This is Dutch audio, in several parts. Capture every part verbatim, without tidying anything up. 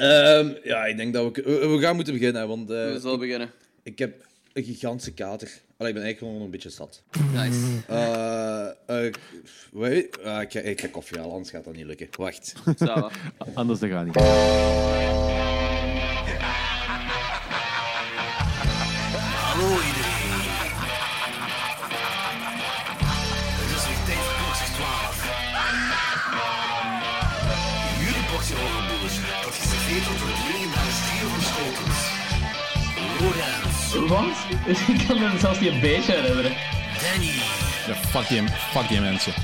Um, ja, ik denk dat we... We gaan moeten beginnen, want... Uh, we zullen beginnen. Ik heb een gigantische kater. Allee, ik ben eigenlijk gewoon een beetje zat. Nice. Uh, uh, wait, uh, ik, ga, ik ga koffie halen, anders gaat dat niet lukken. Wacht. Zo. Anders dan gaat niet. Hallo iedereen. Het is weer tijd voor boxje twaalf. Jullie boxje overboers, dat is gezeteld door de legendarische stier van Schotens. Roda. Wat? Ik kan hem zelfs niet een beetje herinneren. Danny. Ja, fuck die, fuck die mensen.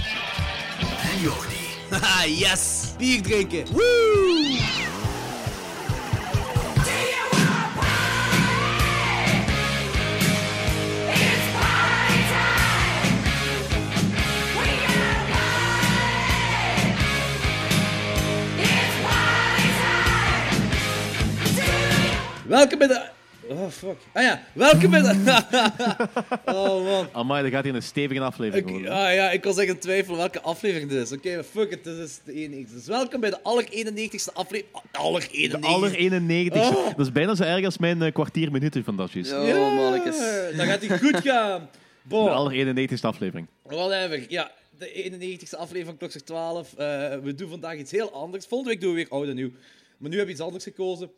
En Jordi. Haha, yes! Bier drinken! Woo! Welkom bij de... Oh, fuck. Ah ja, welkom bij de... Oh, man. Amai, dat gaat hier een stevige aflevering worden. Okay, ah ja, ik was echt in twijfel welke aflevering dit is. Oké, okay, fuck it, dit is de eenennegentigste. Dus welkom bij de aller-eenennegentigste aflevering... Aller-eenennegentigste. De aller-eenennegentigste. Oh. Dat is bijna zo erg als mijn uh, kwartier minuten van datjes. Ja, ja mannetjes. Dat gaat niet goed gaan. Bo. De aller-eenennegentigste aflevering. Whatever, ja. De eenennegentigste aflevering van Klokslag twaalf. Uh, we doen vandaag iets heel anders. Volgende week doen we weer oud en nieuw. Maar nu heb ik iets anders gekozen.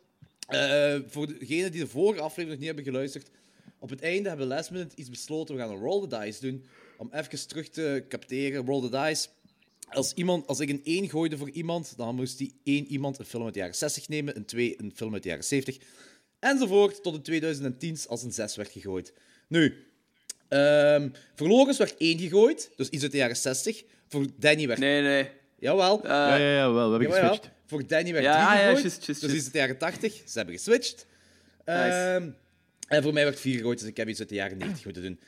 Uh, voor degenen die de vorige aflevering nog niet hebben geluisterd, op het einde hebben we last minute iets besloten. We gaan een roll the dice doen, om even terug te capteren. Roll the dice. Als, iemand, als ik een één gooide voor iemand, dan moest die één iemand een film uit de jaren zestig nemen, een twee een film uit de jaren zeventig, enzovoort, tot in twintig tien als een zes werd gegooid. Nu, um, voor Logos werd één gegooid, dus iets uit de jaren zestig. Voor Danny werd... Nee, nee. Jawel. Uh, ja, ja, ja, wel. We hebben jawel, geswitcht. Voor Danny werd ja, drie ja, gegooid, just, just, dus is het de jaren tachtig. Ze hebben geswitcht. Nice. Um, en voor mij werd vier gegooid, dus ik heb iets uit de jaren negentig moeten doen.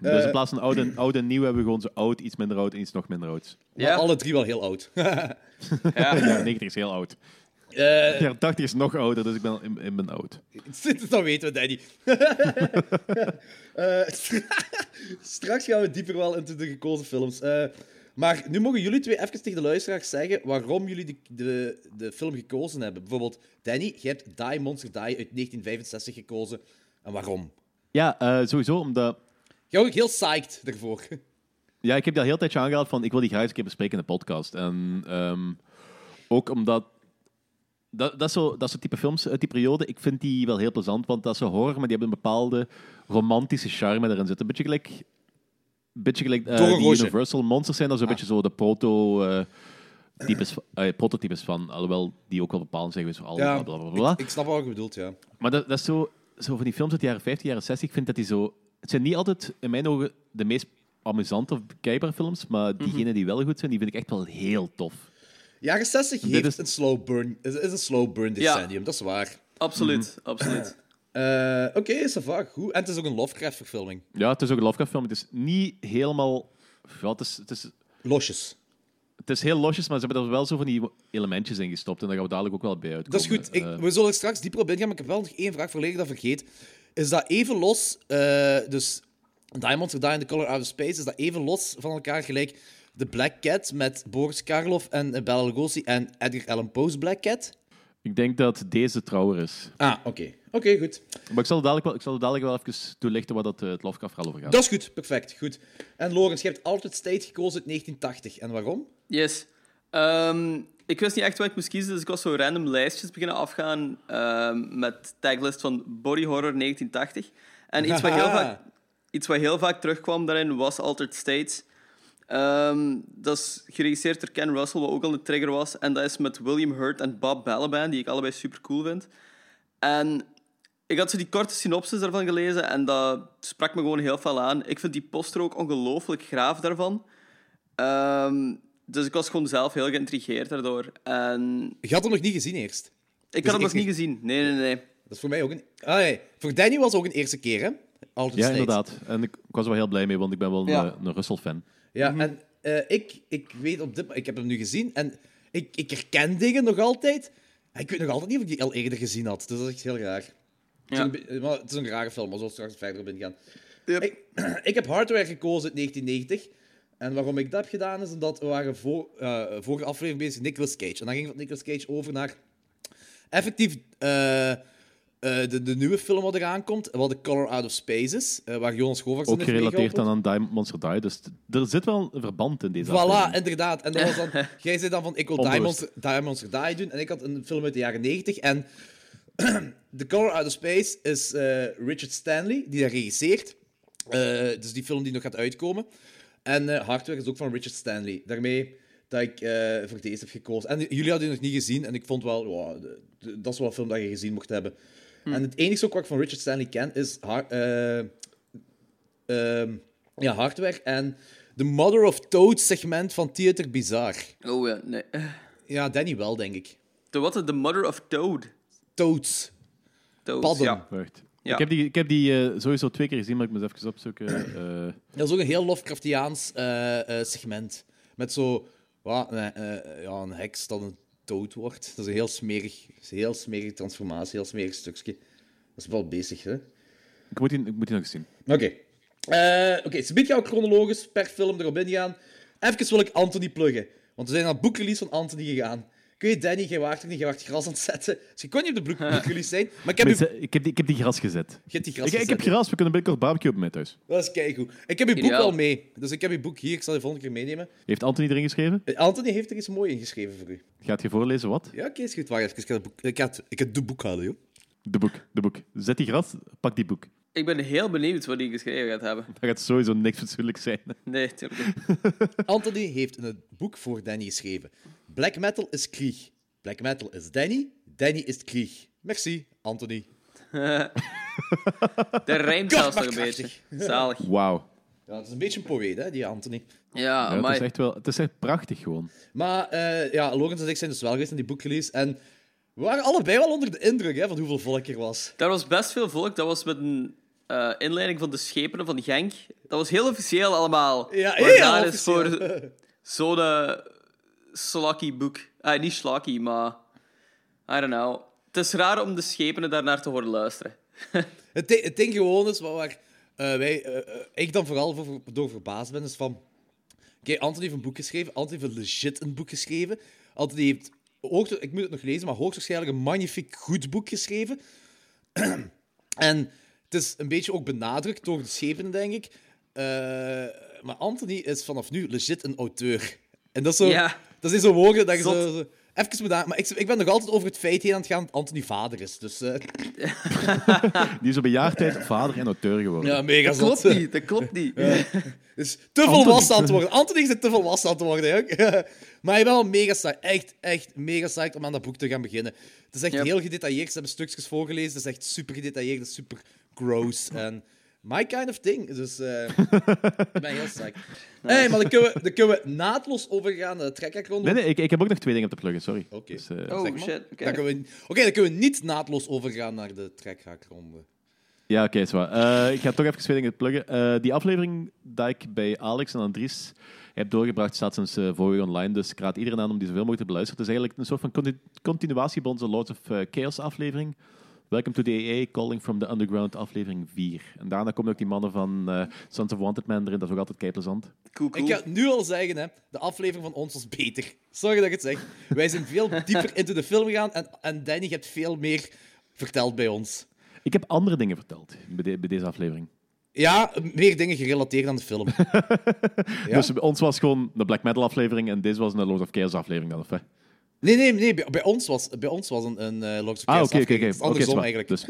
Uh, dus in plaats van oud en, oud en nieuw hebben we gewoon zo oud, iets minder oud en iets nog minder oud. Maar ja. Alle drie wel heel oud. Ja, de jaren negentig is heel oud. Uh, de jaren tachtig is nog ouder, dus ik ben, ik, ik ben oud. Dat weten we, Danny. uh, straks gaan we dieper wel into de gekozen films. Uh, Maar nu mogen jullie twee even tegen de luisteraars zeggen waarom jullie de, de, de film gekozen hebben. Bijvoorbeeld, Danny, jij hebt Die Monster Die uit negentien vijfenzestig gekozen. En waarom? Ja, uh, sowieso omdat... Jij was ook heel psyched daarvoor. Ja, ik heb dat heel tijdje aangehaald van ik wil die graag eens een keer bespreken in de podcast. En um, ook omdat... Dat, dat, zo, dat soort type films uit die periode, ik vind die wel heel plezant. Want dat is zo horror, maar die hebben een bepaalde romantische charme erin zitten. Een beetje gelijk... Beetje gelijk uh, die Universal Monsters zijn, dat is een ah. beetje zo de proto, uh, types, uh, prototypes van, alhoewel die ook wel bepalend zijn geweest voor alle ja, blablabla. Ik, ik snap wat je bedoelt, ja. Maar dat, dat is zo, zo van die films uit de jaren vijftig, jaren zestig, ik vind dat die zo... Het zijn niet altijd, in mijn ogen, de meest amusante of bekijkbare films, maar mm-hmm. diegenen die wel goed zijn, die vind ik echt wel heel tof. Jaren zestig heeft is... een slow burn, is, is een slow burn decennium, ja. Dat is waar. Absoluut, mm-hmm. absoluut. Uh, Oké, okay, is dat vaak goed. En het is ook een Lovecraft-verfilming. Ja, het is ook een Lovecraft-film. Het is niet helemaal... Ja, het is, het is... Losjes. Het is heel losjes, maar ze hebben er wel zo van die elementjes in gestopt. En daar gaan we dadelijk ook wel bij uitkomen. Dat is goed. Ik, we zullen er straks dieper op ingaan, maar ik heb wel nog één vraag volledig dat vergeet. Is dat even los... Uh, dus Die Monster Die en The Color Out of Space, is dat even los van elkaar gelijk The Black Cat met Boris Karloff en uh, Bela Lugosi en Edgar Allan Poe's Black Cat? Ik denk dat deze trouwer is. Ah, oké. Okay. Oké, okay, goed. Maar ik zal, dadelijk wel, ik zal dadelijk wel even toelichten waar dat, uh, het Lovecraft-verhaal over gaat. Dat is goed, perfect. Goed. En Lawrence, je hebt Altered States gekozen uit negentien tachtig. En waarom? Yes. Um, ik wist niet echt wat ik moest kiezen, dus ik was zo random lijstjes beginnen afgaan um, met taglist van Body Horror negentien tachtig. En iets wat, heel vaak, iets wat heel vaak terugkwam daarin was Altered States. Um, dat is geregisseerd door Ken Russell, wat ook al de trigger was. En dat is met William Hurt en Bob Balaban, die ik allebei super cool vind. En ik had zo die korte synopsis daarvan gelezen en dat sprak me gewoon heel veel aan. Ik vind die poster ook ongelooflijk graaf daarvan. Um, dus ik was gewoon zelf heel geïntrigeerd daardoor. En... Je had hem nog niet gezien eerst? Ik dus had hem nog niet ge... gezien, nee, nee, nee. Dat is voor mij ook een... Ah, nee. Voor Danny was het ook een eerste keer, hè? Altijd ja, steeds. Inderdaad. En ik, ik was er wel heel blij mee, want ik ben wel ja. een, een Russell-fan. Ja, mm-hmm. en uh, ik, ik weet op dit... Ik heb hem nu gezien en ik, ik herken dingen nog altijd. Ik weet nog altijd niet of ik die al eerder gezien had. Dus dat is echt heel raar. Ja. Maar het is een rare film, maar zo straks verder op ingaan. Yep. Ik, ik heb Hardware gekozen in negentien negentig. En waarom ik dat heb gedaan, is omdat we waren voor, uh, vorige aflevering bezig met Nicolas Cage. En dan ging het van Nicolas Cage over naar effectief uh, uh, de, de nieuwe film wat eraan komt, wat The Color Out of Space is, uh, waar Jonas Govaerts ook gerelateerd dan aan Die Monster Die. Dus t- er zit wel een verband in deze. Voilà, aflevering. Inderdaad. En dat was dan, jij zei dan van ik wil Die Monster, Die Monster Die doen en ik had een film uit de jaren negentig en The Color Out of Space is uh, Richard Stanley die dat regisseert. Uh, dus die film die nog gaat uitkomen. En uh, Hardware is ook van Richard Stanley. Daarmee dat ik uh, voor deze heb gekozen. En uh, jullie hadden die nog niet gezien. En ik vond wel, wow, de, de, dat is wel een film dat je gezien mocht hebben. Hmm. En het enige ook wat ik van Richard Stanley ken is har- uh, uh, ja, Hardware en The Mother of Toads segment van Theater Bizarre. Oh ja, nee. Ja, Danny wel, denk ik. De wat? The Mother of Toad? Toads. Toads, Padden. Ja. Right. Ja. Ik heb die, ik heb die uh, sowieso twee keer gezien, maar ik moet even opzoeken. Uh... Dat is ook een heel Lovecraftiaans uh, uh, segment. Met zo wat, uh, uh, ja, een heks dat een dood wordt. Dat is een heel smerig, heel smerige transformatie, heel smerig stukje. Dat is wel bezig, hè? Ik moet die, ik moet die nog eens zien. Oké. Okay. Uh, okay, Sabine gaat ook chronologisch per film erop ingaan. Even wil ik Anthony pluggen. Want we zijn naar het boekrelease van Anthony gegaan. Kun je, Danny, jij waart er niet, jij waart gras aan het zetten. Dus je kon niet op de boekrelease zijn. Maar ik heb, Mensen, u... ik, heb die, ik heb die gras gezet. Je hebt die gras ik, gezet. Ik heb he? gras, we kunnen binnenkort barbecue op mij thuis. Dat is keigoed. Ik heb je boek al mee. Dus ik heb je boek hier, ik zal je volgende keer meenemen. Heeft Anthony erin geschreven? Anthony heeft er iets moois in geschreven voor u. Gaat je voorlezen wat? Ja, oké, okay, is goed. Wacht even, ik ga het boek, ik ga het, ik ga het boek halen, joh. De boek, de boek. Zet die gras, pak die boek. Ik ben heel benieuwd wat hij geschreven gaat hebben. Dat gaat sowieso niks fatsoenlijk zijn. Nee, tuurlijk niet. Anthony heeft een boek voor Danny geschreven. Black metal is Krieg. Black metal is Danny. Danny is Krieg. Merci, Anthony. De rijmt zelfs nog een beetje. Zalig. Wauw. Ja, het is een beetje een poëet, hè, die Anthony. Ja, ja, maar het is echt wel, het is echt prachtig gewoon. Maar uh, ja, Logans en ik zijn dus wel geweest in die boekrelease en we waren allebei wel onder de indruk, hè, van hoeveel volk er was. Er was best veel volk. Dat was met een uh, inleiding van de schepenen van Genk. Dat was heel officieel allemaal. Ja, heel, heel is officieel. Voor zo'n uh, slakkie boek. Uh, niet slakkie, maar... I don't know. Het is raar om de schepenen daarnaar te horen luisteren. het, ding, het ding gewoon is, waar uh, wij, uh, uh, ik dan vooral voor, door verbaasd ben, is van... Oké, okay, Anthony heeft een boek geschreven. Anthony heeft legit een boek geschreven. Anthony heeft... Ik moet het nog lezen, maar hoogstwaarschijnlijk een magnifiek goed boek geschreven. En het is een beetje ook benadrukt door de schepenen, denk ik. Uh, maar Anthony is vanaf nu legit een auteur. En dat is zo... Ja. Dat zijn zo woorden dat je zo... zo even bedaard, maar ik, ik ben nog altijd over het feit heen aan het gaan dat Anthony vader is. Dus, uh... Die is op bejaardheid vader en auteur geworden. Ja, mega zot. Dat klopt niet, dat klopt niet. Ja. Dus te volwassen aan het worden. Anthony is te volwassen aan het worden. Hè? Maar hij wel mega psyched, echt, echt mega psyched om aan dat boek te gaan beginnen. Het is echt yep. heel gedetailleerd. Ze hebben stukjes voorgelezen. Het is echt super gedetailleerd, super gross. En my kind of thing. Dus uh, ik ben heel psyched. Nice. Hey, maar dan kunnen, we, dan kunnen we naadloos overgaan naar de trekkerronde. Nee, nee ik, ik heb ook nog twee dingen op te pluggen, sorry. Oké, okay. dus, uh, oh, zeg maar. shit. Oké, okay. dan, okay, dan kunnen we niet naadloos overgaan naar de trekkerronde. Ja, oké, okay, is waar. Uh, ik ga toch even twee dingen pluggen. Uh, die aflevering die ik bij Alex en Andries heb doorgebracht, staat sinds uh, vorige online, dus ik raad iedereen aan om die zoveel mogelijk te beluisteren. Het is eigenlijk een soort van continu- continuatie bij onze Lords of uh, Chaos aflevering. Welcome to the A A, Calling from the Underground, aflevering vier. En daarna komen ook die mannen van uh, Sons of Wanted Man erin. Dat is ook altijd keiplezant. Cool, cool. Ik ga nu al zeggen, hè, de aflevering van ons was beter. Sorry dat ik het zeg. Wij zijn veel dieper into de film gegaan en, en Danny, je hebt veel meer verteld bij ons. Ik heb andere dingen verteld bij, de, bij deze aflevering. Ja, meer dingen gerelateerd aan de film. Ja? Dus bij ons was gewoon de Black Metal aflevering en deze was een Lords of Chaos aflevering dan, of hè? Nee, nee, nee. Bij, bij, ons was, bij ons was een, een uh, Lords of Chaos ah, okay, aflevering. Okay, okay. Andersom okay, eigenlijk. Dus.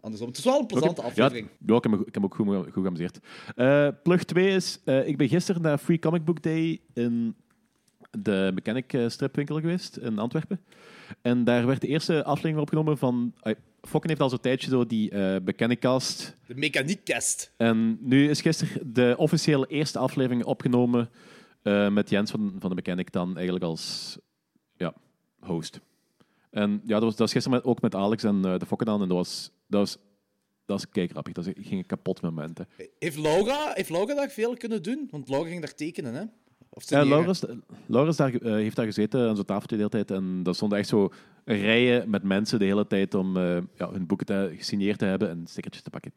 Andersom. Het is wel een plezante okay. aflevering. Ja, ja, ik heb hem, ik heb hem ook goed, goed geamuseerd. Uh, plug twee is, uh, ik ben gisteren naar Free Comic Book Day in de Mechanic stripwinkel geweest in Antwerpen. En daar werd de eerste aflevering opgenomen van... Uh, Fokken heeft al zo'n tijdje zo die uh, Mechanicast. De Mechanicast. En nu is gisteren de officiële eerste aflevering opgenomen uh, met Jens van, van de Mechanic dan eigenlijk als... Ja, host. En ja, dat was, dat was gisteren met, ook met Alex en uh, de Fokken aan. En dat was, dat was, dat was keikrappig. Dat ging een kapot moment. Hè. Heeft, Laura, heeft Laura daar veel kunnen doen? Want Laura ging daar tekenen, hè? Of ja, Laura, Laura is daar, uh, heeft daar gezeten aan zo'n tafeltje de hele tijd. En daar stonden echt zo rijen met mensen de hele tijd om uh, ja, hun boeken te, gesigneerd te hebben en stickertjes te pakken.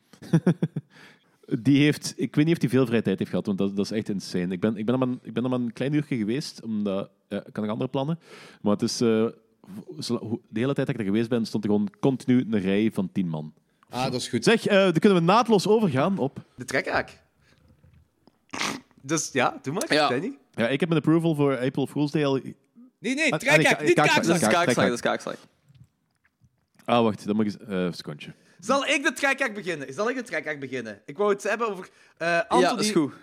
Die heeft, ik weet niet of hij veel vrije tijd heeft gehad, want dat, dat is echt insane. Ik ben, ik ben er maar een klein uurtje geweest, omdat... Ja, ik had nog andere plannen. Maar het is uh, de hele tijd dat ik er geweest ben, stond er gewoon continu een rij van tien man. Ah, dat is goed. Zeg, uh, daar kunnen we naadloos overgaan op... de trekhaak. Dus ja, doe maar. Ja. Ja, ik heb mijn approval voor April Fool's Day al... Nee, nee, trekhaak, niet kaakslag. Dat is kaakslag, dat is kaakslag. Ah, wacht, dan moet ik eens... Uh, secondje. Zal ik de trekhaak beginnen? Zal ik de trekhaak beginnen? Ik wou het hebben over... Uh, Anthony... Ja, dat is goed.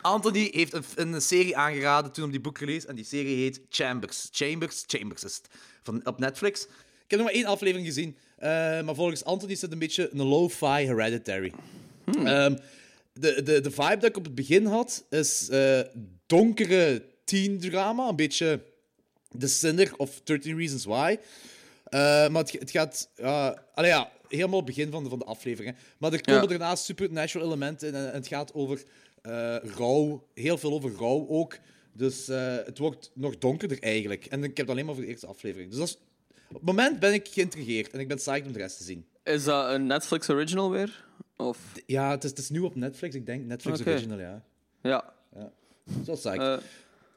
Anthony heeft een, een serie aangeraden toen op die boekrelease. En die serie heet Chambers. Chambers, Chambers is het. Van, op Netflix. Ik heb nog maar één aflevering gezien. Uh, maar volgens Anthony is het een beetje een lo-fi Hereditary. Hmm. Um, de, de, de vibe dat ik op het begin had, is uh, donkere teen-drama. Een beetje The Sinner of thirteen Reasons Why. Uh, maar het, het gaat... Uh, allee, ja, helemaal het begin van de, van de aflevering. Hè. Maar er komen ja. daarna supernatural elementen in. En, en het gaat over... Uh, rouw, heel veel over rouw ook. Dus uh, het wordt nog donkerder eigenlijk. En ik heb het alleen maar voor de eerste aflevering. Dus dat is... op het moment ben ik geïntrigeerd en ik ben psyched om de rest te zien. Is dat een Netflix original weer? Of? Ja, het is, het is nieuw op Netflix. Ik denk Netflix okay. original, ja. Ja. ja. Zo psyched.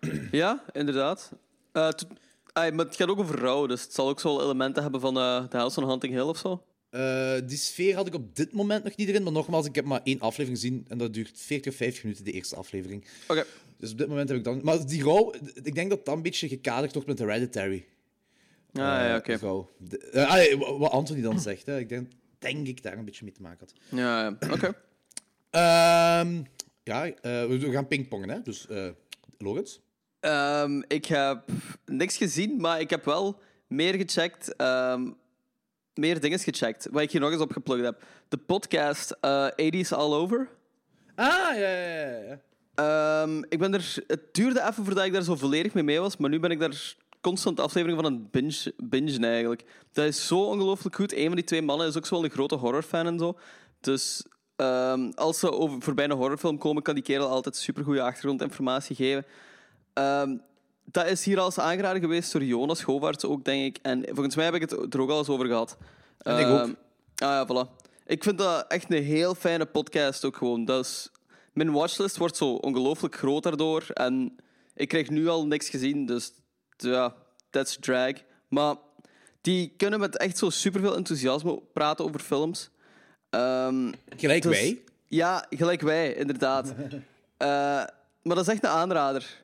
Uh, ja, inderdaad. Uh, to... Ay, maar het gaat ook over rouw, dus het zal ook zo elementen hebben van uh, The House on Haunting Hill of zo. Uh, die sfeer had ik op dit moment nog niet erin, maar nogmaals, ik heb maar één aflevering gezien en dat duurt veertig of vijftig minuten, de eerste aflevering. Oké. Okay. Dus op dit moment heb ik dan... Maar die rouw, ik denk dat dat een beetje gekaderd wordt met Hereditary. Ah, uh, ja, oké. Okay. Uh, uh, wat Anthony dan zegt, hè. Ik denk, denk ik daar een beetje mee te maken had. Ja, ja. oké. Okay. um, ja, uh, we gaan pingpongen, hè. Dus, uh, Lawrence? Um, ik heb niks gezien, maar ik heb wel meer gecheckt... Um meer dingen gecheckt, waar ik hier nog eens op geplukt heb. De podcast uh, eighties All Over. Ah, ja, ja, ja. Um, ik ben er... Het duurde even voordat ik daar zo volledig mee mee was, maar nu ben ik daar constant afleveringen van een binge, bingen eigenlijk. Dat is zo ongelooflijk goed. Een van die twee mannen is ook zo'n grote horrorfan en zo. Dus um, als ze over, voorbij een horrorfilm komen, kan die kerel altijd supergoeie achtergrondinformatie geven. Um, Dat is hier al eens aangeraden geweest door Jonas Govaerts ook, denk ik. En volgens mij heb ik het er ook al eens over gehad. En ik uh, ook. Ah ja, voilà. Ik vind dat echt een heel fijne podcast ook gewoon. Dat is, mijn watchlist wordt zo ongelooflijk groot daardoor. En ik krijg nu al niks gezien, dus ja, that's drag. Maar die kunnen met echt zo superveel enthousiasme praten over films. Um, gelijk dus, wij? Ja, gelijk wij, inderdaad. uh, maar dat is echt een aanrader.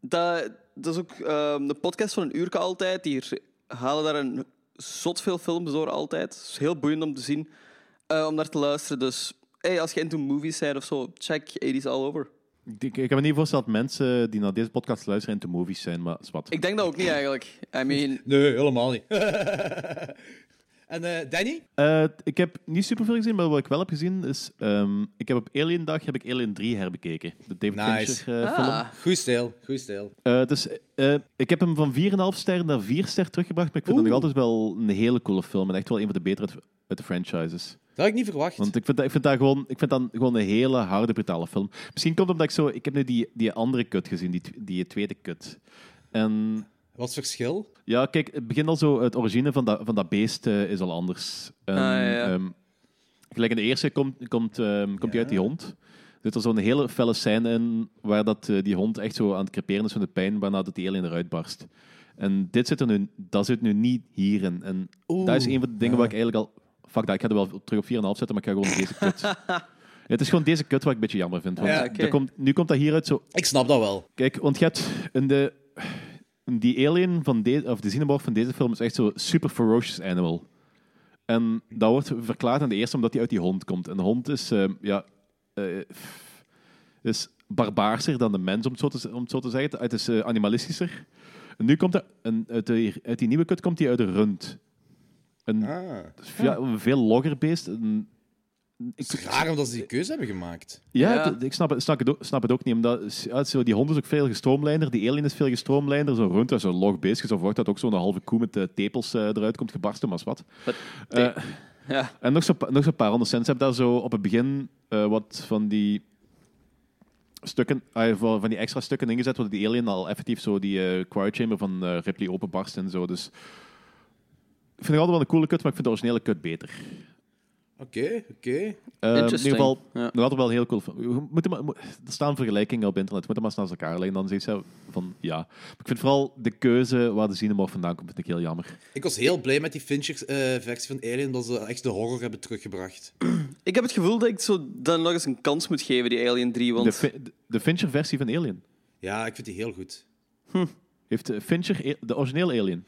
Dat... Dat is ook um, de podcast van een uurke altijd. Die halen daar een zot veel films door altijd. Het is heel boeiend om te zien, uh, om naar te luisteren. Dus hey, als je into movies bent of zo, check eighties All Over. Ik, ik, ik kan me niet voorstellen dat mensen die naar deze podcast luisteren into movies zijn, maar zwart. Ik denk dat ook niet eigenlijk. I mean... Nee, helemaal niet. En uh, Danny? Uh, ik heb niet superveel gezien, maar wat ik wel heb gezien is... Um, ik heb op Alien Dag heb ik Alien drie herbekeken. De David nice. Fincher uh, ah. film. Goeie stijl. Goeie stijl. Uh, dus, uh, ik heb hem van vier komma vijf ster naar vier ster teruggebracht, maar ik vind Oeh. het nog altijd wel een hele coole film. En echt wel een van de betere uit, uit de franchises. Dat had ik niet verwacht. Want ik vind dat, ik vind dat, gewoon, ik vind dat gewoon een hele harde, brutale film. Misschien komt het omdat ik zo... Ik heb nu die, die andere kut gezien, die, die tweede kut. En... Wat is het verschil? Ja, kijk, het begint al zo... Het origine van dat, van dat beest uh, is al anders. Um, ah, ja. um, gelijk in de eerste komt, komt, um, komt ja. hij uit die hond. Er zit er zo'n hele felle scène in waar dat, uh, die hond echt zo aan het creperen is van de pijn, waarna dat die alien eruit barst. En dit zit er nu, dat zit nu niet hierin. En Oeh, dat is een van de dingen ja. waar ik eigenlijk al... Fuck dat, ik ga er wel terug op vier komma vijf zetten, maar ik ga gewoon deze kut... Het is gewoon deze kut wat ik een beetje jammer vind. Want ja, okay. komt, nu komt dat hieruit zo... Ik snap dat wel. Kijk, want je hebt in de... Die alien van de, of de xenomorph van deze film is echt zo super ferocious animal. En dat wordt verklaard aan de eerste omdat hij uit die hond komt. En de hond is, uh, ja, uh, is barbaarser dan de mens, om het zo te, om het zo te zeggen. Het is uh, animalistischer. En nu komt er, en uit, de, uit die nieuwe kut komt hij uit de rund. Een, ah. ja, een veel logger beest. Een, Het is raar omdat ze die keuze hebben gemaakt. Ja, ja. ik snap het, snap, het ook, snap het ook niet. Omdat, ja, zo, die hond is ook veel gestroomlijnder, die alien is veel gestroomlijnder. Zo'n rund is zo'n log bezig, zo wordt dat ook zo'n halve koe met uh, tepels uh, eruit komt gebarsten, maar wat. But, uh, yeah. Yeah. En nog zo'n nog zo paar honderd cent. Ze hebben daar zo op het begin uh, wat van die stukken, uh, van die extra stukken ingezet, waar die alien al effectief zo die uh, cryo-chamber van uh, Ripley openbarst en zo. Dus ik vind het altijd wel een coole kut, maar ik vind de originele kut beter. Oké, okay, oké. Okay. Uh, in ieder geval, ja. Wat wel heel cool. Moet maar, moet, er staan vergelijkingen op internet. Moet je maar eens naast elkaar leggen. Dan zie je van, ja. Maar ik vind vooral de keuze waar de Xenomorph vandaan komt, vind ik heel jammer. Ik was heel blij met die Fincher-versie uh, van Alien, dat ze echt de horror hebben teruggebracht. Ik heb het gevoel dat ik zo dan nog eens een kans moet geven, die Alien drie. Want... De, fi- de Fincher-versie van Alien? Ja, ik vind die heel goed. Hm. Heeft Fincher de originele Alien?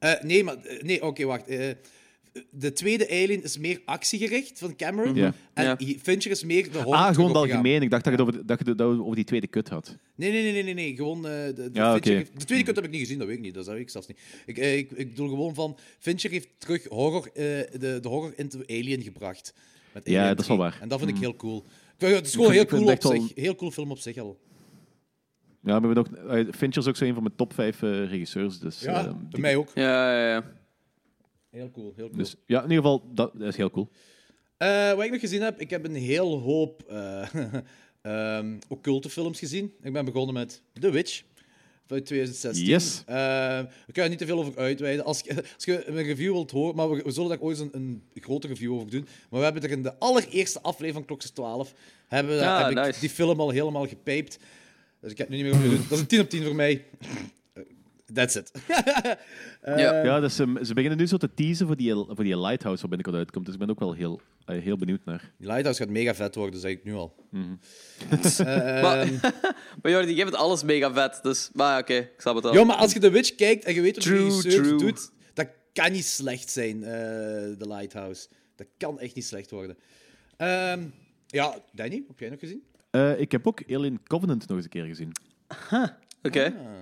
Uh, nee, maar... Nee, oké, okay, wacht. Uh, De tweede Alien is meer actiegericht van Cameron. Yeah. En yeah. Fincher is meer de horror. Ah, gewoon het algemeen. Ik dacht dat je het over, dat je het over die tweede kut had. Nee, nee, nee. nee, nee. Gewoon, uh, de, ja, Fincher okay. heeft, de tweede kut heb ik niet gezien, dat weet ik niet. Dat zou ik zelfs niet. Ik, uh, ik, ik bedoel gewoon van... Fincher heeft terug horror, uh, de, de horror into Alien gebracht. Met Alien ja, dat is wel waar. En dat vind ik heel cool. Het is gewoon heel cool op zich. Heel cool film op zich al. Ja, maar ook, uh, Fincher is ook zo een van mijn top vijf uh, regisseurs. Dus, ja, uh, die... bij mij ook. Ja, ja, ja. Heel cool, heel cool. Dus, ja, in ieder geval, dat is heel cool. Uh, wat ik nog gezien heb, ik heb een heel hoop uh, um, occulte films gezien. Ik ben begonnen met The Witch van twintig zestien. Yes. Uh, we kunnen er niet te veel over uitweiden. Als, als je een review wilt horen, maar we, we zullen daar ooit een, een grote review over doen. Maar we hebben er in de allereerste aflevering van Klokjes twaalf, hebben, ja, heb nice. ik die film al helemaal gepijpt. Dus ik heb het nu niet meer over doen. Dat is een tien op tien voor mij. That's it. uh, ja, dus, um, ze beginnen nu zo te teasen voor die, voor die Lighthouse waar binnenkort uitkomt. Dus ik ben ook wel heel, uh, heel benieuwd naar. Die Lighthouse gaat mega vet worden, zeg ik nu al. Mm-hmm. uh, maar, maar Jordi, je hebt alles mega vet. Dus, maar oké, okay, ik snap het al. Ja, maar als je The Witch kijkt en je weet wat true, je research doet, dat kan niet slecht zijn, de uh, Lighthouse. Dat kan echt niet slecht worden. Um, ja, Danny, heb jij nog gezien? Uh, ik heb ook Alien Covenant nog eens een keer gezien. Aha, oké. Okay. Ah.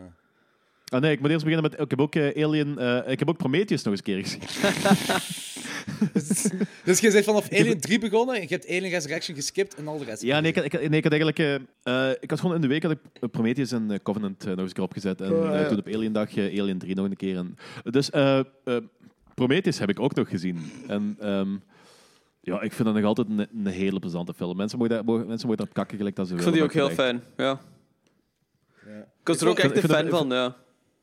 Ah, nee, ik moet eerst beginnen met... Ik heb ook, uh, Alien, uh, ik heb ook Prometheus nog eens een keer gezien. dus, dus je bent vanaf Alien drie begonnen en je hebt Alien Resurrection geskipt en al de rest. Ja, nee, ik, ik, nee, ik had eigenlijk... Uh, ik had gewoon in de week had ik Prometheus en Covenant uh, nog eens een keer opgezet. En uh, toen op Alien dag uh, Alien drie nog een keer. En, dus uh, uh, Prometheus heb ik ook nog gezien. En... Um, ja, ik vind dat nog altijd een, een hele plezante film. Mensen mogen daar, mogen, mensen mogen daar op kakken gelijk als ze willen. Ik vond die ook heel fijn, ja. ja. Ik was er ook echt een fan van, ja.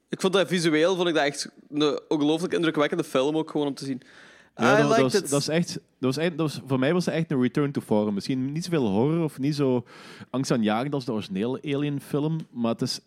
Ik vond dat visueel vond ik dat echt een ongelooflijk indrukwekkende film ook gewoon om te zien. Ja, dat, was, dat, was echt, dat, was echt, dat was voor mij was het echt een return to form. Misschien niet zoveel horror of niet zo angstaanjagend als de originele Alien-film, maar het is,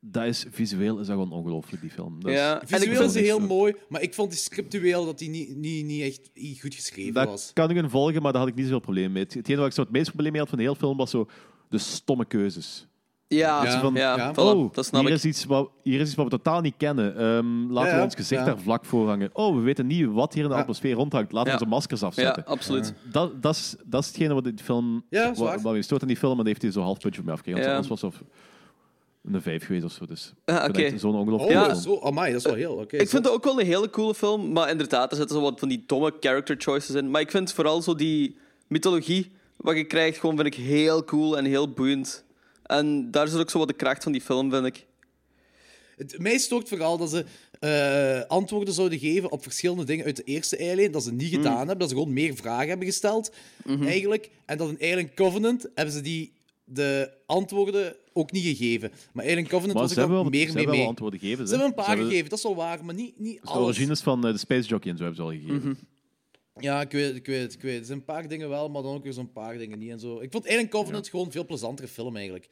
dat is, visueel is dat gewoon ongelooflijk, die film. Dat ja, is, visueel is heel zo. mooi, maar ik vond die scriptueel dat die niet, niet, niet echt niet goed geschreven dat was. Dat kan ik in volgen, maar daar had ik niet zoveel probleem mee. Hetgeen waar ik zo het meeste probleem mee had van de hele film was zo de stomme keuzes. Ja, ja, van, ja oh, voilà, dat snap hier, ik. Is iets wat, hier is iets wat we totaal niet kennen. Um, laten ja, we ons gezicht ja. daar vlak voor hangen. Oh, we weten niet wat hier in de ja. atmosfeer rondhangt. Laten we ja. onze maskers afzetten. Ja, absoluut. Ja. Dat, dat, is, dat is hetgene wat die film... Ja, wat, wat je stoort aan die film, en dat heeft hij zo'n half puntje voor mij afgekregen. Ja. Anders was het een vijf geweest of zo. Dus ah, okay. Zo'n ongelooflijk oh, ja. zo, amai, dat is wel heel... Okay, ik zo. vind het ook wel een hele coole film, maar inderdaad, er zitten zo wat van die domme character choices in. Maar ik vind vooral zo die mythologie wat je krijgt, gewoon vind ik heel cool en heel boeiend. En daar zit ook zo wat de kracht van die film, vind ik. Het, mij stoort vooral dat ze uh, antwoorden zouden geven op verschillende dingen uit de eerste Alien, dat ze niet gedaan mm. hebben, dat ze gewoon meer vragen hebben gesteld, mm-hmm. eigenlijk. En dat in Alien Covenant hebben ze die, de antwoorden ook niet gegeven. Maar Alien Covenant maar was ook wel meer mee. Ze hebben wel antwoorden gegeven. Ze hebben een paar hebben... gegeven, dat is wel waar, maar niet, niet dus alles. De origines van uh, de Space Jockey en zo hebben ze al gegeven. Mm-hmm. Ja, ik weet het, ik weet het, ik weet het. Er zijn een paar dingen wel, maar dan ook weer zo'n paar dingen niet en zo. Ik vond Alien Covenant ja. gewoon een veel plezantere film, eigenlijk.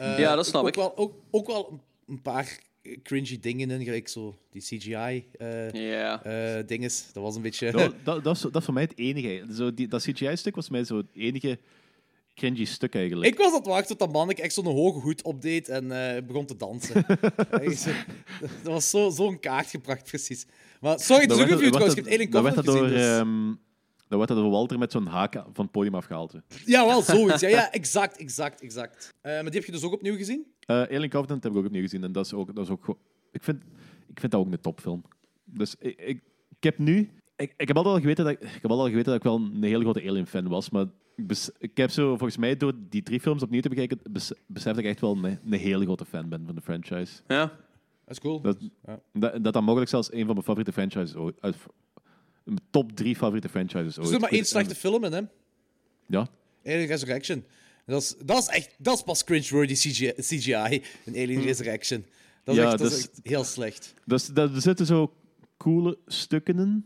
Uh, ja, dat snap ook, ik. Ook wel, ook, ook wel een paar cringy dingen in, gelijk zo die C G I uh, yeah. uh, dinges. Dat was een beetje... No, dat, dat, dat was voor mij het enige. Zo, die, dat C G I-stuk was voor mij zo het enige cringy stuk, eigenlijk. Ik was aan het wachten tot dat mannetje echt zo'n hoge hoed opdeed en uh, begon te dansen. Dat was zo, zo'n kaart gebracht, precies. Maar sorry, het is ook een view trouwens. Ik heb Alien Covenant gezien. Door, dus. um, dan werd dat door Walter met zo'n haak van het podium afgehaald. Ja, wel, zoiets. Ja, ja, exact, exact, exact. Uh, maar die heb je dus ook opnieuw gezien? Uh, Alien Covenant heb ik ook opnieuw gezien. En dat is ook, dat is ook go- ik, vind, ik vind dat ook een topfilm. Dus ik, ik, ik heb nu... Ik, ik heb altijd al geweten dat ik, ik heb altijd al geweten dat ik wel een hele grote Alien-fan was, maar ik, bes, ik heb zo volgens mij door die drie films opnieuw te bekijken, bes, besef dat ik echt wel een, een hele grote fan ben van de franchise. Ja. Dat is cool. Dat, ja. dat, dat dan mogelijk zelfs een van mijn favoriete franchises ooit. Uit, mijn top drie favoriete franchises ooit. Er is maar één slechte film in, hè? Ja. Alien Resurrection. Dat is, dat is echt... Dat is pas cringe-worthy C G I, C G I in Alien Resurrection. Dat is, ja, echt, dat dus, is echt heel slecht. Dus, dat, er zitten zo coole stukken in.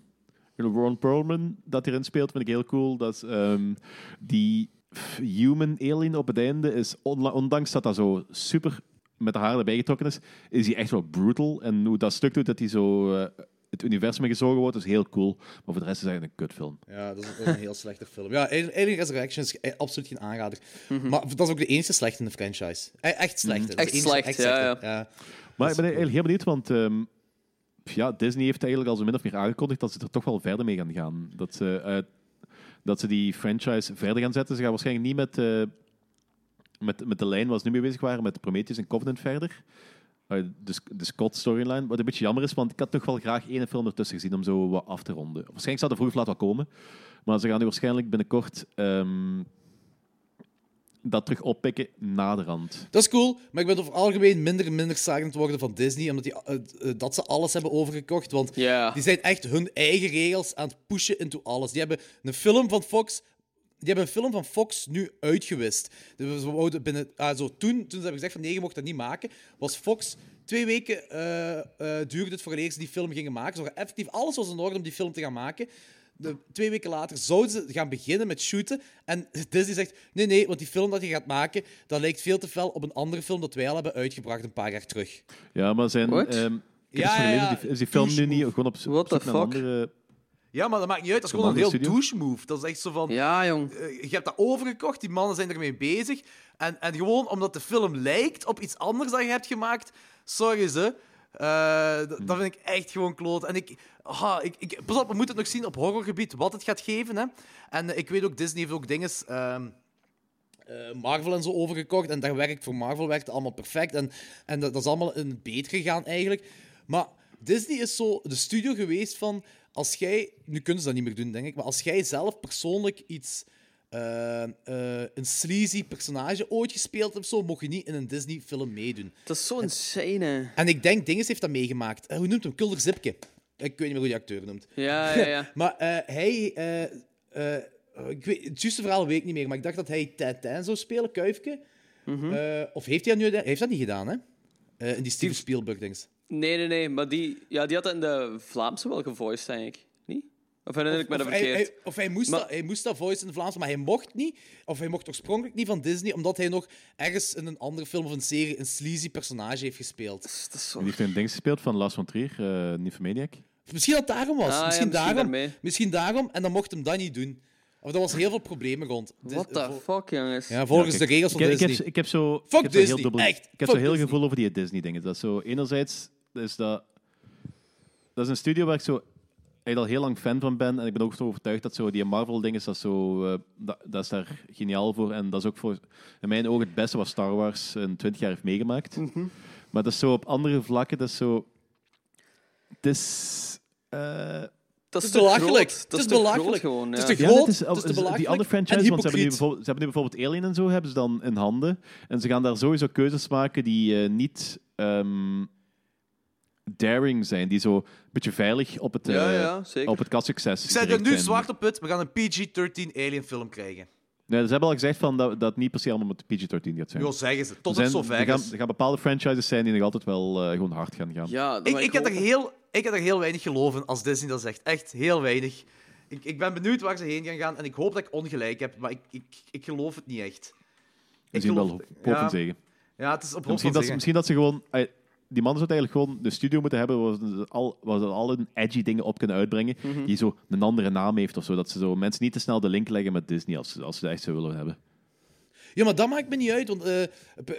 Ron Perlman dat hierin speelt, vind ik heel cool. Dat is, um, die human alien op het einde is, ondanks dat dat zo super met de haren erbij getrokken is, is hij echt wel brutal. En hoe dat stuk doet, dat hij zo uh, het universum gezogen wordt, is heel cool. Maar voor de rest is het eigenlijk een kutfilm. Ja, dat is een heel slechte film. Ja, Alien Resurrection is absoluut geen aanrader. Mm-hmm. Maar dat is ook de enige slechte in de franchise. Echt slechte. Mm-hmm. Echt slecht, echt slechte. Ja, ja. Ja. Maar ik ben eigenlijk heel benieuwd, want... Um, ja, Disney heeft eigenlijk al zo min of meer aangekondigd dat ze er toch wel verder mee gaan gaan. Dat ze, uh, dat ze die franchise verder gaan zetten. Ze gaan waarschijnlijk niet met, uh, met, met de lijn waar ze nu mee bezig waren, met Prometheus en Covenant verder. Uh, de, de Scott-storyline. Wat een beetje jammer is, want ik had toch wel graag één film ertussen gezien om zo wat af te ronden. Waarschijnlijk staat er vroeg of laat wat komen. Maar ze gaan nu waarschijnlijk binnenkort... Um, dat terug oppikken na de rand. Dat is cool, maar ik ben over het algemeen minder en minder sagend worden van Disney, omdat die, uh, uh, dat ze alles hebben overgekocht, want yeah. die zijn echt hun eigen regels aan het pushen into alles. Die hebben een film van Fox... Die hebben een film van Fox nu uitgewist. Dus we wouden binnen, ah, zo, toen, toen ze hebben gezegd van nee, je mocht dat niet maken, was Fox... Twee weken uh, uh, duurde het voor de eerste die film gingen maken. Zo, effectief alles was in orde om die film te gaan maken. De, twee weken later zouden ze gaan beginnen met shooten. En Disney zegt, nee, nee, want die film dat je gaat maken, dat lijkt veel te fel op een andere film dat wij al hebben uitgebracht een paar jaar terug. Ja, maar zijn... Um, ja, ja, ja. Die, is die film douche nu move. Niet gewoon op zoek naar een andere... Ja, maar dat maakt niet uit. Dat is gewoon een heel studio. Douche move. Dat is echt zo van... Ja, jong. Uh, je hebt dat overgekocht, die mannen zijn ermee bezig. En, en gewoon omdat de film lijkt op iets anders dat je hebt gemaakt... Sorry ze. Uh, d- dat vind ik echt gewoon kloot. En ik, ah, ik, ik, pas op, we moeten het nog zien op horrorgebied wat het gaat geven. Hè. En uh, ik weet ook, Disney heeft ook dingen... Uh, uh, Marvel en zo overgekocht. En daar werkt voor Marvel werkt allemaal perfect. En, en dat, dat is allemaal een beter gegaan eigenlijk. Maar Disney is zo de studio geweest van... Als jij... Nu kunnen ze dat niet meer doen, denk ik. Maar als jij zelf persoonlijk iets... Uh, uh, een sleazy personage ooit gespeeld of zo, mocht je niet in een Disney-film meedoen. Dat is zo insane, hè. En ik denk, Dinges heeft dat meegemaakt. Uh, hoe noemt hem? Kulder Zipke. Ik weet niet meer hoe die acteur noemt. Ja, ja, ja. Maar uh, hij... Uh, uh, ik weet, het juiste verhaal weet ik niet meer, maar ik dacht dat hij Tintin zou spelen, Kuifke. Mm-hmm. Uh, of heeft hij dat nu... heeft dat niet gedaan, hè? Uh, in die Steven Spielberg-dings. Nee, nee, nee. Maar die, ja, die had dat in de Vlaamse wel gevoiced, denk ik. Niet? Of herinner ik me dat verkeerd? Hij, hij, of hij moest, maar... dat, hij moest dat voice in het Vlaams, maar hij mocht niet. Of hij mocht oorspronkelijk niet van Disney, omdat hij nog ergens in een andere film of een serie een sleazy personage heeft gespeeld. Dat is zo... Die heeft een ding gespeeld van Lars von Trier, uh, Nymphomaniac. Misschien dat daarom was. Ah, misschien, ja, misschien, daarom, daarmee. misschien daarom, en dan mocht hem dat niet doen. Of er was heel veel problemen rond. What the fuck, jongens? Ja, volgens ja, kijk, de regels van ik, Disney. Ik heb, ik heb zo, fuck ik heb Disney, heel dubbel, echt. Ik heb zo heel Disney. Gevoel over die Disney-dingen. Dat zo, enerzijds is dat... Dat is een studio waar ik zo... Ik al heel lang fan van ben en ik ben ook zo overtuigd dat zo die Marvel-ding is, dat, zo, uh, dat, dat is daar geniaal voor. En dat is ook voor, in mijn ogen het beste wat Star Wars in twintig jaar heeft meegemaakt. Mm-hmm. Maar dat is zo op andere vlakken, dat is zo... Het is... Uh, dat is te belachelijk. Dat, dat is te belachelijk gewoon. Het is te groot, het is te belachelijk. Die andere franchise, want ze hebben, nu ze hebben nu bijvoorbeeld Alien en zo, hebben ze dan in handen. En ze gaan daar sowieso keuzes maken die uh, niet... Um, daring zijn, die zo een beetje veilig op het, ja, ja, uh, op het kassucces. Ik zet er nu zwart op het, we gaan een P G dertien Alien-film krijgen. Nee, ze hebben al gezegd van dat dat niet per se allemaal met P G dertien gaat zijn. Jo, zeggen ze, tot het zover is. Er gaan, gaan bepaalde franchises zijn die nog altijd wel uh, gewoon hard gaan gaan. Ja, ik, ik, heb er heel, ik heb er heel weinig geloof in als Disney dat zegt. Echt, heel weinig. Ik, ik ben benieuwd waar ze heen gaan gaan en ik hoop dat ik ongelijk heb, maar ik, ik, ik geloof het niet echt. Ik misschien geloof wel op hoop en zegen. Ja, het is op hoop en zegen. Misschien dat ze gewoon... Uh, die mannen zouden eigenlijk gewoon de studio moeten hebben waar ze al, waar ze al hun edgy dingen op kunnen uitbrengen, mm-hmm. die zo een andere naam heeft of zo, dat ze zo mensen niet te snel de link leggen met Disney als, als ze dat echt zo willen hebben. Ja, maar dat maakt me niet uit, want uh,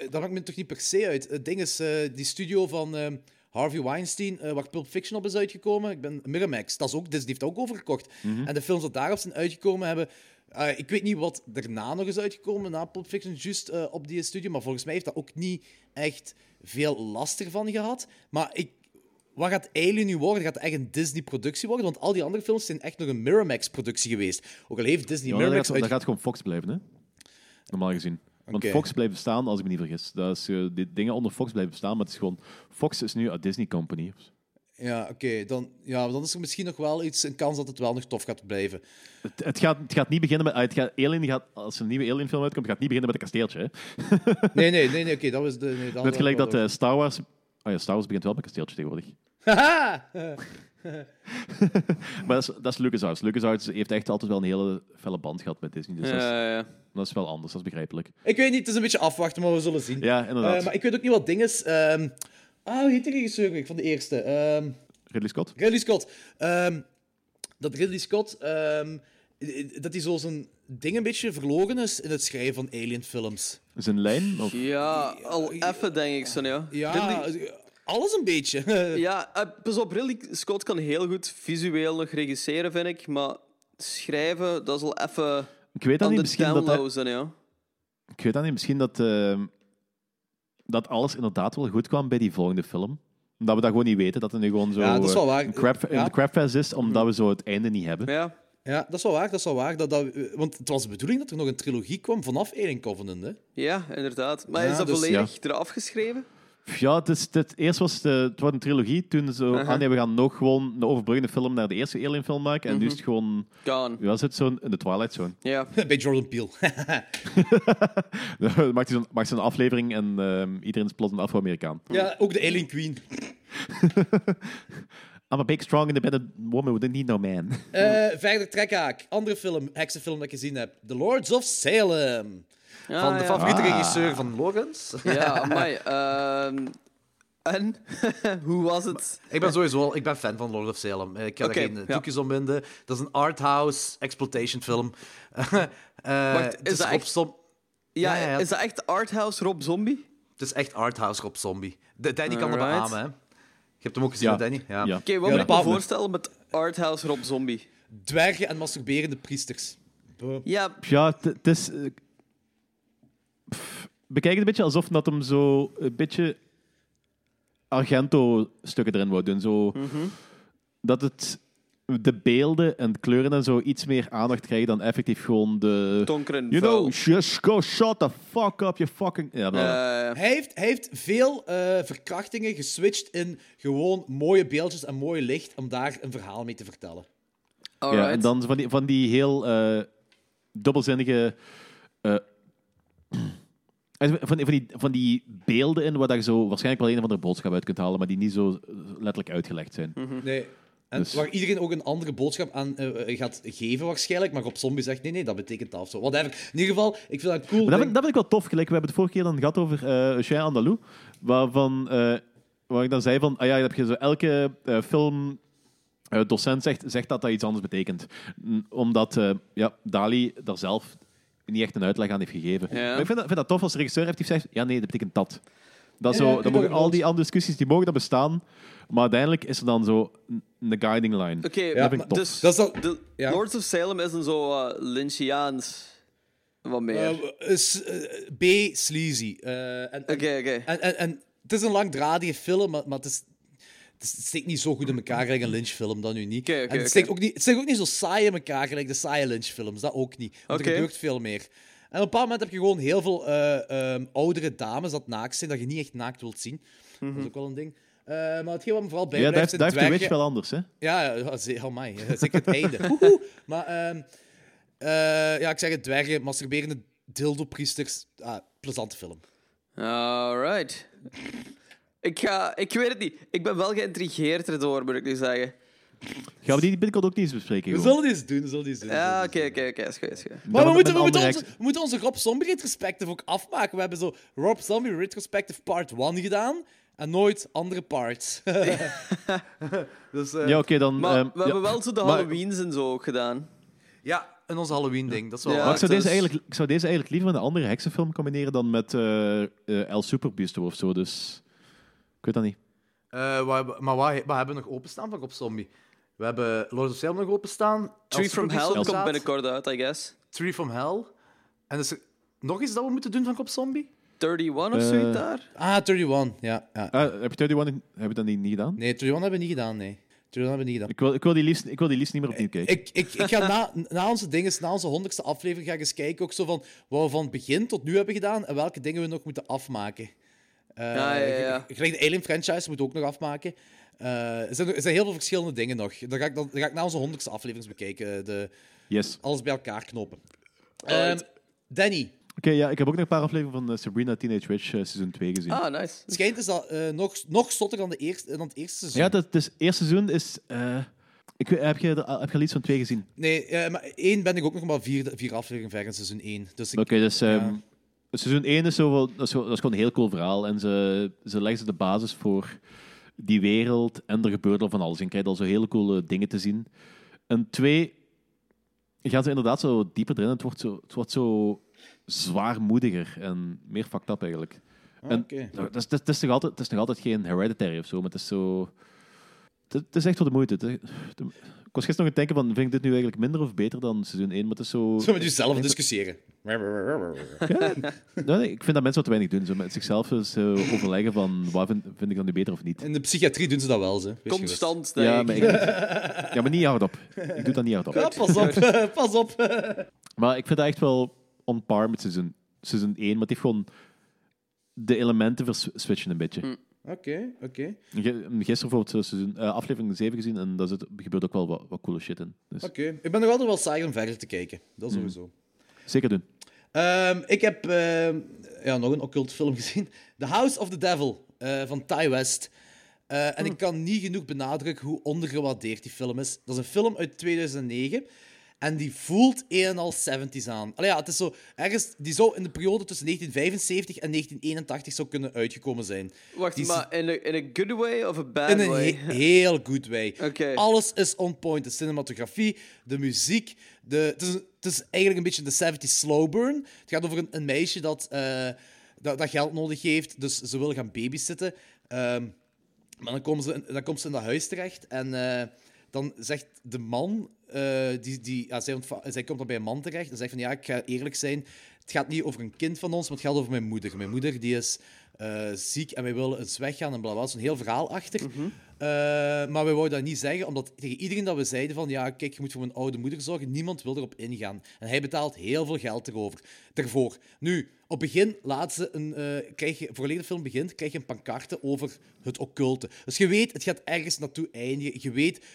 dat maakt me toch niet per se uit. Het ding is, uh, die studio van uh, Harvey Weinstein, uh, waar Pulp Fiction op is uitgekomen, ik ben Miramax, dat is ook, Disney heeft dat ook overgekocht. Mm-hmm. En de films die daarop zijn uitgekomen hebben... Uh, ik weet niet wat daarna nog is uitgekomen, na Pulp Fiction, juist uh, op die studio, maar volgens mij heeft dat ook niet echt veel last ervan gehad. Maar ik, wat gaat Alien nu worden? Gaat het echt een Disney-productie worden? Want al die andere films zijn echt nog een Miramax-productie geweest. Ook al heeft Disney ja, Miramax... Dat gaat, uitge- dat gaat gewoon Fox blijven, hè? Normaal gezien. Want okay. Fox blijft bestaan, als ik me niet vergis. Dat is, uh, die dingen onder Fox blijven bestaan, maar het is gewoon... Fox is nu een Disney Company. Ja, oké. Okay. Dan, ja, dan is er misschien nog wel iets, een kans dat het wel nog tof gaat blijven. Het, het, gaat, het gaat niet beginnen met... Het gaat, Alien gaat, als er een nieuwe Alien-film uitkomt, gaat het niet beginnen met een kasteeltje. Hè? Nee, nee, nee, nee oké. Okay, dat was de... Nee, dat net gelijk dat uh, Star Wars... Oh ja, Star Wars begint wel met een kasteeltje tegenwoordig. Haha! Maar dat is, dat is LucasArts. LucasArts heeft echt altijd wel een hele felle band gehad met Disney. Dus ja, dat, is, ja, ja. dat is wel anders, dat is begrijpelijk. Ik weet niet, het is een beetje afwachten, maar we zullen zien. Ja, inderdaad. Uh, maar ik weet ook niet wat ding is. Um... Ah, hoe heet die regisseur van de eerste? Um... Ridley Scott. Ridley Scott. Um, dat Ridley Scott... Um... dat hij zo zijn ding een beetje verloren is in het schrijven van Alien-films. Zijn lijn? Of? Ja, al even, denk ik zo, ja. Ja, Ridley... alles een beetje. Ja, pas op, Ridley Scott kan heel goed visueel nog regisseren, vind ik, maar schrijven, dat is al even... Ik weet dat niet, misschien dat... Hij... Zijn, ja. Ik weet dat niet, misschien dat... Uh, dat alles inderdaad wel goed kwam bij die volgende film. Omdat we dat gewoon niet weten, dat er nu gewoon zo... Ja, dat is wel waar. Een crap, ja. een crapfest is, omdat we zo het einde niet hebben. Ja. Ja, dat is wel waar. Dat is wel waar dat, dat, want het was de bedoeling dat er nog een trilogie kwam vanaf Alien Covenant. Hè? Ja, inderdaad. Maar ja, is dat dus, volledig ja. eraf geschreven? Ja, het is, het, eerst was het, het was een trilogie. Toen zo, uh-huh. ah nee, we gaan nog gewoon een overbruggende film naar de eerste Alien film maken. En nu mm-hmm. is het gewoon... Gone. Hoe was het? Zo'n, in de Twilight Zone. Ja. Bij Jordan Peele. Dan maakt hij zo'n, maakt zo'n aflevering en um, iedereen is plots een Afro-Amerikaan. Ja, ook de Alien Queen. I'm a big, strong, independent woman with a need no man. Uh, verder trekhaak. Andere film, heksenfilm dat ik gezien heb. The Lords of Salem. Ah, van de ja. favoriete ah. regisseur van Lawrence. Ja, amai. Uh, en? Hoe was het? Ik ben sowieso wel, ik ben fan van Lord of Salem. Ik ga okay, er geen doekjes ja. om binden. Dat is een arthouse exploitation film. uh, Wacht, is, is, dat echt... Som... ja, ja, ja. is dat echt arthouse Rob Zombie? Het is echt arthouse Rob Zombie. Danny kan het beamen, hè. Je hebt hem ook gezien, ja. Danny. Ja. Ja. Oké, okay, wat ja, moet ik me voorstellen met arthouse Rob Zombie? Dwergen en masturberende priesters. Buh. Ja, ja het t- is... Uh, bekijk het een beetje alsof dat hem zo een beetje Argento-stukken erin wou doen. Zo, mm-hmm. dat het de beelden en de kleuren en zo iets meer aandacht krijgen dan effectief gewoon de... Donkeren You vuil. Know, just go shut the fuck up, you fucking... Ja, uh. hij, heeft, hij heeft veel uh, verkrachtingen geswitcht in gewoon mooie beeldjes en mooi licht om daar een verhaal mee te vertellen. Alright. Ja, en dan van die, van die heel uh, dubbelzinnige... Uh, van, van, die, van die beelden in waar je zo waarschijnlijk wel een of andere boodschap uit kunt halen, maar die niet zo letterlijk uitgelegd zijn. Mm-hmm. Nee. En dus. Waar iedereen ook een andere boodschap aan uh, gaat geven waarschijnlijk, maar op Zombie zegt nee, nee, dat betekent dat of zo. Whatever. In ieder geval, ik vind dat cool. Dat vind, ik, dat vind ik wel tof. Gelijk, we hebben het vorige keer dan gehad over uh, Chien Andalou, waarvan, uh, waar ik dan zei van, ah ja, heb je zo elke uh, film... Uh, docent zegt, zegt dat dat iets anders betekent. Omdat uh, ja, Dali daar zelf niet echt een uitleg aan heeft gegeven. Ja. Maar ik vind dat, vind dat tof als de regisseur heeft die zegt, ja nee, dat betekent dat. Dat zo, ja, dan mogen al die andere discussies die mogen dan bestaan, maar uiteindelijk is er dan zo een guiding line. Oké, okay, ja, dus dat is al, de, ja. Lords of Salem is een zo uh, Lynchiaans wat meer. Uh, s- uh, B sleazy. Uh, en, okay, okay. En, en, en het is een langdradige film, maar, maar het, is, het, is, het steekt niet zo goed in elkaar gelijk een Lynch-film, dat nu niet. Okay, okay, en het, steekt okay. ook niet, het steekt ook niet zo saai in elkaar gelijk de saaie Lynch-films, dat ook niet. Want okay. er gebeurt veel meer. En op een bepaald moment heb je gewoon heel veel uh, um, oudere dames dat naakt zijn, dat je niet echt naakt wilt zien. Mm-hmm. Dat is ook wel een ding. Uh, maar hetgeen wat me vooral bij blijft... Ja, daar heeft de Witch wel anders, hè? Ja, ja ze, oh my, zeker het einde. Maar um, uh, ja, ik zeg het, dwergen, masturberende dildo-priesters. Ah, plezante film. Alright. ik, ga, ik weet het niet. Ik ben wel geïntrigeerd erdoor, moet ik nu zeggen. Gaan we die binnenkort ook niet eens bespreken? We zullen dit doen, we zullen dit doen. Ja, oké, oké, oké, is goed, is goed. Maar we moeten, we, moeten onze, we moeten onze Rob Zombie retrospective ook afmaken. We hebben zo Rob Zombie retrospective part één gedaan en nooit andere parts. dus, uh, ja, oké, okay, dan... Maar um, we ja. hebben wel zo de Halloweens en zo ook gedaan. Ja, en ons Halloween-ding, dat is wel... Ja, maar ik zou, dus... deze eigenlijk, ik zou deze eigenlijk liever met een andere heksenfilm combineren dan met uh, uh, El Superbeaster of zo, dus... Ik weet dat niet. Uh, maar maar wat, wat hebben we nog openstaan van Rob Zombie? We hebben Lords of Salem nog openstaan. Tree from Hell komt binnenkort uit, I guess. Tree from Hell. En is er nog iets dat we moeten doen van Rob Zombie? eenendertig of zoiets uh, daar? Ah, eenendertig, ja. ja. Ah, heb je eenendertig heb je dat niet, niet gedaan? Nee, eenendertig hebben we niet gedaan, nee. eenendertig hebben we niet gedaan. Ik wil, ik wil, die, liefst, ik wil die liefst niet meer opnieuw kijken. Ik, ik, ik ga na, na onze dinges, na onze honderdste aflevering, ga ik eens kijken ook zo van wat we van begin tot nu hebben gedaan en welke dingen we nog moeten afmaken. Uh, ah, ja, ja. Ik, ik, de Alien franchise moet ook nog afmaken. Uh, er, zijn, er zijn heel veel verschillende dingen nog. Dan ga ik, dan, dan ga ik na onze honderdste aflevering bekijken. De, yes. Alles bij elkaar knopen. Um, Danny. Oké, okay, ja, ik heb ook nog een paar afleveringen van Sabrina Teenage Witch uh, seizoen twee gezien. Ah, nice. Het schijnt is dat uh, nog, nog zotter dan, de eerste, dan het eerste seizoen. Ja, het dus eerste seizoen is... Uh, ik, heb je al iets van twee gezien? Nee, uh, maar één ben ik ook nog maar vier, vier afleveringen ver in seizoen één. Dus Oké, okay, dus... Um, ja. Seizoen één is, zo, dat is gewoon een heel cool verhaal. En ze, ze leggen ze de basis voor die wereld. En er gebeurt al van alles. En je krijgt al zo hele coole dingen te zien. En twee... gaan ze inderdaad zo dieper erin. Het wordt zo... Het wordt zo zwaarmoediger en meer fucked up eigenlijk. Ah, okay. en, het, is, het, is nog altijd, het is nog altijd geen Hereditary of zo, maar het is zo... Het, het is echt wel de moeite. Het, het, ik was gisteren nog aan het denken van, vind ik dit nu eigenlijk minder of beter dan seizoen één, maar het is zo... Zo met jezelf discussiëren. Ja, nee, ik vind dat mensen wat te weinig doen. Zo met zichzelf dus, uh, overleggen van, wat vind, vind ik dan nu beter of niet. In de psychiatrie doen ze dat wel. Zo. Constant. Ja maar, ik, ja, maar niet hardop. Ik doe dat niet hardop. Ja, pas op. Pas op. Maar ik vind dat echt wel... on par met seizoen, seizoen één, maar het heeft gewoon de elementen verswitchen een beetje. Oké, okay, oké. Okay. Gisteren bijvoorbeeld seizoen, uh, aflevering zeven gezien en daar gebeurt ook wel wat, wat coole shit in. Dus. Oké, okay. Ik ben nog altijd wel saai om verder te kijken. Dat mm. sowieso. Zeker doen. Um, ik heb uh, ja, nog een occult film gezien. The House of the Devil uh, van Ty West. Uh, mm. En ik kan niet genoeg benadrukken hoe ondergewaardeerd die film is. Dat is een film uit tweeduizend negen... En die voelt een en al seventies aan. Allee, ja, het is zo, ergens, die zou in de periode tussen negentien vijfenzeventig en negentien eenentachtig zou kunnen uitgekomen zijn. Wacht, die maar in a, in a good way of a bad in way? In een he- heel good way. Okay. Alles is on point. De cinematografie, de muziek. De, het, is, het is eigenlijk een beetje de seventies slow burn. Het gaat over een, een meisje dat, uh, dat, dat geld nodig heeft. Dus ze wil gaan babysitten. Um, maar dan komt ze, dan komt ze in dat huis terecht. En... Uh, dan zegt de man, uh, die, die, ja, zij, ontva- zij komt dan bij een man terecht en zegt van ja, ik ga eerlijk zijn, het gaat niet over een kind van ons, maar het gaat over mijn moeder. Mijn moeder die is uh, ziek en wij willen eens weggaan en blablabla. Zo'n heel verhaal achter. Mm-hmm. Uh, maar wij wouden dat niet zeggen, omdat tegen iedereen dat we zeiden van ja, kijk, je moet voor mijn oude moeder zorgen, niemand wil erop ingaan. En hij betaalt heel veel geld erover, ervoor. Nu, op begin, laatste, een, uh, krijg je, voordat de film begint, krijg je een pancarte over het occulte. Dus je weet, het gaat ergens naartoe eindigen. Je weet...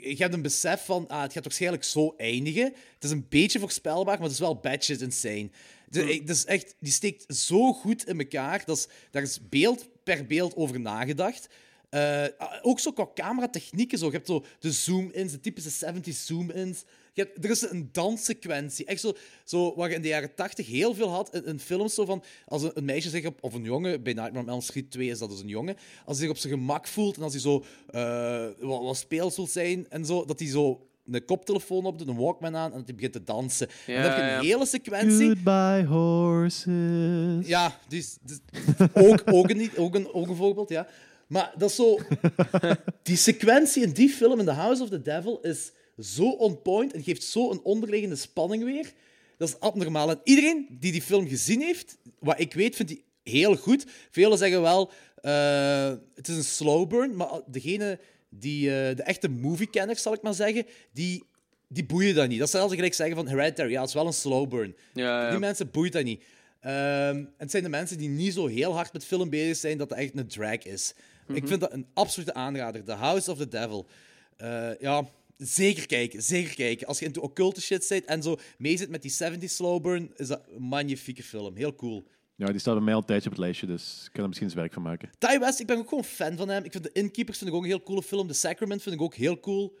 Je hebt een besef van, ah, het gaat waarschijnlijk zo eindigen. Het is een beetje voorspelbaar, maar het is wel batshit insane. De, dus echt, die steekt zo goed in elkaar. Dat is, daar is beeld per beeld over nagedacht. Uh, ook zo qua cameratechnieken. Zo. Je hebt zo de zoom-ins, de typische seventies zoom-ins. Je hebt, er is een danssequentie. Echt zo, zo wat je in de jaren tachtig heel veel had in, in films. Zo van, als een, een meisje zich op, of een jongen, bij Nightmare on Elm Street twee is dat dus een jongen, als hij zich op zijn gemak voelt en als hij zo uh, wat, wat speels wil zijn en zo, dat hij zo een koptelefoon op doet, een Walkman aan en dat hij begint te dansen. Ja, en dan heb je een hele sequentie. Goodbye horses. Ja, dus, dus, ook, ook, een, ook, een, ook een voorbeeld, ja. Maar dat is zo... Die sequentie in die film, in The House of the Devil, is zo on point en geeft zo een onderliggende spanning weer. Dat is abnormaal. En iedereen die die film gezien heeft, wat ik weet, vindt die heel goed. Velen zeggen wel, uh, het is een slow burn, maar degene die, uh, de echte moviekenners, zal ik maar zeggen, die, die boeien dat niet. Dat zijn als ik gelijk zeggen van Hereditary, ja, het is wel een slow burn. Ja, ja. Die mensen boeit dat niet. Uh, en het zijn de mensen die niet zo heel hard met film bezig zijn, dat het echt een drag is. Mm-hmm. Ik vind dat een absolute aanrader. The House of the Devil. Uh, ja, zeker kijken, zeker kijken. Als je into occulte shit zit en zo mee zit met die seventies slowburn, is dat een magnifieke film. Heel cool. Ja, die staat bij mij al een tijdje op het lijstje, dus ik kan er misschien eens werk van maken. Ty West, ik ben ook gewoon fan van hem. Ik vind The Innkeepers vind ik ook een heel coole film. The Sacrament vind ik ook heel cool.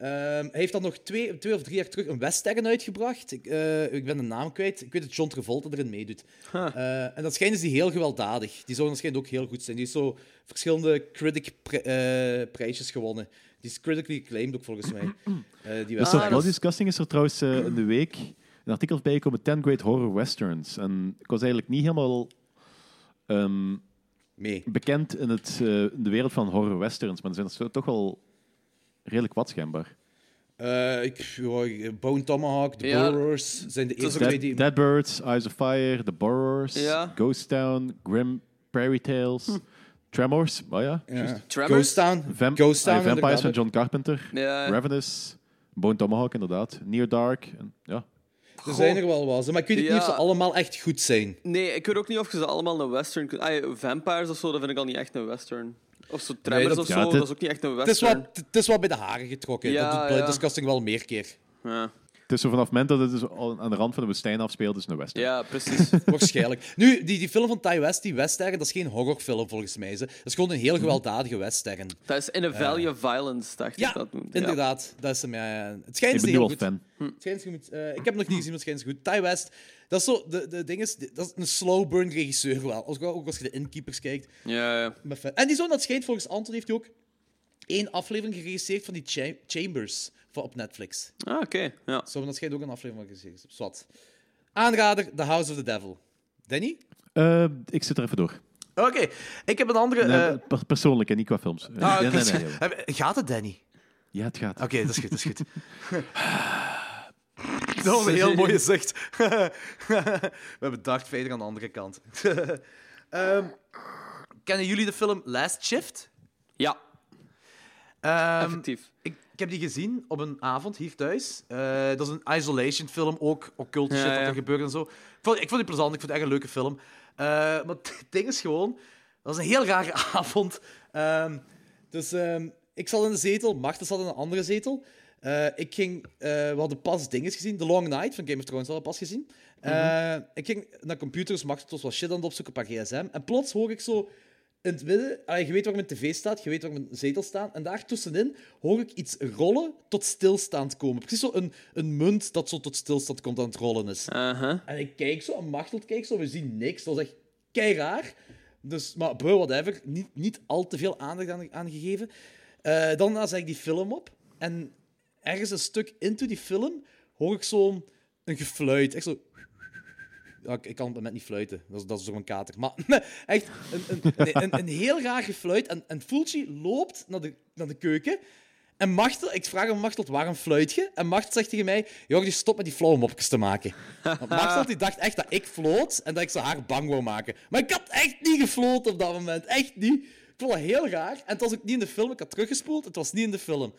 Um, hij heeft dan nog twee, twee of drie jaar terug een western uitgebracht. Ik, uh, ik ben de naam kwijt. Ik weet dat John Travolta erin meedoet. Huh. Uh, en dat schijnt is die heel gewelddadig. Die zou waarschijnlijk ook heel goed zijn. Die heeft zo verschillende critic pri- uh, prijsjes gewonnen. Die is critically acclaimed ook volgens mij. Uh, die was wel discussing is er trouwens uh, in de week een artikel bij gekomen ten Great Horror Westerns. En ik was eigenlijk niet helemaal um, nee. bekend in, het, uh, in de wereld van horror westerns, maar er zijn er toch wel redelijk wat, schijnbaar. Uh, ik, Bone Tomahawk, The ja. Borrowers zijn de eerste twee die... Dead Birds, Eyes of Fire, The Borrowers, ja. Ghost Town, Grim Prairie Tales, hm. Tremors, oh ja, ja. Tremors? Ghost Town, Vamp- Ghost Town ah, Vampires van John Carpenter, ja. Ravenous, Bone Tomahawk, inderdaad, Near Dark, en, ja. Er zijn er wel wat, maar ik weet ja. niet of ze allemaal echt goed zijn. Nee, ik weet ook niet of ze allemaal een western... Ah, vampires of zo, dat vind ik al niet echt een western. Of zo Tremors nee, dat, of zo, ja, dit, dat is ook niet echt een western. Het is wat, het is wat bij de haren getrokken. Ja, dat doet ja. Disgusting wel meer keer. Ja. Dus vanaf het moment dat het dus al aan de rand van de woestijn afspeelt, is het een western. Ja, precies. Waarschijnlijk. Nu, die, die film van Ty West, die western, dat is geen horrorfilm volgens mij. Ze. Dat is gewoon een heel gewelddadige western. Dat is In a Valley uh, of Violence, dacht ik ja, dat noemde. Ja, inderdaad. Dat is hem, ja. Het schijnt niet heel goed. Fan. Het schijnt goed. Uh, ik heb nog niet gezien, maar het schijnt goed. Ty West, dat is zo... De, de ding is, dat is een slow burn regisseur wel. Ook als je de Innkeepers kijkt. Ja, ja. En die zoon, dat schijnt volgens Anton, heeft hij ook één aflevering geregisseerd van die cha- Chambers op Netflix. Ah, oké. Okay. Ja. Zo, dat schijnt ook een aflevering geregisseerd. Zwat. Aanrader, The House of the Devil. Danny? Uh, ik zit er even door. Oké. Okay. Ik heb een andere... Nee, uh... per- persoonlijk, en niet qua films. Ah, nee, nee, nee, nee, nee. Gaat het, Danny? Ja, het gaat. Oké, okay, dat is goed, dat is goed. Dat was een heel mooie zicht. We hebben Darth Vader aan de andere kant. um, kennen jullie de film Last Shift? Ja. Um, Effectief. Ik, ik heb die gezien op een avond hier thuis. Uh, dat is een isolation film, ook occult shit ja, ja. wat er gebeurt en zo. Ik vond, ik vond die plezant, ik vond het echt een leuke film. Uh, maar het ding is gewoon, dat was een heel rare avond. Um, dus um, ik zat in de zetel, Marten zat in een andere zetel. Uh, ik ging, uh, we hadden pas dingen gezien. The Long Night van Game of Thrones hadden we pas gezien. Uh, mm-hmm. Ik ging naar computers, Marten was wat shit aan het opzoeken, een paar gsm. En plots hoor ik zo... In het midden, ah, je weet waar mijn tv staat, je weet waar mijn zetel staat. En daar tussenin hoor ik iets rollen tot stilstand komen. Precies zo een, een munt dat zo tot stilstand komt aan het rollen is. Uh-huh. En ik kijk zo, en Machteld kijkt zo, we zien niks. Dat was echt keiraar. Dus, maar bro, whatever, niet, niet al te veel aandacht aan, aan gegeven. Uh, daarna zag ik die film op. En ergens een stuk into die film hoor ik zo'n een gefluit. Echt zo... Ja, ik kan op het moment niet fluiten. Dat is, dat is door mijn kater. Maar echt, een, een, een, een, een heel raar gefluit. En, en Fulci loopt naar de, naar de keuken. En Martel, ik vraag aan Martel, waarom fluit je? En Martel zegt tegen mij, Jordi, stop met die flauwe mopjes te maken. Want Martel die dacht echt dat ik floot en dat ik ze haar bang wou maken. Maar ik had echt niet gefloot op dat moment. Echt niet. Ik vond dat heel raar. En het was ook niet in de film. Ik had teruggespoeld. Het was niet in de film.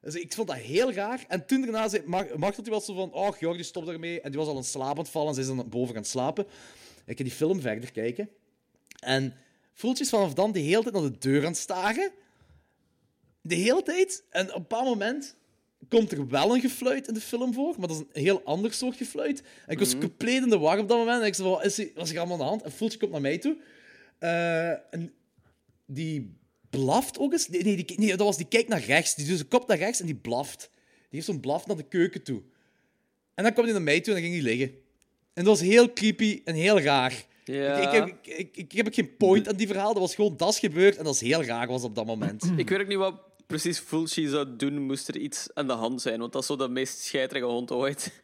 Dus ik vond dat heel raar. En toen daarna zei Machtel, die was zo van... Oh, Jordi, stop daarmee. En die was al in slaap aan het vallen. En ze is dan boven gaan slapen. Ik heb die film verder kijken. En Fulci is vanaf dan de hele tijd naar de deur aan het staren. De hele tijd. En op een bepaald moment komt er wel een gefluit in de film voor. Maar dat is een heel ander soort gefluit. En ik was mm-hmm. compleet in de war op dat moment. En ik zei, wat is er was allemaal aan de hand? En Fulci komt naar mij toe. Uh, en die... blaft ook eens? Nee, nee, die, nee, dat was die kijkt naar rechts. Die doet zijn kop naar rechts en die blaft. Die heeft zo'n blaft naar de keuken toe. En dan kwam hij naar mij toe en dan ging hij liggen. En dat was heel creepy en heel raar. Ja. Ik, ik, heb, ik, ik, ik heb geen point aan die verhaal. Dat was gewoon dat is gebeurd en dat is heel raar was op dat moment. Ik weet ook niet wat precies Fulci zou doen moest er iets aan de hand zijn. Want dat is zo de meest scheiterige hond ooit.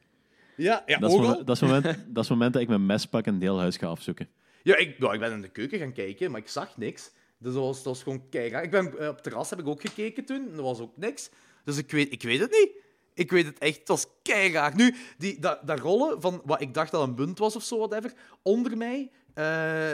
Ja, ja dat, is moment, dat, is moment, dat is het moment dat ik mijn mes pak en deel huis ga afzoeken. Ja, ik, nou, ik ben in de keuken gaan kijken, maar ik zag niks. Dus dat was, dat was gewoon keiraar. Ik ben, op het terras heb ik ook gekeken toen. En er was ook niks. Dus ik weet, ik weet het niet. Ik weet het echt. Het was keiraar. Nu, die, dat, dat rollen van wat ik dacht dat een munt was of zo, whatever. Onder mij uh,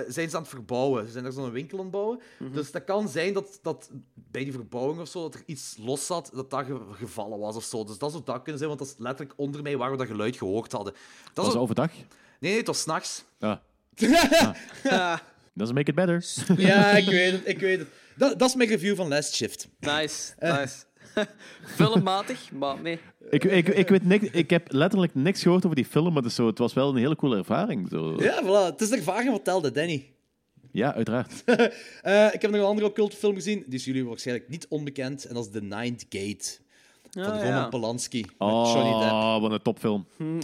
zijn ze aan het verbouwen. Ze zijn daar zo'n winkel aan het bouwen. Mm-hmm. Dus dat kan zijn dat, dat bij die verbouwing of zo, dat er iets los zat, dat dat ge- gevallen was of zo. Dus dat zou dat kunnen zijn, want dat is letterlijk onder mij waar we dat geluid gehoord hadden. Dat was zo... overdag? Nee, nee, het was 's nachts. Ja. Ah. Ah. Doesn't make it better. Ja, ik weet het, ik weet het. Dat, dat is mijn review van Last Shift. Nice, nice. Uh. Filmmatig, maar nee. Ik, ik, ik, weet niks, ik heb letterlijk niks gehoord over die film, maar dus zo, het was wel een hele coole ervaring. Zo. Ja, voilà. Het is de ervaring wat telde, Danny. Ja, uiteraard. uh, ik heb nog een andere occulte film gezien, die is jullie waarschijnlijk niet onbekend, en dat is The Ninth Gate. Van oh, Roman ja. Polanski. Oh, met Johnny Depp. Oh, wat een topfilm. Hm.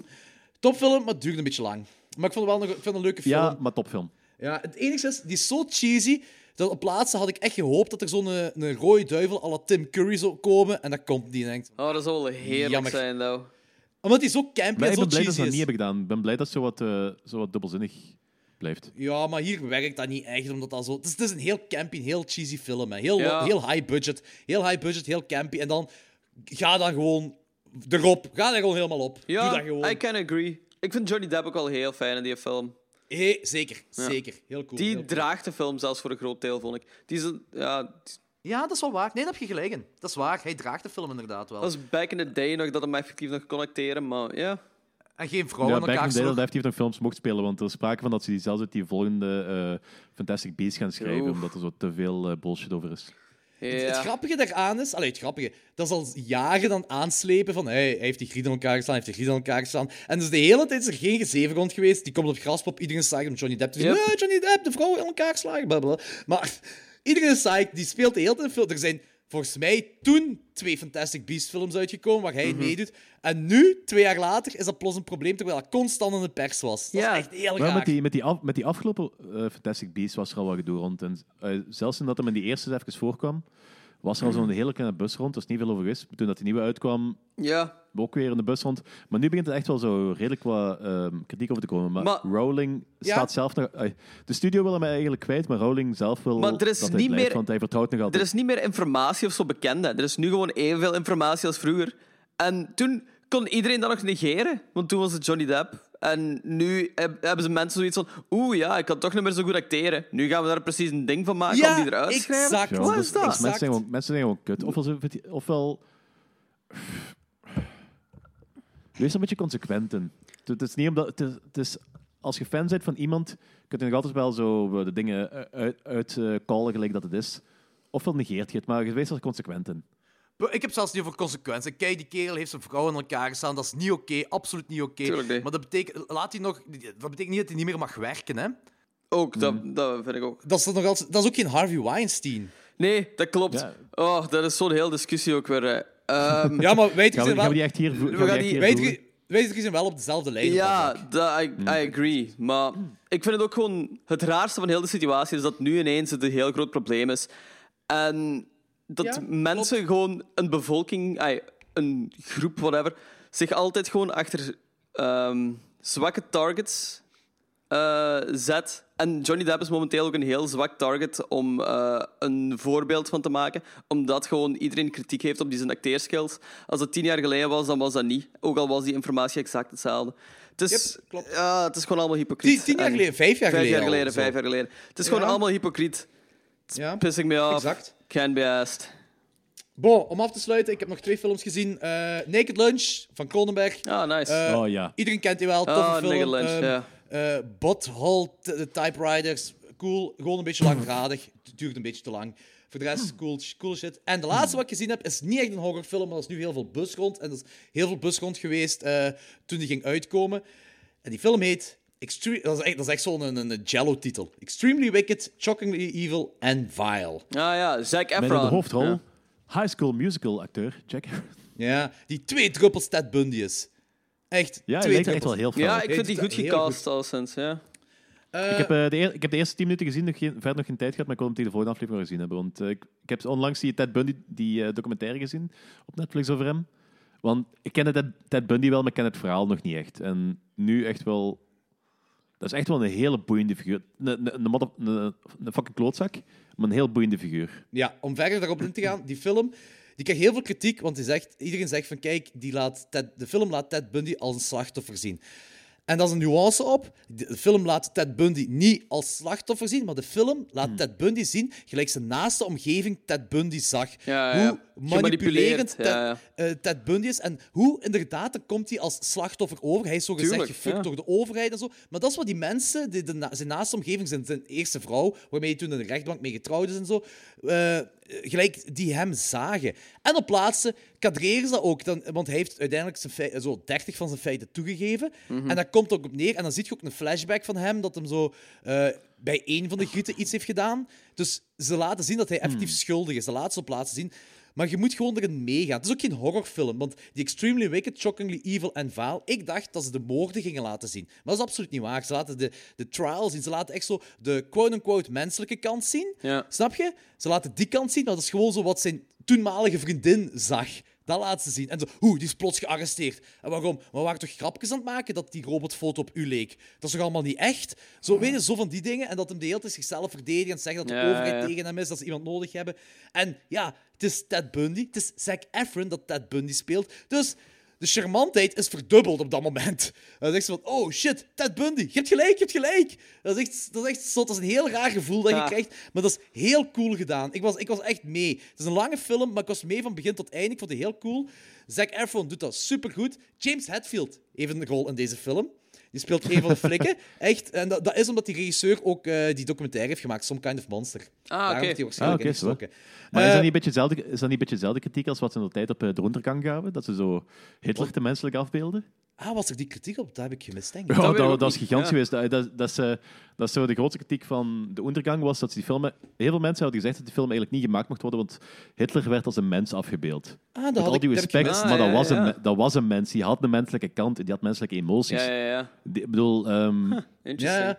Topfilm, maar het duurde een beetje lang. Maar ik vond het wel nog, ik vond een leuke film. Ja, maar topfilm. Ja, het enige is, die is zo cheesy, dat op laatste had ik echt gehoopt dat er zo'n een rode duivel à la Tim Curry zou komen, en dat komt niet, denk ik. Oh, dat zou wel heerlijk jammer. zijn, though. Omdat hij zo campy en zo cheesy is. Ik ben blij dat ze dat niet hebben gedaan. Ik ben blij dat het zo wat, uh, zo wat dubbelzinnig blijft. Ja, maar hier werkt dat niet echt, omdat dat zo... Het is, het is een heel campy, een heel cheesy film, hè. Heel, ja. heel high budget. Heel high budget, heel campy. En dan ga dan gewoon erop. Ga daar gewoon helemaal op. Ja, Doe dat gewoon. I can agree. Ik vind Johnny Depp ook al heel fijn in die film. He, zeker, ja. zeker. Heel cool. Die heel cool. draagt de film zelfs voor een groot deel, vond ik. Die is, ja, die... ja, dat is wel waar. Nee, dat heb je gelijk in. Dat is waar. Hij draagt de film inderdaad wel. Dat was back in the day nog dat hem effectief nog connecteren, maar ja. Yeah. En geen vrouwen ja, aan elkaar. Back in the day dat hij effectief nog films mocht spelen, want er sprake van dat ze die zelfs uit die volgende uh, Fantastic Beasts gaan schrijven, Oef. omdat er zo te veel uh, bullshit over is. Ja. Het, het grappige daaraan is... Allee, het grappige. Dat is al jaren dan aanslepen van... Hey, hij heeft die griet aan elkaar gestaan, hij heeft die griet aan elkaar gestaan. En dus de hele tijd is er geen gezeven rond geweest. Die komt op Graspop, iedereen slaagt om Johnny Depp te zeggen... Yep. Nee, Johnny Depp, de vrouw aan elkaar slagen, blablabla. Maar iedereen psych, die speelt de hele tijd veel. Er zijn volgens mij toen twee Fantastic Beasts films uitgekomen waar hij mm-hmm. meedoet. En nu, twee jaar later, is dat plots een probleem, terwijl dat constant in de pers was. Dat ja. is echt heel raar. Met die, met, die af, met die afgelopen uh, Fantastic Beasts was er al wat gedoe rond. En, uh, zelfs omdat hem in die eerste even voorkwam, was er al zo'n hele kleine bus rond. Er is niet veel over geweest. Toen dat die nieuwe uitkwam, ja. ook weer in de bus rond. Maar nu begint er echt wel zo redelijk wat uh, kritiek over te komen. Maar, maar Rowling ja. staat zelf nog... Uh, de studio wil hem eigenlijk kwijt, maar Rowling zelf wil maar er is dat hij niet blijft, meer, want hij vertrouwt nog altijd. Er is niet meer informatie of zo bekende. Er is nu gewoon evenveel informatie als vroeger. En toen kon iedereen dat nog negeren, want toen was het Johnny Depp. En nu hebben ze mensen zoiets van... Oeh, ja, ik kan toch niet meer zo goed acteren. Nu gaan we daar precies een ding van maken ja, om die eruit te schrijven. Exact. Ja, wat is dat? Dus, dus mensen, zijn gewoon, mensen zijn gewoon kut. Ofwel... Ze, ofwel... Wees er een beetje consequent in. Het is niet omdat... Het is, het is, als je fan bent van iemand... Kun je nog altijd wel zo de dingen uitcallen gelijk dat het is. Ofwel negeert je het, maar wees er consequent in. Ik heb zelfs niet over consequenties. Kijk, die kerel heeft zijn vrouw in elkaar gestaan. Dat is niet oké, okay, absoluut niet oké. Okay. Nee. Maar dat betekent, laat hij nog, dat betekent niet dat hij niet meer mag werken, hè? Ook, dat, mm. dat vind ik ook. Dat is, dat nog als, dat is ook geen Harvey Weinstein. Nee, dat klopt. Ja. Oh, dat is zo'n hele discussie ook weer. Um, ja, maar weet je wel... die echt hier Wij zijn wel op dezelfde lijn. Ja, da, I, I agree. Maar ik vind het ook gewoon... Het raarste van heel de situatie is dat nu ineens het een heel groot probleem is. En... Dat ja, mensen klopt. Gewoon een bevolking, ay, een groep, whatever, zich altijd gewoon achter um, zwakke targets uh, zet. En Johnny Depp is momenteel ook een heel zwak target om uh, een voorbeeld van te maken. Omdat gewoon iedereen kritiek heeft op die zijn acteerskills. Als dat tien jaar geleden was, dan was dat niet. Ook al was die informatie exact hetzelfde. Het is, yep, uh, het is gewoon allemaal hypocriet. Tien jaar geleden, vijf jaar geleden. Vijf jaar geleden, vijf jaar geleden. Het is gewoon ja. allemaal hypocriet. Het is ja, pissing me af. Exact. Can't be asked. Bon, om af te sluiten, ik heb nog twee films gezien. Uh, Naked Lunch van Cronenberg. Ah, oh, nice. Uh, oh, ja. Iedereen kent die wel. Toffe oh, film. Naked Lunch, um, ja. Uh, Butthole t- Typewriters. Cool. Gewoon een beetje langdradig. Het duurt een beetje te lang. Voor de rest, cool, cool shit. En de laatste wat ik gezien heb, is niet echt een horrorfilm, maar er is nu heel veel bus rond. En er is heel veel bus rond geweest uh, toen die ging uitkomen. En die film heet... Extreme, dat is echt, dat is echt zo'n een, een Jello-titel. Extremely Wicked, Shockingly Evil and Vile. Ah ja, Zac Efron. Met in de hoofdrol, ja. High School Musical-acteur, Jack Efron. Ja, die twee druppels Ted Bundy is. Echt, ja, twee druppels. Echt wel heel ja, ik vind die goed gecast, alleszins. Ja. Uh, ik, heb, uh, de eer, ik heb de eerste tien minuten gezien, nog geen, verder nog geen tijd gehad, maar ik kon hem tegen de volgende aflevering gezien hebben. Want uh, ik, ik heb onlangs die Ted Bundy die uh, documentaire gezien op Netflix over hem. Want ik ken Ted, Ted Bundy wel, maar ik ken het verhaal nog niet echt. En nu echt wel... Dat is echt wel een hele boeiende figuur. Een, een, een, een, een fucking klootzak, maar een heel boeiende figuur. Ja, om verder daarop in te gaan, die film, die krijgt heel veel kritiek, want die zegt, iedereen zegt van kijk, die laat Ted, de film laat Ted Bundy als een slachtoffer zien. En dat is een nuance op. De film laat Ted Bundy niet als slachtoffer zien, maar de film laat hmm. Ted Bundy zien gelijk zijn naaste omgeving Ted Bundy zag. Ja, ja. Hoe manipulerend Ted, ja, ja. Uh, Ted Bundy is en hoe inderdaad dan komt hij als slachtoffer over. Hij is zogezegd Tuurlijk, gefukt ja. door de overheid en zo. Maar dat is wat die mensen, die, de na, zijn naaste omgeving, zijn, zijn eerste vrouw, waarmee hij toen in de rechtbank mee getrouwd is en zo... Uh, gelijk die hem zagen. En op plaatsen kadreren ze dat ook. Dan, want hij heeft uiteindelijk zijn fei- zo dertig van zijn feiten toegegeven. Mm-hmm. En dat komt ook op neer. En dan zie je ook een flashback van hem, dat hem zo uh, bij één van de grieten iets heeft gedaan. Dus ze laten zien dat hij effectief mm. schuldig is. Ze laten ze op plaatsen zien. Maar je moet gewoon erin meegaan. Het is ook geen horrorfilm, want die Extremely Wicked, Shockingly Evil and Vile, ik dacht dat ze de moorden gingen laten zien. Maar dat is absoluut niet waar. Ze laten de, de trials zien. Ze laten echt zo de quote-unquote menselijke kant zien. Ja. Snap je? Ze laten die kant zien, maar dat is gewoon zo wat zijn toenmalige vriendin zag. Dat laten ze zien. En zo, hoe, die is plots gearresteerd. En waarom? Maar we waren toch grapjes aan het maken dat die robotfoto op u leek? Dat is toch allemaal niet echt? Zo, weet je, zo van die dingen. En dat hem de hele tijd zichzelf verdedigt en zegt dat de ja, overheid ja. tegen hem is, dat ze iemand nodig hebben. En ja, het is Ted Bundy. Het is Zac Efron dat Ted Bundy speelt. Dus de charmantheid is verdubbeld op dat moment. En dan zegt ze van, oh shit, Ted Bundy, je hebt gelijk, je hebt gelijk. Dat is echt, dat is echt zot. Dat is een heel raar gevoel dat je ja. krijgt. Maar dat is heel cool gedaan. Ik was, ik was echt mee. Het is een lange film, maar ik was mee van begin tot einde. Ik vond het heel cool. Zac Efron doet dat supergoed. James Hetfield heeft een rol in deze film. Die speelt een van de flikken. Echt. En dat, dat is omdat die regisseur ook uh, die documentaire heeft gemaakt, Some Kind of Monster. Ah, oké. Okay. Daar heeft hij waarschijnlijk ah, okay, in gestoken. Maar uh, is, dat niet een beetje zelden, is dat niet een beetje dezelfde kritiek als wat ze in de tijd op de ondergang gaven? Dat ze zo Hitler te menselijk afbeelden? Ah, was er die kritiek op? Dat heb ik gemist, denk ik. Ja, dat, dat, dat is gigantisch ja. geweest. Dat, dat, dat, is, uh, dat is zo de grootste kritiek van de ondergang was dat ze die film... Heel veel mensen hadden gezegd dat die film eigenlijk niet gemaakt mocht worden, want Hitler werd als een mens afgebeeld. Ah, dat Met had al die ik, respect, dat ik maar ah, ja, dat, was ja, ja. Een, dat was een mens. Die had een menselijke kant en die had menselijke emoties. Ja, ja, ja. Die, ik bedoel... Um, huh, interesting. Ja.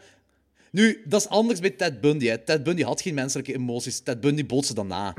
Nu, dat is anders bij Ted Bundy. Hè. Ted Bundy had geen menselijke emoties. Ted Bundy bood ze daarna.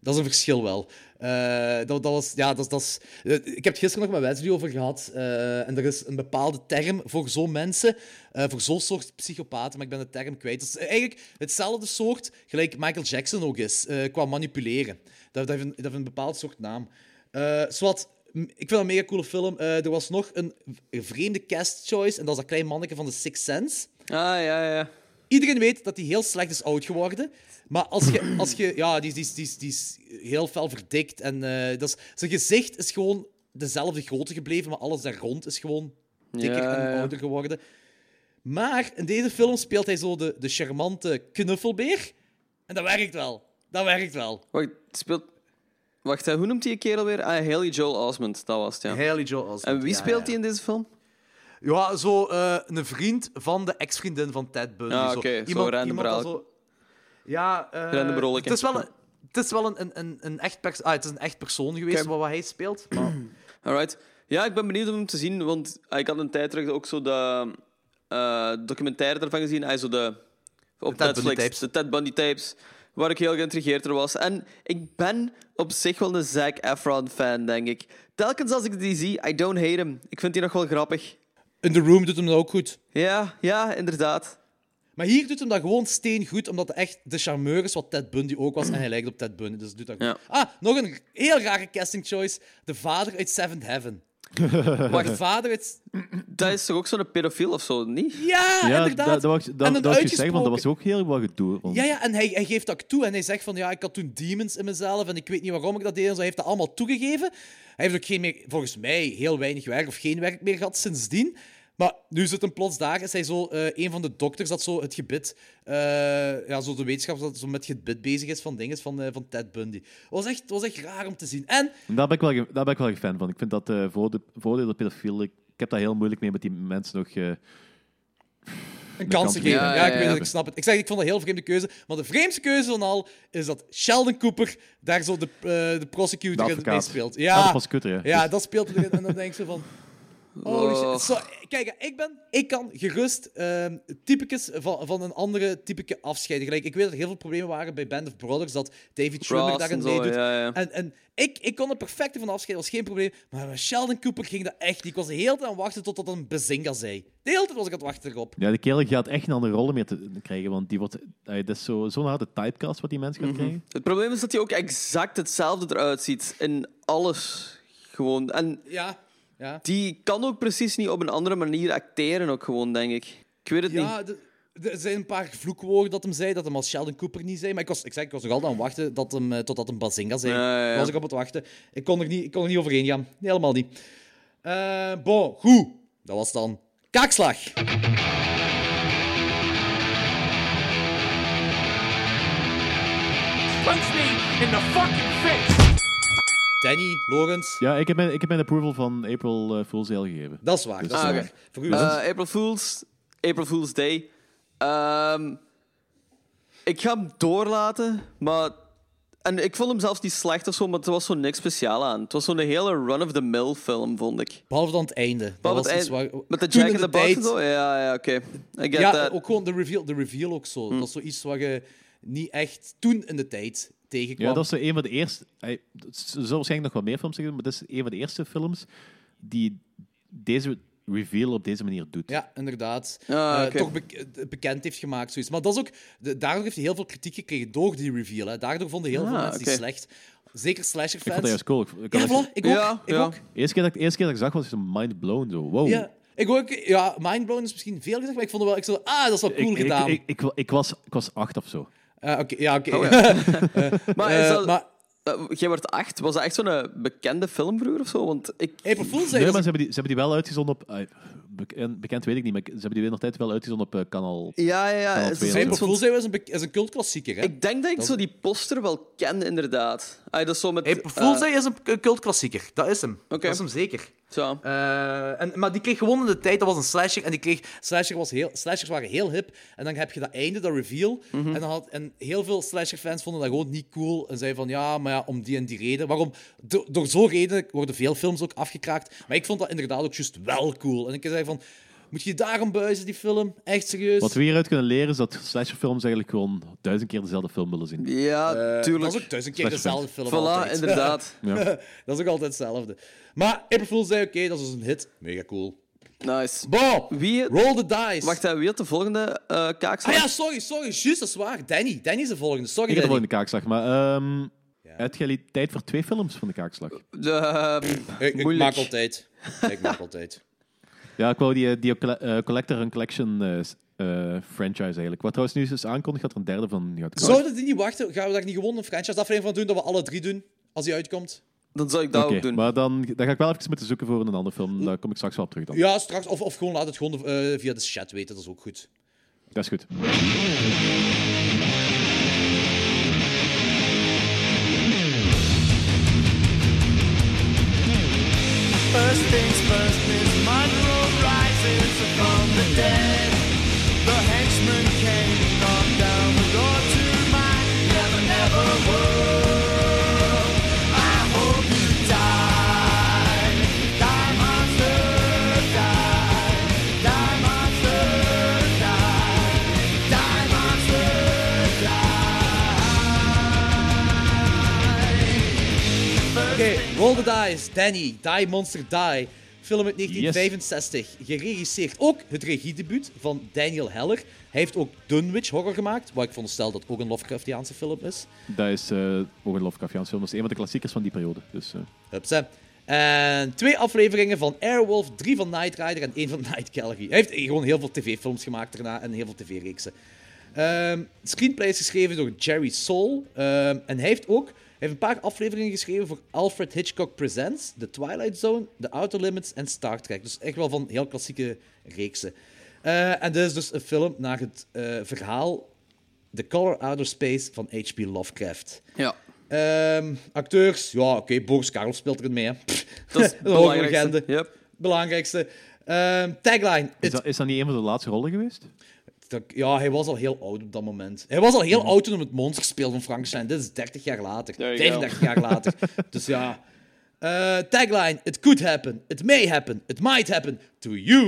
Dat is een verschil wel. Uh, dat, dat was, ja, dat, dat is, uh, ik heb het gisteren nog met Wesley over gehad. Uh, en er is een bepaalde term voor zo'n mensen, uh, voor zo'n soort psychopaten, maar ik ben de term kwijt. Dat is eigenlijk hetzelfde soort, gelijk Michael Jackson ook is, uh, qua manipuleren. Dat, dat, heeft een, dat heeft een bepaald soort naam. Uh, zodat... Ik vind dat een mega coole film. Uh, er was nog een vreemde cast choice, en dat is dat klein manneke van The Sixth Sense. Ah, ja, ja. Iedereen weet dat hij heel slecht is oud geworden. Maar als je... Als je ja, die, die, die, die is heel fel verdikt. En uh, dat is, zijn gezicht is gewoon dezelfde grootte gebleven, maar alles daar rond is gewoon dikker ja, en ja. ouder geworden. Maar in deze film speelt hij zo de, de charmante knuffelbeer. En dat werkt wel. Dat werkt wel. Wacht, speelt... Wacht, hoe noemt hij een kerel weer? Ah, Haley Joel Osment, dat was het, ja. Haley Joel Osment. En wie speelt ja, ja. hij in deze film? Ja, zo uh, een vriend van de ex-vriendin van Ted Bundy. Ah, oké, okay. Zo random verhaal. Zo... Ja, uh, het is wel een, het is wel een, een, een, echt, pers- ah, het is een echt persoon geweest okay. wat, wat hij speelt. Maar... Alright. Ja, ik ben benieuwd om hem te zien, want ik had een tijd terug ook zo de uh, documentaire ervan gezien. Ah, zo de, op de Netflix, de Ted Bundy tapes. Waar ik heel geïntrigeerd door was. En ik ben op zich wel een Zac Efron-fan, denk ik. Telkens als ik die zie, I don't hate him. Ik vind die nog wel grappig. In The Room doet hem dat ook goed. Ja, ja, inderdaad. Maar hier doet hem dat gewoon steengoed, omdat hij echt de charmeur is wat Ted Bundy ook was. En hij lijkt op Ted Bundy, dus doet dat goed. Ja. Ah, nog een heel rare casting choice. De vader uit Seventh Heaven. Maar de vader uit... Dat is toch ook zo'n pedofiel of zo, niet? Ja, ja inderdaad. Dat, dat, was, dat, en dat was uitgesproken... want dat was ook heel wat gedoe. Want... Ja, ja, en hij, hij geeft dat ook toe. En hij zegt van, ja, ik had toen demons in mezelf en ik weet niet waarom ik dat deed. En zo. Hij heeft dat allemaal toegegeven. Hij heeft ook geen meer, volgens mij heel weinig werk of geen werk meer gehad sindsdien. Maar nu zit hem plots daar. Is hij zo uh, een van de dokters dat zo het gebit... Uh, ja, zo de wetenschap dat zo met gebit bezig is van dingen van, uh, van Ted Bundy. Het was echt, was echt raar om te zien. En... Daar ben ik wel, daar ben ik wel een fan van. Ik vind dat uh, voordelen pedofiel... Ik heb daar heel moeilijk mee met die mensen nog... Uh, een kans te geven. Ja, ja, ja, ik weet het, ik snap het. Ik zeg, ik vond dat een heel vreemde keuze. Maar de vreemdste keuze van al is dat Sheldon Cooper daar zo de, uh, de prosecutor in mee speelt. Ja, ah, de prosecutor, ja. Ja, dat speelt erin. En dan denk ik zo van... Oh, so, kijk, ik, ben, ik kan gerust uh, typicus van, van een andere typeke afscheiden. Gelijk, ik weet dat er heel veel problemen waren bij Band of Brothers, dat David Schwimmer daarin meedoet. Ja, ja. En, en ik, ik kon er perfect van afscheiden, dat was geen probleem. Maar met Sheldon Cooper ging dat echt niet. Ik was de hele tijd aan het wachten tot dat een Bazinga zei. De hele tijd was ik aan het wachten erop. Ja, de kerel gaat echt een andere rol meer te krijgen, want die wordt, dat is zo, zo'n harde typecast wat die mens gaat mm-hmm. krijgen. Het probleem is dat hij ook exact hetzelfde eruit ziet. In alles. Gewoon. En... Ja. Ja. Die kan ook precies niet op een andere manier acteren, ook gewoon, denk ik. Ik weet het ja, niet. Ja, er zijn een paar vloekwoorden dat hem zei, dat hem als Sheldon Cooper niet zei. Maar ik was, ik, zei, ik was nog altijd aan het wachten dat hem, uh, totdat hem Bazinga zei. Ja, ja. Ik was ik op het wachten. Ik kon er niet, ik kon er niet overheen gaan. Nee, helemaal niet. Uh, bon, goed. Dat was dan Kaakslag. Punch me in the fucking face. Danny, Lawrence. Ja, ik heb mijn, ik heb mijn approval van April uh, Fool's Day al gegeven. Dat is waar. Dus, ah, okay. Voor u uh, April Fool's, April Fool's Day. Um, ik ga hem doorlaten, maar... En ik vond hem zelfs niet slecht of zo, maar er was zo niks speciaal aan. Het was zo'n hele run-of-the-mill film, vond ik. Behalve dan het einde. Dat het zwaar... Met de Jack in the Box zo? Ja, ja, oké. Okay. Ja, that. Ook gewoon de reveal, de reveal ook zo. Hmm. Dat is zoiets wat je niet echt toen in de tijd... Tegenkwam. Ja, dat is een van de eerste... Er zullen waarschijnlijk nog wel meer films zeggen, maar dat is een van de eerste films die deze reveal op deze manier doet. Ja, inderdaad. Ah, okay. uh, toch be- bekend heeft gemaakt, zoiets. Maar dat is ook... De, daardoor heeft hij heel veel kritiek gekregen door die reveal. Hè. Daardoor vonden heel ah, veel mensen okay. die slecht. Zeker slasherfans. Ik vond dat juist cool. Ik, ja, voilà, ik ook. Ja, ik ja. ook. Eerste keer dat, eerste keer dat ik zag, was ik mind-blown. Zo. Wow. Ja. Ik ook, ja, mind-blown is misschien veel gezegd, maar ik vond wel... Ik zo, ah, dat is wel cool ik, gedaan. Ik, ik, ik, ik, was, ik was acht of zo. Uh, okay, ja, oké. Okay. Oh, ja. uh, uh, maar, uh, maar Jij wordt acht. Was dat echt zo'n bekende film vroeger of zo? Want ik... hey, nee, maar ze hebben, die, ze hebben die wel uitgezonden op... Uh, bekend, bekend weet ik niet, maar ze hebben die nog tijd wel uitgezonden op uh, kanaal Ja, ja, ja. April Zijn was een, is een cultklassieker, hè? Ik denk dat ik dat zo die poster wel ken, inderdaad. Ay, dat is zo met... April Zijn uh... is een cultklassieker. Dat is hem. Okay. Dat is hem zeker. Zo. Uh, en, maar die kreeg gewoon in de tijd, dat was een slasher, en die kreeg... Slasher was heel, slashers waren heel hip, en dan heb je dat einde, dat reveal, mm-hmm. en, dan had, en heel veel slasherfans vonden dat gewoon niet cool, en zeiden van, ja, maar ja, om die en die reden. Waarom? Do- door zo'n reden worden veel films ook afgekraakt, maar ik vond dat inderdaad ook juist wel cool. En ik zei van, moet je daarom buizen, die film? Echt serieus? Wat we hieruit kunnen leren is dat slasherfilms eigenlijk gewoon duizend keer dezelfde film willen zien. Ja, uh, tuurlijk. Dat is ook duizend keer dezelfde film. Voilà, altijd. Inderdaad. Ja. Dat is ook altijd hetzelfde. Maar April Fool zei, oké, okay, dat is dus een hit. Mega cool. Nice. Bo, wie... roll the dice. Wacht, hè, wie had de volgende uh, kaakslag? Ah ja, sorry, sorry. Juist, dat is waar. Danny. Danny is de volgende. Sorry, ik heb de volgende kaakslag, maar... Um... Ja. Heb jij tijd voor twee films van de kaakslag? Uh, pff, ik, ik maak altijd. Ik maak altijd. Ja, ik wou die, die uh, Collector and Collection uh, uh, franchise eigenlijk. Wat trouwens nu is aankondigd, gaat er een derde van gaat komen. Zouden die niet wachten? Gaan we daar niet gewoon een franchise aflevering van doen, dat we alle drie doen, als die uitkomt? Dan zou ik dat okay, ook doen. Maar dan, dan ga ik wel even moeten zoeken voor een andere film. Daar kom ik straks wel op terug dan. Ja, straks. Of, of gewoon laat het gewoon uh, via de chat weten, dat is ook goed. Dat is goed. First things first, Miss Monroe rises from the dead. The henchman came, knocked down the door to my never, never world. I hope you die. Die, monster, die. Die, monster, die. Die, monster, die. Oké, okay, roll the dice, Danny. Die, monster, die. Film uit negentien vijfenzestig, yes. Geregisseerd ook het regiedebuut van Daniel Heller. Hij heeft ook Dunwich Horror gemaakt, waar ik veronderstel dat ook een Lovecraftiaanse film is. Dat is uh, ook een Lovecraftiaanse film, dat is een van de klassiekers van die periode. Dus, uh... Hups, hè. En twee afleveringen van Airwolf, drie van Knight Rider en één van Night Gallery. Hij heeft gewoon heel veel tv-films gemaakt daarna en heel veel tv-reeksen. Um, screenplay is geschreven door Jerry Soule. Um, en hij heeft ook... Hij heeft een paar afleveringen geschreven voor Alfred Hitchcock Presents, The Twilight Zone, The Outer Limits en Star Trek. Dus echt wel van heel klassieke reeksen. Uh, en dit is dus een film naar het uh, verhaal The Color Out of Space van H P. Lovecraft. Ja. Um, acteurs, ja, oké, okay, Boris Karloff speelt erin mee. Hè. Dat is belangrijkste. Yep. Belangrijkste. Um, tagline. Is dat, is dat niet een van de laatste rollen geweest? Ja, hij was al heel oud op dat moment. Hij was al heel oud toen hij het monster speelde van Frankenstein. Dit is dertig jaar later. vijfendertig jaar later. Dus ja. Uh, tagline. It could happen. It may happen. It might happen. To you.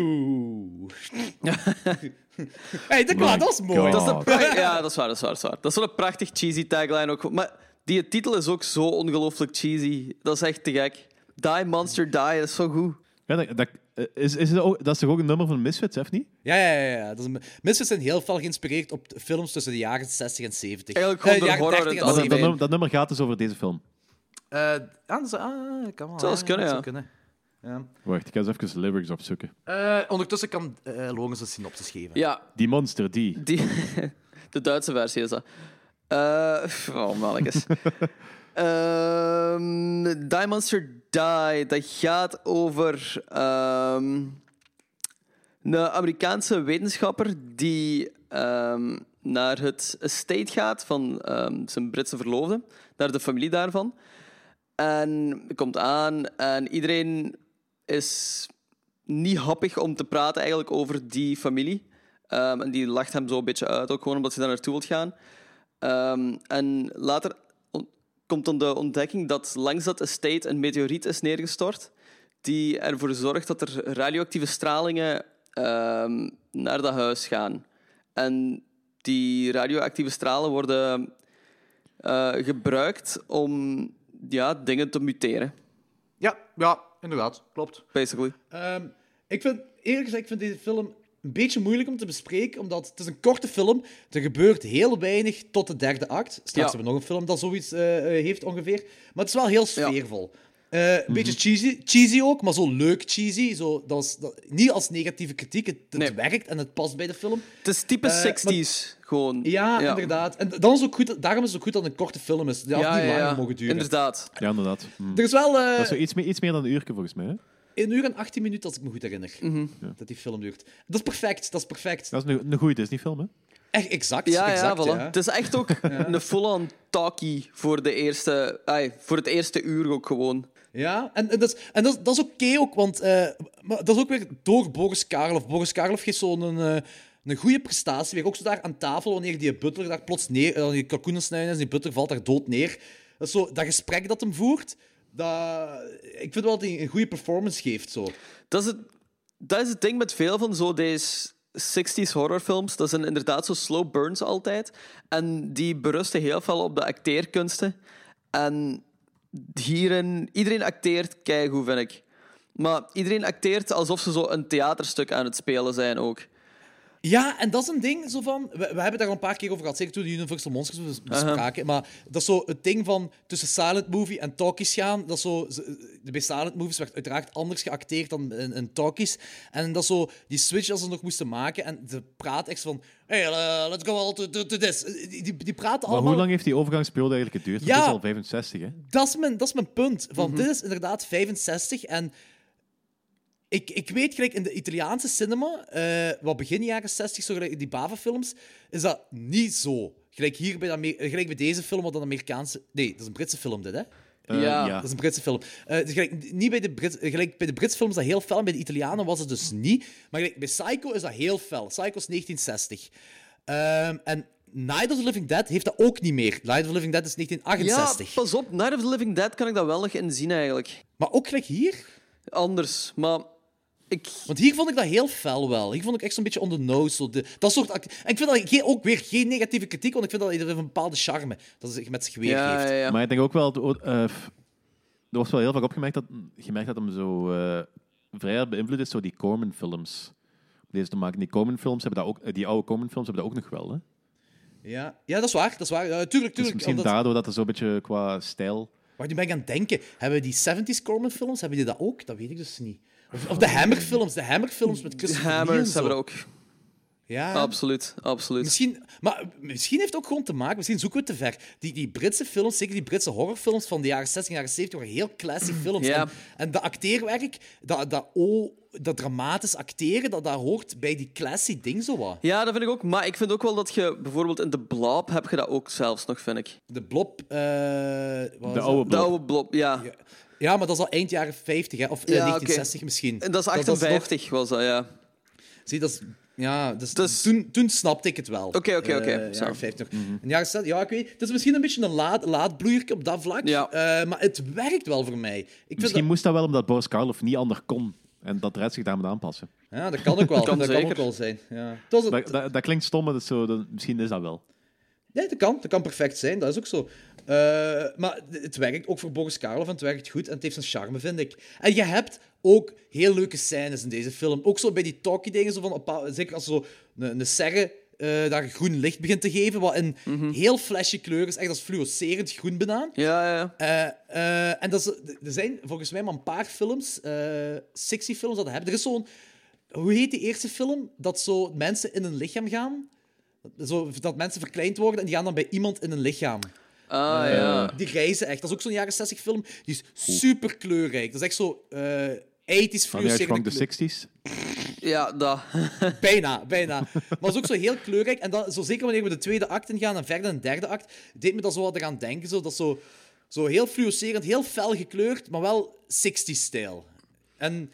Hey, dat, dat was mooi. Dat is een pra- ja, dat is waar. Dat is, waar, dat is, waar. Dat is wel een prachtig cheesy tagline ook. Maar die titel is ook zo ongelooflijk cheesy. Dat is echt te gek. Die, monster, die. Dat is zo goed. Ja, dat... dat... Is, is ook, dat is toch ook een nummer van Misfits, of niet? Ja, ja, ja. ja. Dat is, Misfits zijn heel veel geïnspireerd op films tussen de jaren zestig en zeventig. Eigenlijk gewoon eh, de horror en dat, dat, dat nummer gaat dus over deze film. Uh, anders, ah, kan wel. Zou kunnen, ja. kunnen. Ja. Wacht, ik ga eens even de lyrics opzoeken. Uh, ondertussen kan uh, Logens een synopsis geven. Ja. Die monster, die. die de Duitse versie is dat. Uh, oh, mannetjes. Um, Die Monster Die, dat gaat over um, een Amerikaanse wetenschapper die um, naar het estate gaat van um, zijn Britse verloofde, naar de familie daarvan. En komt aan en iedereen is niet happig om te praten eigenlijk over die familie. Um, en die lacht hem zo een beetje uit, ook gewoon omdat ze daar naartoe wilt gaan. Um, en later... komt dan de ontdekking dat langs dat estate een meteoriet is neergestort die ervoor zorgt dat er radioactieve stralingen uh, naar dat huis gaan. En die radioactieve stralen worden uh, gebruikt om ja, dingen te muteren. Ja, ja, inderdaad. Klopt. Basically. Um, ik vind, eerlijk gezegd, ik vind deze film... een beetje moeilijk om te bespreken, omdat het is een korte film. Er gebeurt heel weinig tot de derde act. Straks ja. hebben we nog een film dat zoiets uh, heeft ongeveer. Maar het is wel heel sfeervol. Ja. Uh, een mm-hmm. beetje cheesy, cheesy ook, maar zo leuk cheesy. Zo, dat is, dat, niet als negatieve kritiek. Het, het nee. werkt en het past bij de film. Het is type uh, zestig's. Maar, gewoon. Ja, ja, inderdaad. En dan is ook goed, daarom is het ook goed dat het een korte film is. Die had ja, niet ja, langer ja. mogen duren. Inderdaad. Ja, inderdaad. Hm. Er is wel, uh... Dat is zo iets meer, iets meer dan een uurtje, volgens mij. Hè? Een uur en achttien minuten, als ik me goed herinner. Mm-hmm. Ja. Dat die film duurt. Dat is perfect, dat is perfect. Dat is een, een goede Disney-film, hè? Echt, exact. Ja, exact, ja, voilà. Ja. Het is echt ook ja. een full-on talkie voor, de eerste, ay, voor het eerste uur ook gewoon. Ja, en, en dat is, en dat is, dat is oké okay ook, want uh, maar dat is ook weer door Boris Karloff. Boris Karloff geeft zo'n uh, een goede prestatie. Weer ook zo daar aan tafel, wanneer die butler daar plots neer... Uh, die kalkoenen snijden en die butler valt daar dood neer. Dat, zo, dat gesprek dat hem voert, dat, ik vind wel dat hij een goede performance geeft. Zo. Dat, is het, dat is het ding met veel van zo deze... zestiger jaren horrorfilms, dat zijn inderdaad zo slow burns altijd. En die berusten heel veel op de acteerkunsten. En hierin... Iedereen acteert keigoed, vind ik. Maar iedereen acteert alsof ze zo een theaterstuk aan het spelen zijn ook. Ja, en dat is een ding zo van... We, we hebben het daar een paar keer over gehad, zeker toen de Universal Monsters bespraken. Uh-huh. Maar dat is zo het ding van tussen silent movie en talkies gaan. Dat is zo, bij silent movies werd uiteraard anders geacteerd dan in, in talkies. En dat is zo die switch als ze nog moesten maken. En ze praat echt van... Hey, uh, let's go all to, to, to this. Die, die praten allemaal... Maar hoe lang heeft die overgangsperiode eigenlijk geduurd? Ja, dat is al vijfenzestig, hè? Dat is mijn, dat is mijn punt. Van, mm-hmm. Dit is inderdaad vijfenzestig en... Ik, ik weet gelijk, in de Italiaanse cinema, uh, wat begin jaren zestig, zo gelijk die Bava-films, is dat niet zo. Gelijk, hier bij, de, gelijk bij deze film, wat een Amerikaanse... Nee, dat is een Britse film, dit, hè? Uh, ja. ja, dat is een Britse film. Uh, dus gelijk, niet bij, de Brits, gelijk, bij de Britse films is dat heel fel, en bij de Italianen was het dus niet. Maar gelijk, bij Psycho is dat heel fel. Psycho is negentien zestig. Um, en Night of the Living Dead heeft dat ook niet meer. Night of the Living Dead is negentien achtenzestig. Ja, pas op, Night of the Living Dead kan ik dat wel nog inzien, eigenlijk. Maar ook gelijk hier? Anders, maar... Ik... Want hier vond ik dat heel fel wel. Hier vond ik echt zo'n beetje on the nose. Zo de, dat soort act- en ik vind dat geen, ook weer geen negatieve kritiek, want ik vind dat er een bepaalde charme dat ze met zich weer heeft. Ja, ja. Maar ik denk ook wel... Uh, er was wel heel vaak opgemerkt dat, gemerkt dat hem zo uh, vrij beïnvloed is door die Corman-films. Om deze te maken. Die Corman-films hebben dat ook... Die oude Corman-films hebben dat ook nog wel, hè? Ja, ja dat is waar. Dat is waar. Uh, tuurlijk, tuurlijk. Dus misschien omdat... daardoor dat er zo'n beetje qua stijl... Waar nu ben ik aan het denken. Hebben die seventies Corman-films, hebben die dat ook? Dat weet ik dus niet. Of de Hammer-films, de Hammer-films met Christopher Lee. De Hammers hebben we ook. Ja. Absoluut, absoluut. Misschien, maar misschien heeft het ook gewoon te maken, misschien zoeken we het te ver. Die, die Britse films, zeker die Britse horrorfilms van de jaren zestig en jaren zeventig, waren heel classic films. Ja. En, en dat acteerwerk, dat, dat, oh, dat dramatisch acteren, dat, dat hoort bij die classy ding zo wat. Ja, dat vind ik ook. Maar ik vind ook wel dat je bijvoorbeeld in de Blob, heb je dat ook zelfs nog, vind ik. De Blob... Uh, de oude Blob. De oude Blob, ja. ja. Ja, maar dat is al eind jaren vijftig, hè? Of ja, negentien zestig okay. misschien. En dat is achtenvijftig, dat was, nog... was dat, ja. Zie, dat is... Ja, dus, dus... Toen, toen snapte ik het wel. Oké, okay, oké, okay, oké. Okay. Uh, jaren vijftig. Mm-hmm. En jaren zestig, ja, ik weet... Het is misschien een beetje een laat, laadbloeiertje op dat vlak, ja. uh, maar het werkt wel voor mij. Ik vind misschien dat... moest dat wel omdat Boris Karloff niet anders kon. En dat Red zich daar moet aanpassen. Ja, dat kan ook wel. dat kan, dat kan ook wel zijn, ja. Dat, het... dat, dat klinkt stom, maar dat is zo, dat, misschien is dat wel. Nee, dat kan. Dat kan perfect zijn. Dat is ook zo. Uh, maar het werkt ook voor Boris Karloff en het werkt goed. En het heeft zijn charme, vind ik. En je hebt ook heel leuke scènes in deze film. Ook zo bij die talkie-dingen. Zo van, zeker als zo een, een serre uh, daar groen licht begint te geven. Wat een mm-hmm. heel flesje kleur is. Echt als fluorescerend groen banaan. Ja, ja. Uh, uh, en dat is, er zijn volgens mij maar een paar films, uh, sexy films, dat hebben. Er is zo'n... Hoe heet die eerste film? Dat zo mensen in een lichaam gaan. Zo, dat mensen verkleind worden en die gaan dan bij iemand in een lichaam. Ah, uh, ja. Die reizen echt. Dat is ook zo'n jaren zestig film. Die is super kleurrijk. Dat is echt zo uh, eighties fluorescerende kleur. De sixties? Ja, dat. bijna, bijna. Maar het is ook zo heel kleurrijk. En dat, zo, zeker wanneer we de tweede act in gaan en verder een derde act, deed me dat zo wat eraan denken. Zo, dat is zo, zo heel fluorescerend, heel fel gekleurd, maar wel sixties-stijl. En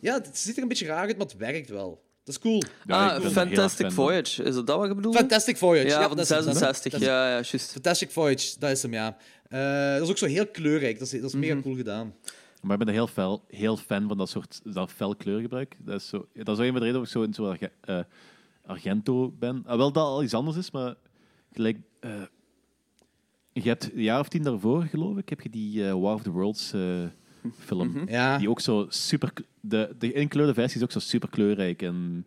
ja, het ziet er een beetje raar uit, maar het werkt wel. Dat is cool. Ja, ah, Fantastic Voyage. Is dat, dat wat je bedoelt? Fantastic Voyage. Ja, ja van zesenzestig. Ja, ja, juist. Fantastic Voyage, dat is hem, ja. Uh, dat is ook zo heel kleurrijk. Dat is, dat is mm-hmm. mega cool gedaan. Maar ik ben er heel, fel, heel fan van dat soort dat fel kleurgebruik. Dat is, zo, dat is wel een van de redenen dat ik zo in zo'n Arge, uh, Argento ben. Ah, wel dat al iets anders is, maar gelijk... Uh, je hebt een jaar of tien daarvoor, geloof ik, heb je die uh, War of the Worlds... Uh, film, mm-hmm. ja. die ook zo super... De, de inkleurde versie is ook zo super kleurrijk. En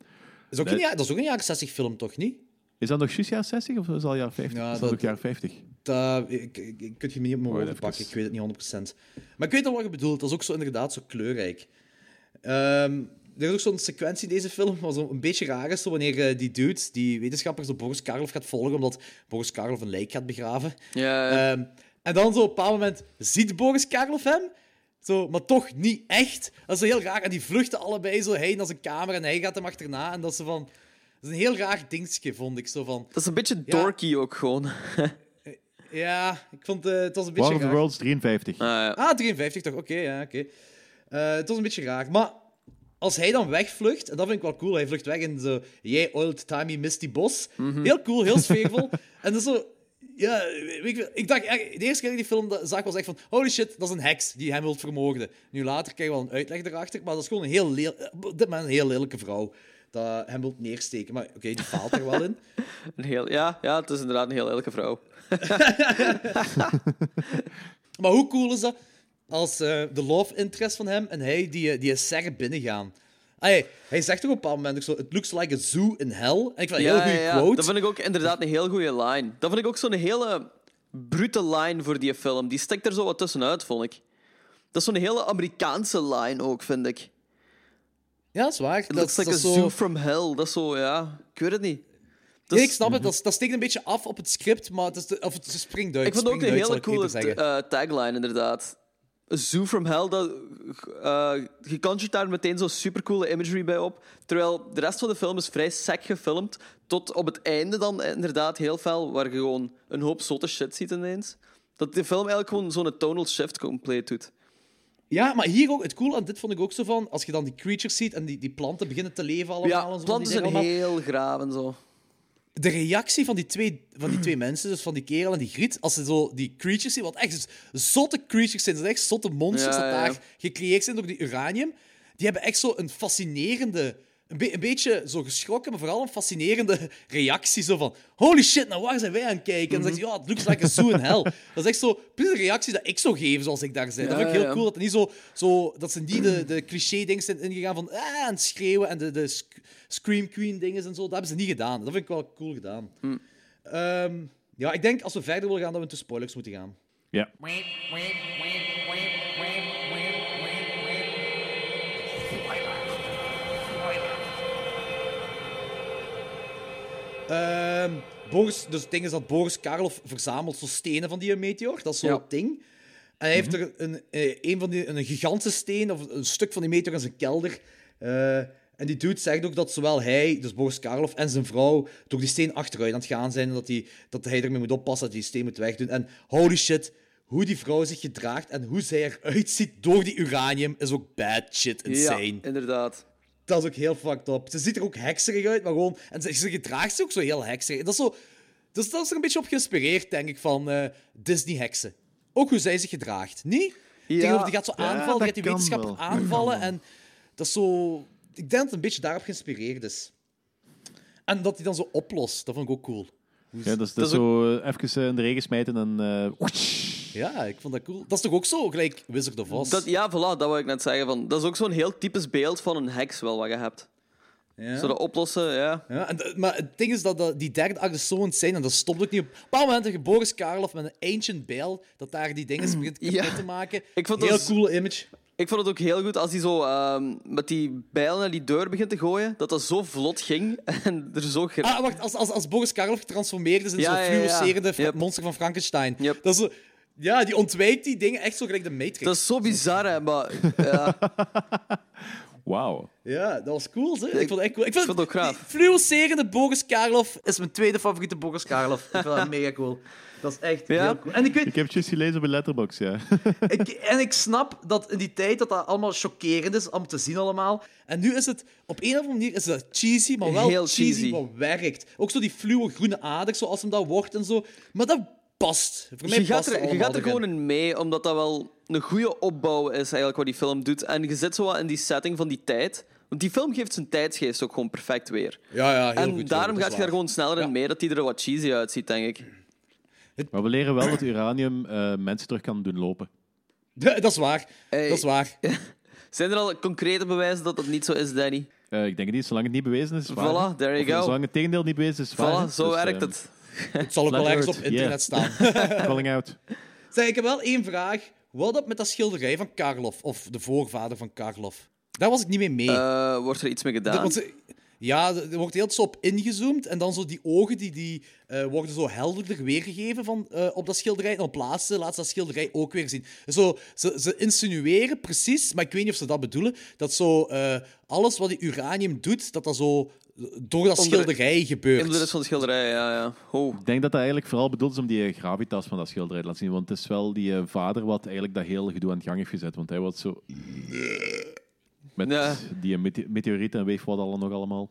is ook een ja, dat is ook een jaren zestig film, toch niet? Is dat nog juist jaren zestig of is dat al jaren vijftig? Ja, is dat, dat ook jaren vijftig? Dat, ik, ik, ik kun je me niet op mijn woorden pakken, ik weet het niet honderd procent. Maar ik weet al wat je bedoelt, dat is ook zo inderdaad zo kleurrijk. Um, Er is ook zo'n sequentie in deze film, wat een beetje raar is, wanneer uh, die dude, die wetenschapper, zo Boris Karloff gaat volgen, omdat Boris Karloff een lijk gaat begraven. Ja. Um, en dan zo op een bepaald moment ziet Boris Karloff hem, zo, maar toch niet echt. Dat is zo heel raar. En die vluchten allebei zo heen naar zijn kamer en hij gaat hem achterna. En dat is, zo van, dat is een heel raar dingetje, vond ik. Zo van, dat is een beetje ja, dorky ook gewoon. Ja, ik vond uh, het was een beetje War of raar. The Worlds drieënvijftig. Ah, ja. Ah drieënvijftig toch? Oké, okay, ja, oké. Okay. Uh, het was een beetje raar, maar als hij dan wegvlucht, en dat vind ik wel cool, hij vlucht weg in zo, jij old timey misty bos. Mm-hmm. Heel cool, heel sfeervol. En dat is zo, ja, weet ik, ik dacht, de eerste keer dat ik die film zag, was echt van, holy shit, dat is een heks die hem wil vermoorden. Nu later krijg je wel een uitleg erachter, maar dat is gewoon een heel, leel, dit een heel lelijke vrouw. Dat hem wil neersteken. Maar oké, okay, die faalt er wel in. Een heel, ja, ja, het is inderdaad een heel elke vrouw. Maar hoe cool is dat als uh, de love interest van hem en hij die, die serre binnengaan? Ah, hey, hij zegt toch op een bepaald moment ook zo, it looks like a zoo in hell. En ik vind dat een ja, heel goede ja, quote. Dat vind ik ook inderdaad een heel goede line. Dat vind ik ook zo'n hele brute line voor die film. Die steekt er zo wat tussenuit, vond ik. Dat is zo'n hele Amerikaanse line ook, vind ik. Ja, dat is waar. It looks like a zo... zoo from hell. Dat is zo, ja... Ik weet het niet. Dat is... ja, ik snap het. Dat, dat steekt een beetje af op het script, maar het is de, of het springduit. Ik vond ook een hele coole t- uh, tagline, inderdaad. A zoo from hell. Dat, uh, je conjureert daar meteen zo'n supercoole imagery bij op. Terwijl de rest van de film is vrij sec gefilmd. Tot op het einde dan inderdaad heel fel, waar je gewoon een hoop zotte shit ziet ineens. Dat de film eigenlijk gewoon zo'n tonal shift compleet doet. Ja, maar hier ook, het cool aan dit vond ik ook zo van, als je dan die creatures ziet en die, die planten beginnen te leven allemaal. Ja, en zo, planten zijn allemaal heel graaf en zo. De reactie van die twee, van die twee mensen, dus van die kerel en die griet, als ze zo die creatures zien, wat echt zotte creatures zijn, dat zijn echt zotte monsters ja, dat daar ja. gecreëerd zijn door die uranium, die hebben echt zo een fascinerende... Een, be- een beetje zo geschrokken, maar vooral een fascinerende reactie. Zo van, holy shit, nou waar zijn wij aan het kijken? En dan zegt hij, ja, het looks like a zoo in hell. Dat is echt zo, precies de reactie dat ik zou geven, zoals ik daar zei. Ja, dat vind ik heel ja. cool, dat, niet zo, zo, dat ze niet de, de cliché-dingen zijn ingegaan van, ah, en schreeuwen en de, de sc- Scream Queen-dingen en zo. Dat hebben ze niet gedaan. Dat vind ik wel cool gedaan. Mm. Um, ja, ik denk, als we verder willen gaan, dat we into spoilers moeten gaan. Ja. Yeah. Uh, Boris, dus het ding is dat Boris Karloff verzamelt zo stenen van die meteor. Dat is zo'n ja. ding. En hij mm-hmm. heeft er een, een, van die, een gigantische steen, of een stuk van die meteor in zijn kelder. Uh, en die dude zegt ook dat zowel hij, dus Boris Karloff, en zijn vrouw door die steen achteruit aan het gaan zijn. En dat, die, dat hij ermee moet oppassen, dat hij die steen moet wegdoen. En holy shit, hoe die vrouw zich gedraagt en hoe zij eruit ziet door die uranium is ook bad shit insane. Ja, inderdaad. Dat is ook heel fucked up. Ze ziet er ook hekserig uit, maar gewoon... En ze, ze gedraagt zich ook zo heel hekserig. Dat is zo... Dus dat is er een beetje op geïnspireerd, denk ik, van uh, Disney-heksen. Ook hoe zij zich gedraagt, niet? Ja, tegenover, die gaat zo aanvallen, ja, die gaat die wetenschapper wel. aanvallen. Dat en dat is zo... Ik denk dat het een beetje daarop geïnspireerd is. En dat hij dan zo oplost, dat vond ik ook cool. Dus, ja, dat is, dat dat is zo ook... even in de regen smijten en... Uh... Ja, ik vond dat cool. Dat is toch ook zo, gelijk Wizard of Oz? Dat, ja, voilà, dat wou ik net zeggen. Van, dat is ook zo'n heel typisch beeld van een heks wel wat je hebt. Ja. Zo dat oplossen, ja. ja en, maar het ding is dat, dat die derde act is zo insane en dat stopt ook niet. Op een bepaald moment een Boris Karloff met een ancient bell, dat daar die dingen begint kapot ja. te maken. Ik vond heel dat, coole image. Ik vond het ook heel goed als hij zo um, met die bijl naar die deur begint te gooien, dat dat zo vlot ging en er zo... Ger- ah, wacht, als, als, als Boris Karloff getransformeerd is in ja, zo'n fluorescerende ja, ja. yep. monster van Frankenstein. Yep. Dat is zo... Ja, die ontwijkt die dingen echt zo gelijk de Matrix. Dat is zo bizar, hè, maar... Ja. Wauw. Ja, dat was cool, hè. Ik, ik vond het echt cool. Ik vond het ook graag. Fluorescerende Boris Karloff is mijn tweede favoriete Boris Karloff. Ik vind dat mega cool. Dat is echt ja. heel cool. En ik, weet, ik heb het juist gelezen op een Letterboxd, ja. ik, en ik snap dat in die tijd dat dat allemaal chockerend is om te zien allemaal. En nu is het, op een of andere manier, is dat cheesy, maar wel heel cheesy, cheesy, wat werkt. Ook zo die fluo-groene ader, zoals hem dat wordt en zo. Maar dat... Past. Voor mij je past gaat er, je gaat er gewoon in mee, omdat dat wel een goede opbouw is eigenlijk wat die film doet. En je zit zo wat in die setting van die tijd. Want die film geeft zijn tijdsgeest ook gewoon perfect weer. Ja, ja, heel en goed, daarom goed, gaat je daar gewoon sneller ja. in mee, dat die er wat cheesy uitziet, denk ik. Maar we leren wel dat uranium uh, mensen terug kan doen lopen. Ja, dat is waar. Hey. Dat is waar. Zijn er al concrete bewijzen dat dat niet zo is, Danny? Uh, ik denk het niet, zolang het niet bewezen is. Voilà, there you of, go. Zolang het tegendeel niet bewezen is. Voilà, zo dus, werkt um, het. Het zal ook wel ergens op internet yeah. staan. Calling out. Zeg, ik heb wel één vraag. Wat op met dat schilderij van Karloff? Of de voorvader van Karloff? Daar was ik niet mee mee. Uh, wordt er iets mee gedaan? Dat, want ze, ja, er wordt heel zo op ingezoomd en dan zo die ogen die, die uh, worden zo helderder weergegeven van, uh, op dat schilderij. En op laatste laat ze dat schilderij ook weer zien. Zo, ze, ze insinueren precies, maar ik weet niet of ze dat bedoelen, dat zo uh, alles wat die uranium doet, dat dat zo door dat onder, schilderij gebeurt. In de rest van de schilderij, ja. ja. Oh. Ik denk dat dat eigenlijk vooral bedoeld is om die gravitas van dat schilderij te laten zien. Want het is wel die uh, vader wat eigenlijk dat hele gedoe aan de gang heeft gezet. Want hij wordt zo... Met ja. die mete- meteorieten en weef wat al nog allemaal.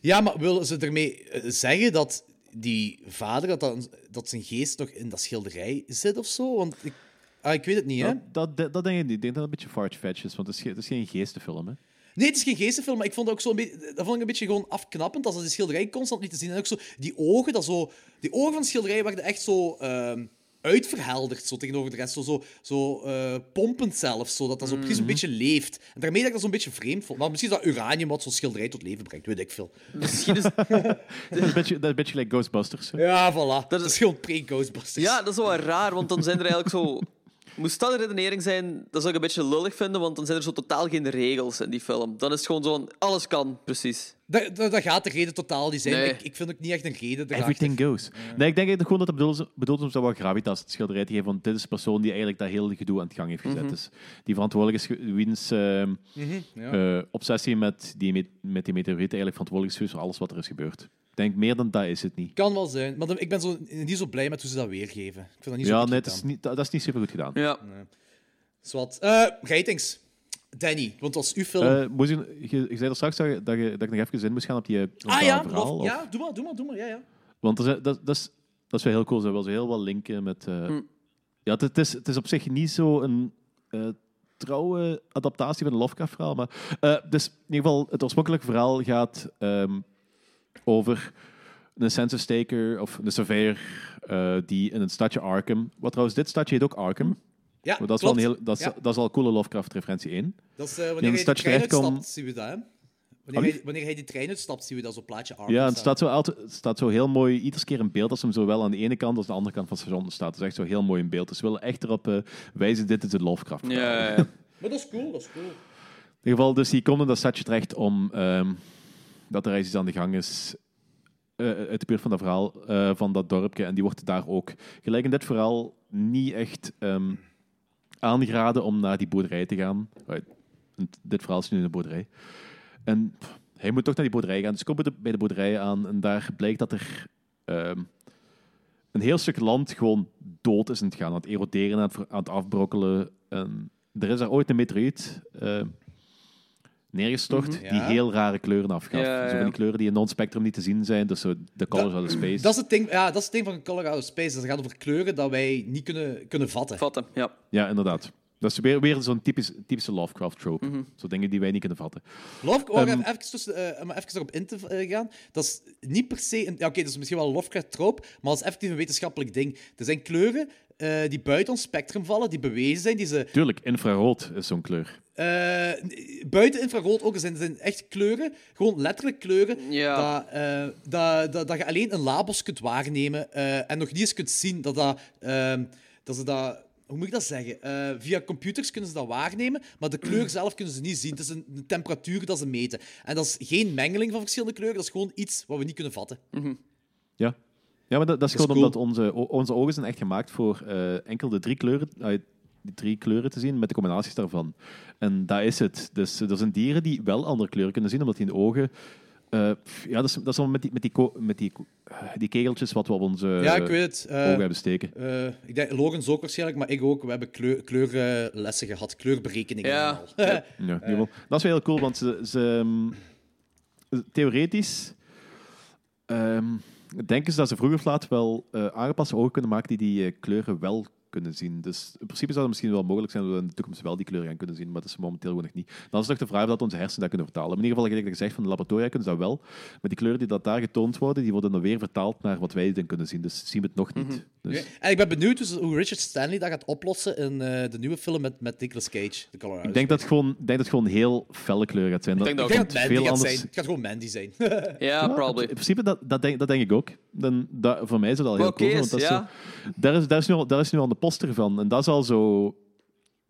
Ja, maar willen ze ermee zeggen dat die vader, dat, dat, dat zijn geest nog in dat schilderij zit of zo? Want ik, ah, ik weet het niet, hè? Dat, dat, dat denk ik niet. Ik denk dat het een beetje far-fetched is, want het is, het is geen geestenfilm, hè? Nee, het is geen geestenfilm, maar ik vond dat ook zo een beetje, dat vond ik een beetje gewoon afknappend, als dat die schilderij constant niet te zien. En ook zo die ogen, dat zo, die ogen van het schilderij werden echt zo... Uh, uitverhelderd zo, tegenover de rest. Zo, zo, zo uh, pompend zelfs, zodat dat zo precies een beetje leeft. En daarmee dat ik dat zo'n beetje vreemd vond. Maar misschien is dat uranium wat zo'n schilderij tot leven brengt, weet ik veel. Misschien is... dat is een beetje, dat is een beetje like Ghostbusters. Hè? Ja, voilà. Dat is, is gewoon pre-Ghostbusters. Ja, dat is wel raar, want dan zijn er eigenlijk zo... Moest dat een redenering zijn, dat zou ik een beetje lullig vinden, want dan zijn er zo totaal geen regels in die film. Dan is het gewoon zo'n... Alles kan, precies. Dat, dat, dat gaat de reden totaal niet zijn. Nee. Ik, ik vind ook niet echt een reden. Everything raakte. Goes. Ja. Nee, ik denk gewoon dat het bedoeld is, bedoeld is om wel gravitas het schilderij te geven, want dit is de persoon die eigenlijk dat hele gedoe aan het gang heeft gezet. Mm-hmm. Dus die verantwoordelijk is, wiens uh, mm-hmm, ja. uh, obsessie met die, met, met die meteorieten eigenlijk verantwoordelijk is geweest voor alles wat er is gebeurd. Ik denk, meer dan dat is het niet. Kan wel zijn, maar ik ben zo, niet zo blij met hoe ze dat weergeven. Ik vind dat niet zo ja, goed nee, dat is niet, dat, dat is niet super goed gedaan. Ja. Nee. Zwat. Uh, ratings. Danny, want als uw film... Uh, moest je, je, je zei er straks dat, je, dat, je, dat ik nog even in moest gaan op die op ah, ja, verhaal. Of, ja, of? doe maar, doe maar, doe maar. Ja, ja. Want dat is, dat, dat, is, dat is wel heel cool. Ze hebben wel heel wat linken met... Uh, mm. Ja, het, het, is, het is op zich niet zo'n uh, trouwe adaptatie van een Lovecraft-verhaal, maar... Uh, dus in ieder geval, het oorspronkelijke verhaal gaat... Um, over een census taker of een surveyor uh, die in een stadje Arkham... Wat trouwens, dit stadje heet ook Arkham. Ja, dat is, wel een heel, dat, is, ja. dat is al een coole Lovecraft-referentie één. Dat is, uh, wanneer hij de trein uitstapt, zien we dat, hè? Wanneer hij, wanneer hij die trein uitstapt, zien we dat zo'n plaatje Arkham. Ja, het staat zo, altijd, het staat zo heel mooi ieders keer in beeld als hem zowel aan de ene kant als aan de andere kant van het station staat. Dat is echt zo heel mooi in beeld. Dus we willen echt erop uh, wijzen, dit is het Lovecraft. Ja, ja, ja. Maar dat is cool, dat is cool. In ieder geval, dus hij komt in dat stadje terecht om... Um, dat er iets aan de gang is uh, uit de buurt van dat verhaal, uh, van dat dorpje. En die wordt daar ook, gelijk in dit verhaal, niet echt um, aangeraden om naar die boerderij te gaan. Uh, dit verhaal is nu in de boerderij. En pff, hij moet toch naar die boerderij gaan. Dus komen we bij de boerderij aan en daar blijkt dat er um, een heel stuk land gewoon dood is aan het gaan. Aan het eroderen, aan het, aan het afbrokkelen. En er is daar ooit een meteoriet... Uh, neergestort, mm-hmm, ja. die heel rare kleuren afgaf. Ja, ja. Zo van die kleuren die in non-spectrum niet te zien zijn, dus zo The Color da- Out of Space. Dat is het ding, ja, dat is het ding van The Color Out of Space. Dat gaat over kleuren dat wij niet kunnen, kunnen vatten. Vatten, ja. Ja, inderdaad. Dat is weer, weer zo'n typisch, typische Lovecraft-trope. Mm-hmm. Zo dingen die wij niet kunnen vatten. Lovecraft, um, even, tussen, uh, om even erop in te uh, gaan, dat is niet per se... Ja, oké, okay, dat is misschien wel een Lovecraft-trope, maar dat is effectief een wetenschappelijk ding. Er zijn kleuren uh, die buiten ons spectrum vallen, die bewezen zijn, die ze... Tuurlijk, infrarood is zo'n kleur. Uh, buiten infrarood ook, er zijn, zijn echt kleuren, gewoon letterlijk kleuren, ja. dat, uh, dat, dat, dat je alleen in labels kunt waarnemen uh, en nog niet eens kunt zien dat dat... Uh, dat ze dat... Hoe moet ik dat zeggen? Uh, via computers kunnen ze dat waarnemen, maar de kleur zelf kunnen ze niet zien. Het is een, een temperatuur dat ze meten. En dat is geen mengeling van verschillende kleuren, dat is gewoon iets wat we niet kunnen vatten. Mm-hmm. Ja. ja, maar dat, dat is gewoon cool. Omdat onze, onze ogen zijn echt gemaakt voor uh, enkel de drie kleuren, uh, die drie kleuren te zien met de combinaties daarvan. En dat is het. Dus uh, er zijn dieren die wel andere kleuren kunnen zien, omdat die in de ogen... Uh, ja, dat is, dat is allemaal met, die, met, die ko- met die, uh, die kegeltjes wat we op onze uh, ja, ik weet het. Uh, ogen hebben steken. Uh, ik denk, Lorenz ook waarschijnlijk, maar ik ook. We hebben kleur, kleurlessen gehad, kleurberekeningen. Ja. ja. ja uh. Dat is wel heel cool, want ze, ze, theoretisch um, denken ze dat ze vroeger of laat wel uh, aangepaste ogen kunnen maken die die uh, kleuren wel kunnen zien. Dus in principe zou het misschien wel mogelijk zijn dat we in de toekomst wel die kleuren gaan kunnen zien, maar dat is momenteel gewoon nog niet. Dan is het toch de vraag dat onze hersenen dat kunnen vertalen. In ieder geval, gelijk dat ik zeg, van de laboratoria kunnen ze dat wel, maar die kleuren die dat daar getoond worden, die worden dan weer vertaald naar wat wij dan kunnen zien. Dus zien we het nog niet. Mm-hmm. Dus... Okay. En ik ben benieuwd dus hoe Richard Stanley dat gaat oplossen in uh, de nieuwe film met, met Nicolas Cage, The Color Out of Space. Ik denk dat het gewoon, denk dat gewoon heel felle kleuren gaat zijn. Dat, ik denk dat, ik denk dat veel gaat anders... zijn. Het gaat gewoon Mandy zijn. yeah, ja, probably. In principe, dat, dat, denk, dat denk ik ook. Dan, dat, voor mij is dat al heel cool. Want dat is, yeah. zo, daar, is, daar, is nu al, daar is nu al de poster van. En dat is al zo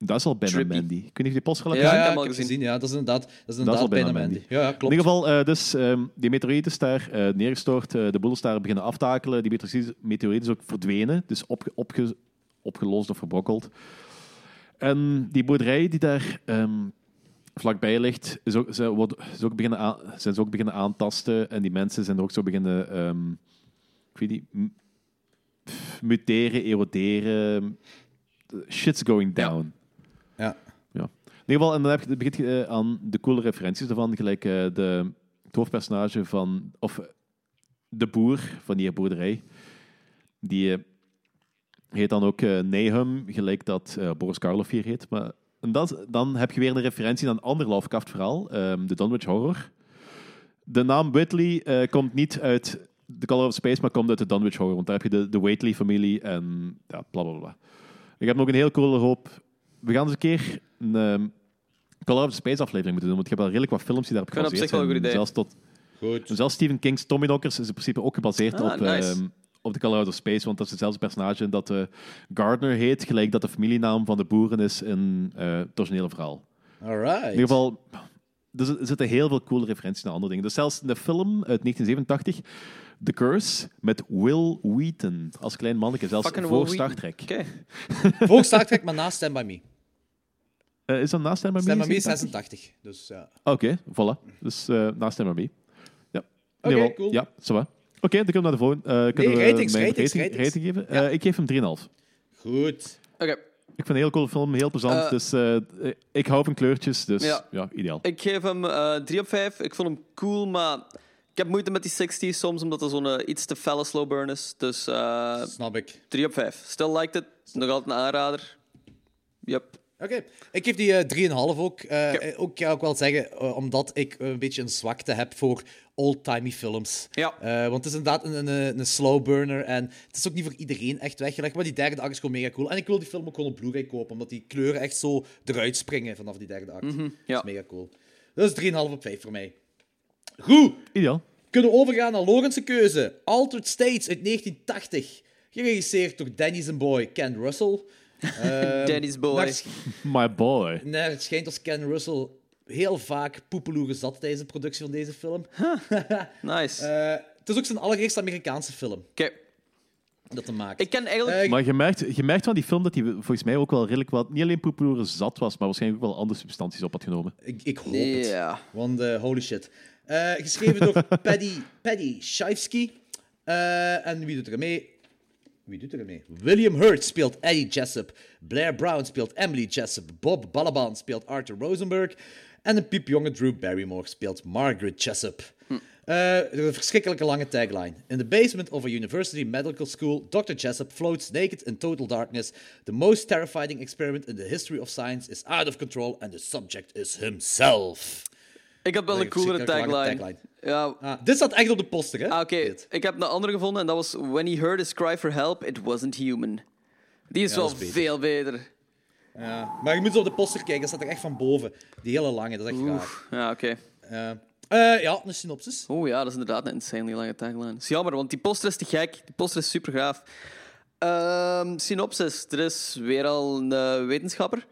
Dat is al bijna Trippy. Mandy. Ik weet niet of je pas gelijk ja, ja, ja, ik heb al gezien. Ja, dat is inderdaad, dat is inderdaad dat is bijna, bijna Mandy. Mandy. Ja, ja, klopt. In ieder geval, uh, dus, um, die meteoriet is daar uh, neergestort. Uh, de boel is daar beginnen aftakelen. Die meteoriet is ook verdwenen. Dus opge- opge- opgelost of verbrokkeld. En die boerderij die daar um, vlakbij ligt, is ook, ze, wat, is ook beginnen aan, zijn ze ook beginnen aantasten. En die mensen zijn ook zo beginnen... Um, ik weet niet... M- muteren, eroderen... Shit's going down. Ja. ja. ja. In ieder geval, en dan heb je, begint je aan de coole referenties ervan, gelijk uh, de, het hoofdpersonage van... Of de boer van die boerderij. Die uh, heet dan ook uh, Nahum, gelijk dat uh, Boris Karloff hier heet. Maar, en dat, dan heb je weer een referentie naar een ander Lovecraft-verhaal, uh, de Dunwich Horror. De naam Whitley uh, komt niet uit The Color of Space, maar komt uit de Dunwich Horror. Want daar heb je de, de Whitley-familie en ja, blablabla. Ik heb nog een heel coole hoop. We gaan eens een keer een um, Color of Space aflevering moeten doen, want ik heb al redelijk wat films die daarop gebaseerd zijn. Goed idee. Zelfs, tot, goed. zelfs Stephen King's Tommyknockers is in principe ook gebaseerd ah, op, nice. um, op The Color Out of Space, want dat is hetzelfde personage dat uh, Gardner heet, gelijk dat de familienaam van de boeren is in uh, het originele verhaal. Alright. In ieder geval, dus er zitten heel veel coole referenties naar andere dingen. Dus zelfs in de film uit negentien zevenentachtig, The Curse, met Will Wheaton als klein manneke, zelfs Fucking voor Star Trek. Okay. Voor Star Trek, maar na Stand By Me. Uh, is dat na Stand By Me? Stand By Me is zesentachtig. Dus, ja. Oké, okay, voilà. Dus uh, na Stand By Me. Ja. Oké, okay, cool. Ja, zo Oké, okay, dan kunnen we naar de volgende. Uh, kunnen nee, ratings, we mijn ratings, rating, ratings. rating geven? Ja. Uh, ik geef hem drie komma vijf. Goed. Oké. Okay. Ik vind een heel coole film, heel plezant. Uh, dus uh, ik hou van kleurtjes, dus ja, ja ideaal. Ik geef hem uh, drie op vijf. Ik vond hem cool, maar... Ik heb moeite met die zestig soms, omdat er zo'n uh, iets te felle slow burn is. Dus uh, snap ik. drie op vijf. Still liked it. Nog altijd een aanrader. Yep. Oké. Okay. Ik geef die uh, drie komma vijf ook. Uh, okay. Ook kan ik wel zeggen, uh, omdat ik een beetje een zwakte heb voor old-timey films. Ja. Uh, want het is inderdaad een, een, een slow burner en het is ook niet voor iedereen echt weggelegd. Maar die derde act is gewoon mega cool. En ik wil die film ook gewoon op Blu-ray kopen, omdat die kleuren echt zo eruit springen vanaf die derde act. Mm-hmm, ja. Dat is mega cool. Dat is drie komma vijf op vijf voor mij. Goed. Ideaal. Kunnen we overgaan naar Lorent's keuze. Altered States uit negentien tachtig. Geregisseerd door Danny's boy Ken Russell. Um, Danny's boy. Sch- My boy. Nee, het schijnt als Ken Russell heel vaak poepeloeren zat tijdens de productie van deze film. Huh. Nice. uh, het is ook zijn allereerste Amerikaanse film. Oké. Dat te maken. Ik ken eigenlijk... uh, maar je merkt, je merkt van die film dat hij volgens mij ook wel redelijk wat... Niet alleen poepeloeren zat was, maar waarschijnlijk ook wel andere substanties op had genomen. Ik, ik hoop yeah. het. Want uh, holy shit. Uh, geschreven door Paddy, Paddy Chayefsky. Uh, en wie doet er mee? Wie doet er mee? William Hurt speelt Eddie Jessup. Blair Brown speelt Emily Jessup. Bob Balaban speelt Arthur Rosenberg. En een piepjonge Drew Barrymore speelt Margaret Jessup. Hm. Uh, een verschrikkelijke lange tagline. In the basement of a university medical school, Doctor Jessup floats naked in total darkness. The most terrifying experiment in the history of science is out of control and the subject is himself. Ik had wel een coolere tagline. tagline. Ja. Ah, dit staat echt op de poster, hè? Ah, oké. Okay. Ik heb een andere gevonden en dat was... When he heard his cry for help, it wasn't human. Die is ja, wel beter. veel beter. Ja. Maar je moet zo op de poster kijken, dat staat er echt van boven. Die hele lange, dat is echt Oef. raar. Ja, oké. Okay. Uh, uh, ja, een synopsis. Oh ja, dat is inderdaad een insanely lange tagline. Dat is jammer, want die poster is te gek. Die poster is super gaaf. Um, synopsis. Er is weer al een uh, wetenschapper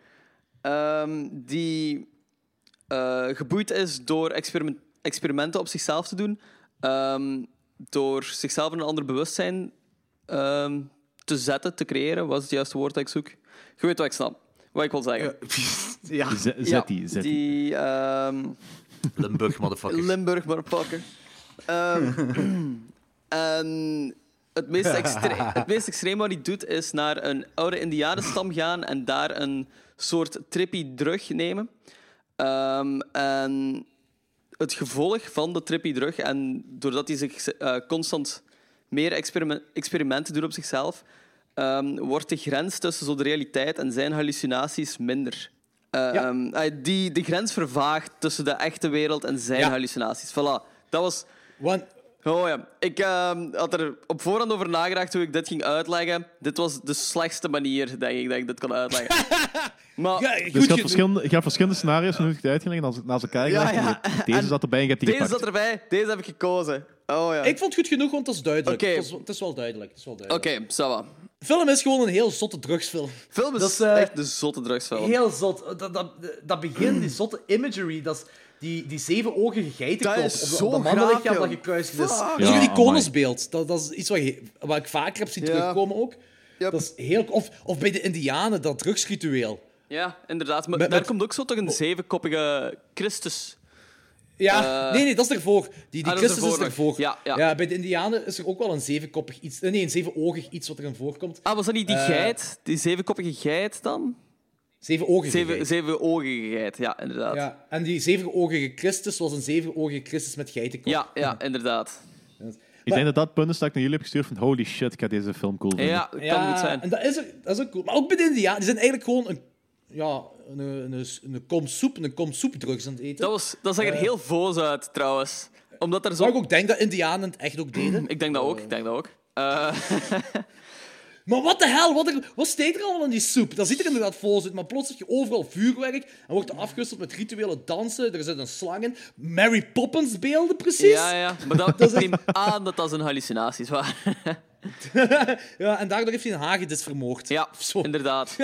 um, die... Uh, geboeid is door experiment- experimenten op zichzelf te doen. Um, door zichzelf in een ander bewustzijn um, te zetten, te creëren. Wat is het juiste woord dat ik zoek? Je weet wat ik snap. Wat ik wil zeggen. Uh, ja. Z- zet die. Zet die um... Limburg, motherfucker. Limburg, motherfucker. Um, en het meest, extre- het meest extreem wat hij doet, is naar een oude indianenstam gaan en daar een soort trippy drug nemen. Um, en het gevolg van de trippy drug, en doordat hij zich uh, constant meer experiment, experimenten doet op zichzelf, um, wordt de grens tussen zo de realiteit en zijn hallucinaties minder. Uh, ja. um, die, de grens vervaagt tussen de echte wereld en zijn ja. hallucinaties. Voilà. Dat was... One. Oh ja. Ik uh, had er op voorhand over nagedacht hoe ik dit ging uitleggen. Dit was de slechtste manier, denk ik, dat ik dit kon uitleggen. Maar, ja, goed, dus je had verschillende, verschillende scenario's van hoe ik het uitgelegd naast elkaar gelegd. Ja, ja. Deze en zat erbij en je hebt die deze gepakt. Deze zat erbij, deze heb ik gekozen. Oh, ja. Ik vond het goed genoeg, want het is duidelijk. Okay. Het, was, het is wel duidelijk. duidelijk. Oké, okay, ça va. film is gewoon een heel zotte drugsfilm. Film is dat, uh, echt een zotte drugsfilm. Heel zot. Dat, dat, dat begin, die zotte imagery, dat is die, die zeven ogen geitenkop. Dat is zo op, op dat lichaam dat gekruist is. Ja, dus een iconisbeeld. Dat, dat is iets wat, je, wat ik vaker heb zien ja. terugkomen ook. Yep. Dat is heel, of, of bij de Indianen, dat drugsritueel. Ja, inderdaad. Maar met, daar met... komt ook zo toch een zevenkoppige Christus... Ja, uh, nee, nee, dat is ervoor. Die, die ah, Christus is ervoor. Ja, ja. Ja, bij de Indianen is er ook wel een zevenkoppig iets... Nee, een zevenogig iets wat erin voorkomt. Ah, was dat niet die uh, geit? Die zevenkoppige geit dan? Zevenogige zeven, geit. Zevenogige geit, ja, inderdaad. Ja, en die zevenogige Christus was een zevenogige Christus met geitenkop. Ja, ja, inderdaad. Ik denk dat dat punt is dat ik naar jullie heb gestuurd van holy shit, ik ga deze film cool vinden. Ja, dat kan ja, goed zijn. En dat is, er, dat is ook cool. Maar ook bij de Indianen, die zijn eigenlijk gewoon... een Ja, een, een, een kom soep, een kom soepdrugs aan het eten. Dat, was, dat zag er uh, heel voos uit, trouwens. Omdat er zo... Ik ook denk dat Indianen het echt ook deden. ik denk dat ook, ik denk dat ook. Uh... maar wat de hel, wat, er, wat steekt er allemaal in die soep? Dat ziet er inderdaad voos uit, maar plots heb je overal vuurwerk en wordt er afgewisseld met rituele dansen, er zit een slang in. Mary Poppins beelden, precies. Ja, ja, maar dat, dat neemt aan dat dat zijn hallucinaties waren. ja, en daardoor heeft hij een hagedis vermoord. Ja, zo. Inderdaad.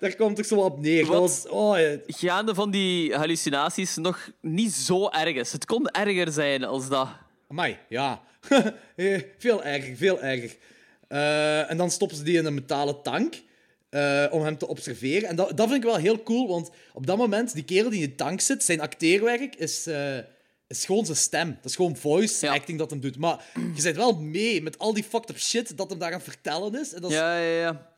Daar komt het zo op neer. Wat, was, oh, ja. Gaande van die hallucinaties nog niet zo erg is. Het kon erger zijn als dat. Amai, ja. veel erger, veel erger. Uh, en dan stoppen ze die in een metalen tank uh, om hem te observeren. En dat, dat vind ik wel heel cool, want op dat moment, die kerel die in de tank zit, zijn acteerwerk is... Uh, is gewoon zijn stem. Dat is gewoon voice ja. acting dat hem doet. Maar je bent wel mee met al die fucked up shit dat hem daar aan vertellen is. En dat is... Ja, ja, ja.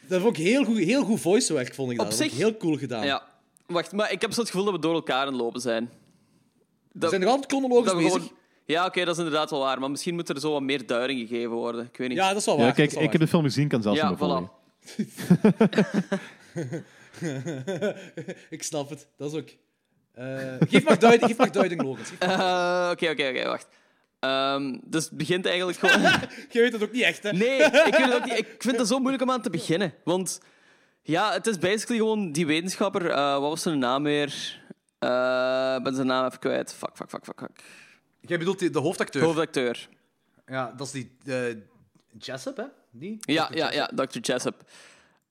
Dat vond ik heel goed, heel goed voice-werk, vond ik dat. Op dat zich... vond ik heel cool gedaan. Ja. Wacht, maar ik heb zo het gevoel dat we door elkaar aan het lopen zijn. Dat... We zijn nog altijd chronologisch bezig. Gewoon... Ja, oké, okay, dat is inderdaad wel waar. Maar misschien moet er zo wat meer duiding gegeven worden. Ik weet niet. Ja, dat is wel waar. Ja, kijk, ik waar. heb de film gezien, kan zelfs ja, voilà. Ik snap het. Dat is ook... Uh, geef maar duiding, geef maar duiding, Logans. Oké, oké, oké, wacht. Um, dus het begint eigenlijk gewoon... Je weet het ook niet echt, hè? Nee, ik, weet het ook niet. Ik vind het zo moeilijk om aan te beginnen. Want ja, het is basically gewoon die wetenschapper... Uh, wat was zijn naam weer? Ik uh, ben zijn naam even kwijt. Fuck, fuck, fuck, fuck, fuck. Jij bedoelt de hoofdacteur? De hoofdacteur. Ja, dat is die... Uh, Jessup, hè? Die? Ja, ja, ja, dokter Jessup.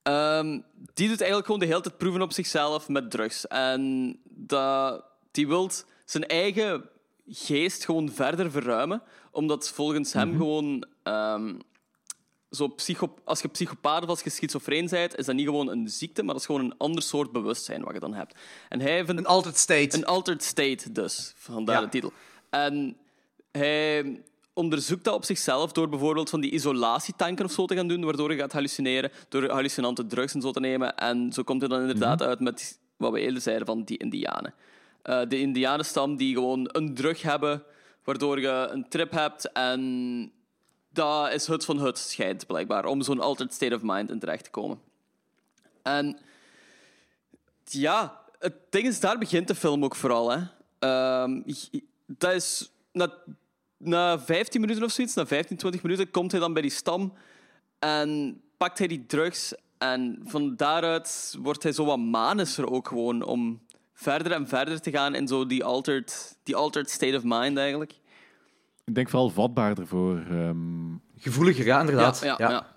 Um, die doet eigenlijk gewoon de hele tijd proeven op zichzelf met drugs. En dat, die wil zijn eigen geest gewoon verder verruimen, omdat volgens hem mm-hmm. gewoon... Um, zo psycho- als je psychopaat of als je schizofreen bent, is dat niet gewoon een ziekte, maar dat is gewoon een ander soort bewustzijn wat je dan hebt. En hij vindt, een altered state. Een altered state dus, vandaar ja. de titel. En hij... onderzoekt dat op zichzelf door bijvoorbeeld van die isolatietanken of zo te gaan doen, waardoor je gaat hallucineren, door hallucinante drugs en zo te nemen. En zo komt hij dan inderdaad mm-hmm. uit met wat we eerder zeiden van die Indianen. Uh, de Indianenstam die gewoon een drug hebben, waardoor je een trip hebt. En dat is hut van hut, schijnt blijkbaar, om zo'n altered state of mind in terecht te komen. En ja, het ding is, daar begint de film ook vooral. Hè. Uh, dat is... Dat, Na vijftien minuten of zoiets, na vijftien, twintig minuten, komt hij dan bij die stam en pakt hij die drugs. En van daaruit wordt hij zo wat manischer ook gewoon om verder en verder te gaan in zo die altered, die altered state of mind eigenlijk. Ik denk vooral vatbaarder voor... Um... Gevoeliger, ja, inderdaad. Ja, ja, ja. Ja.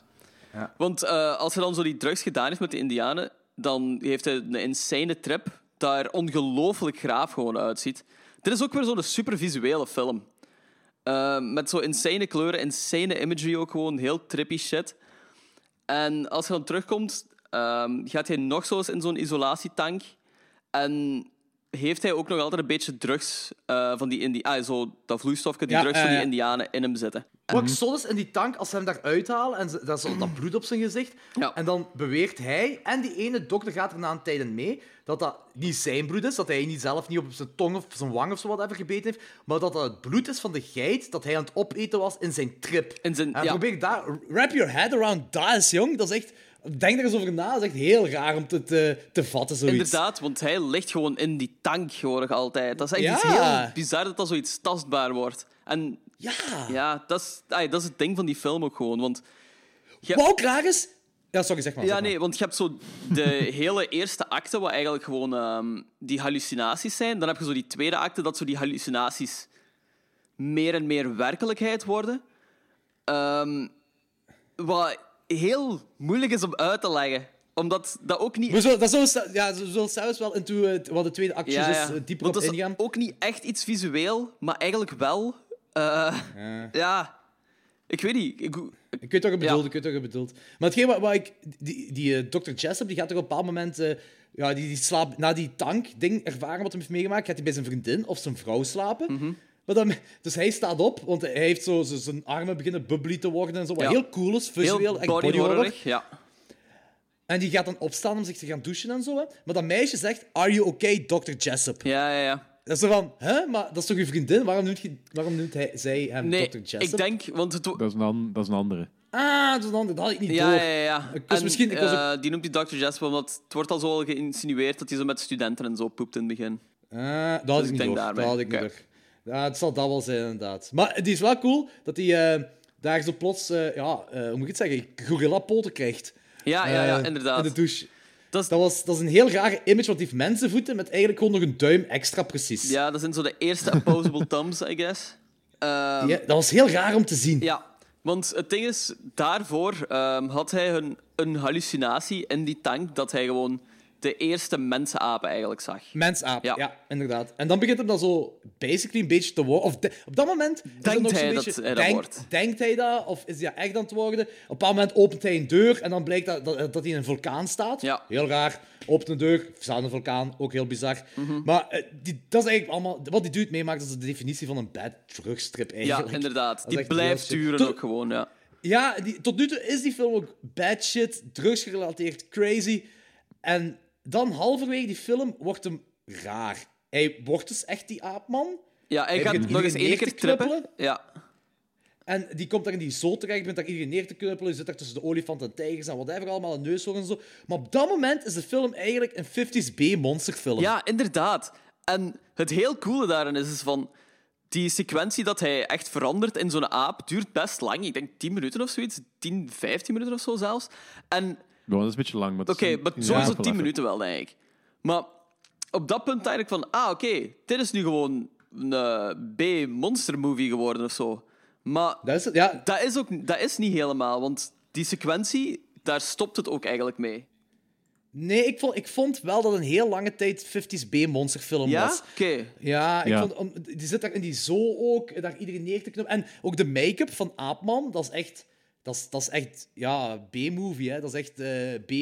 Ja. Want uh, als hij dan zo die drugs gedaan heeft met de Indianen, dan heeft hij een insane trip dat er ongelooflijk graaf gewoon uitziet. Dit is ook weer zo'n supervisuele film. Uh, met zo insane kleuren, insane imagery ook gewoon, heel trippy shit. En als hij dan terugkomt, um, gaat hij nog zo eens in zo'n isolatietank. En heeft hij ook nog altijd een beetje drugs uh, van die Indi- ah, zo dat vloeistofje, die ja, drugs uh, van die Indianen in hem zitten. Wat ik zot is in die tank, als ze hem daar uithalen en dat, zo, dat bloed op zijn gezicht, ja. En dan beweert hij, en die ene dokter gaat er na een tijd mee, dat dat niet zijn bloed is, dat hij niet zelf niet op zijn tong of zijn wang of zo whatever gebeten heeft, maar dat dat het bloed is van de geit dat hij aan het opeten was in zijn trip. In zijn, en ja. probeer daar... Wrap your head around that, jong. Dat is echt... Denk er eens over na. Dat is echt heel raar om te, te, te vatten, zoiets. Inderdaad, want hij ligt gewoon in die tank, hoor ik altijd. Dat is echt ja. iets heel bizar dat dat zoiets tastbaar wordt. En... Ja. Ja, dat is, ay, dat is het ding van die film ook gewoon, want... Hebt... Wat ook raar is... Ja, sorry, zeg maar. Ja, zeg maar. Nee, want je hebt zo de hele eerste acte, wat eigenlijk gewoon um, die hallucinaties zijn. Dan heb je zo die tweede acte, dat zo die hallucinaties meer en meer werkelijkheid worden. Um, wat heel moeilijk is om uit te leggen. Omdat dat ook niet... Zo, dat zo, ja, we zullen zelfs wel into, uh, wat de tweede actie ja, ja. is uh, dieper op ingaan. Dat is ook niet echt iets visueel, maar eigenlijk wel. Uh, ja. ja. Ik weet niet. Ik, ik, ik weet wat je bedoelt, ja. ik weet wat je bedoelt. Maar hetgeen wat, wat ik... Die, die uh, dokter Jessup, die gaat toch op een bepaald moment... Uh, ja, die, die slaapt na die tankding ervaren wat hij heeft meegemaakt, gaat hij bij zijn vriendin of zijn vrouw slapen. Mm-hmm. Maar dan, dus hij staat op, want hij heeft zo, zo zijn armen beginnen bubbly te worden en zo. Wat ja. heel cool is, visueel, echt body horror. Ja. En die gaat dan opstaan om zich te gaan douchen en zo. Hè. Maar dat meisje zegt, are you okay, dokter Jessup? Ja, ja, ja. Dat is zo van, hè, maar dat is toch je vriendin? Waarom noemt, je, waarom noemt hij, zij hem nee, dokter Jessup? Ik denk, want het... Dat is een, an- dat is een andere. Ah, dat is een andere, dat had ik niet ja, door. Ja, ja, ja. Ik was en, misschien, ik was uh, ook... Die noemt die dokter Jessup, omdat het wordt al zo geïnsinueerd dat hij zo met studenten en zo poept in het begin. Ah, dat had dus ik niet door. Daarbij. Dat had ik okay. niet door. Ja, het zal dat wel zijn, inderdaad. Maar het is wel cool dat hij uh, daar zo plots, uh, ja, uh, hoe moet ik het zeggen, gorilla-poten krijgt. Ja, ja, ja, inderdaad. In de douche. Dat is... Dat, was, dat is een heel rare image, want die heeft mensenvoeten met eigenlijk gewoon nog een duim extra precies. Ja, dat zijn zo de eerste opposable thumbs, I guess. Um... Ja, dat was heel raar om te zien. Ja, want het ding is, daarvoor um, had hij een, een hallucinatie in die tank dat hij gewoon de eerste mensaap eigenlijk zag. Mensaap, ja. ja, inderdaad. En dan begint hem dan zo basically een beetje te worden. Of de- op dat moment... Denkt hij beetje, dat hij dat denk, wordt? Denkt hij dat? Of is hij dat echt aan het worden? Op een bepaald moment opent hij een deur en dan blijkt dat, dat, dat hij in een vulkaan staat. Ja. Heel raar. Opent een deur, staat een vulkaan. Ook heel bizar. Mm-hmm. Maar uh, die, dat is eigenlijk allemaal... Wat die dude meemaakt, dat is de definitie van een bad drugstrip eigenlijk. Ja, inderdaad. Die blijft sturen to- ook gewoon, ja. Ja, die, tot nu toe is die film ook bad shit, drugs gerelateerd, crazy. En... Dan, halverwege die film, wordt hem raar. Hij wordt dus echt die aapman. Ja, hij, hij gaat nog eens één keer trippen. Ja. En die komt daar in die zool terecht, bent daar iedereen neer te knuppelen. Je zit daar tussen de olifanten en tijgers en whatever, allemaal een neushoorn en zo. Maar op dat moment is de film eigenlijk een vijftiger jaren B-monsterfilm. Ja, inderdaad. En het heel coole daarin is, is van... Die sequentie dat hij echt verandert in zo'n aap duurt best lang. Ik denk tien minuten of zoiets. tien, vijftien minuten of zo zelfs. En... Ja, dat is een beetje lang, maar... Oké, okay, maar sowieso tien even. minuten wel, denk ik. Maar op dat punt eigenlijk van... Ah, oké, okay, dit is nu gewoon een uh, B-monstermovie geworden of zo. Maar dat is, het, ja. dat, is ook, dat is niet helemaal, want die sequentie, daar stopt het ook eigenlijk mee. Nee, ik vond, ik vond wel dat een heel lange tijd vijftiger jaren B-monsterfilm ja? was. Okay. Ja? Oké. Ja, die zit daar in die zoo ook, daar iedereen neer te knopen. En ook de make-up van Aapman, dat is echt... Dat is, dat is echt ja, B-movie, hè. Dat is echt uh,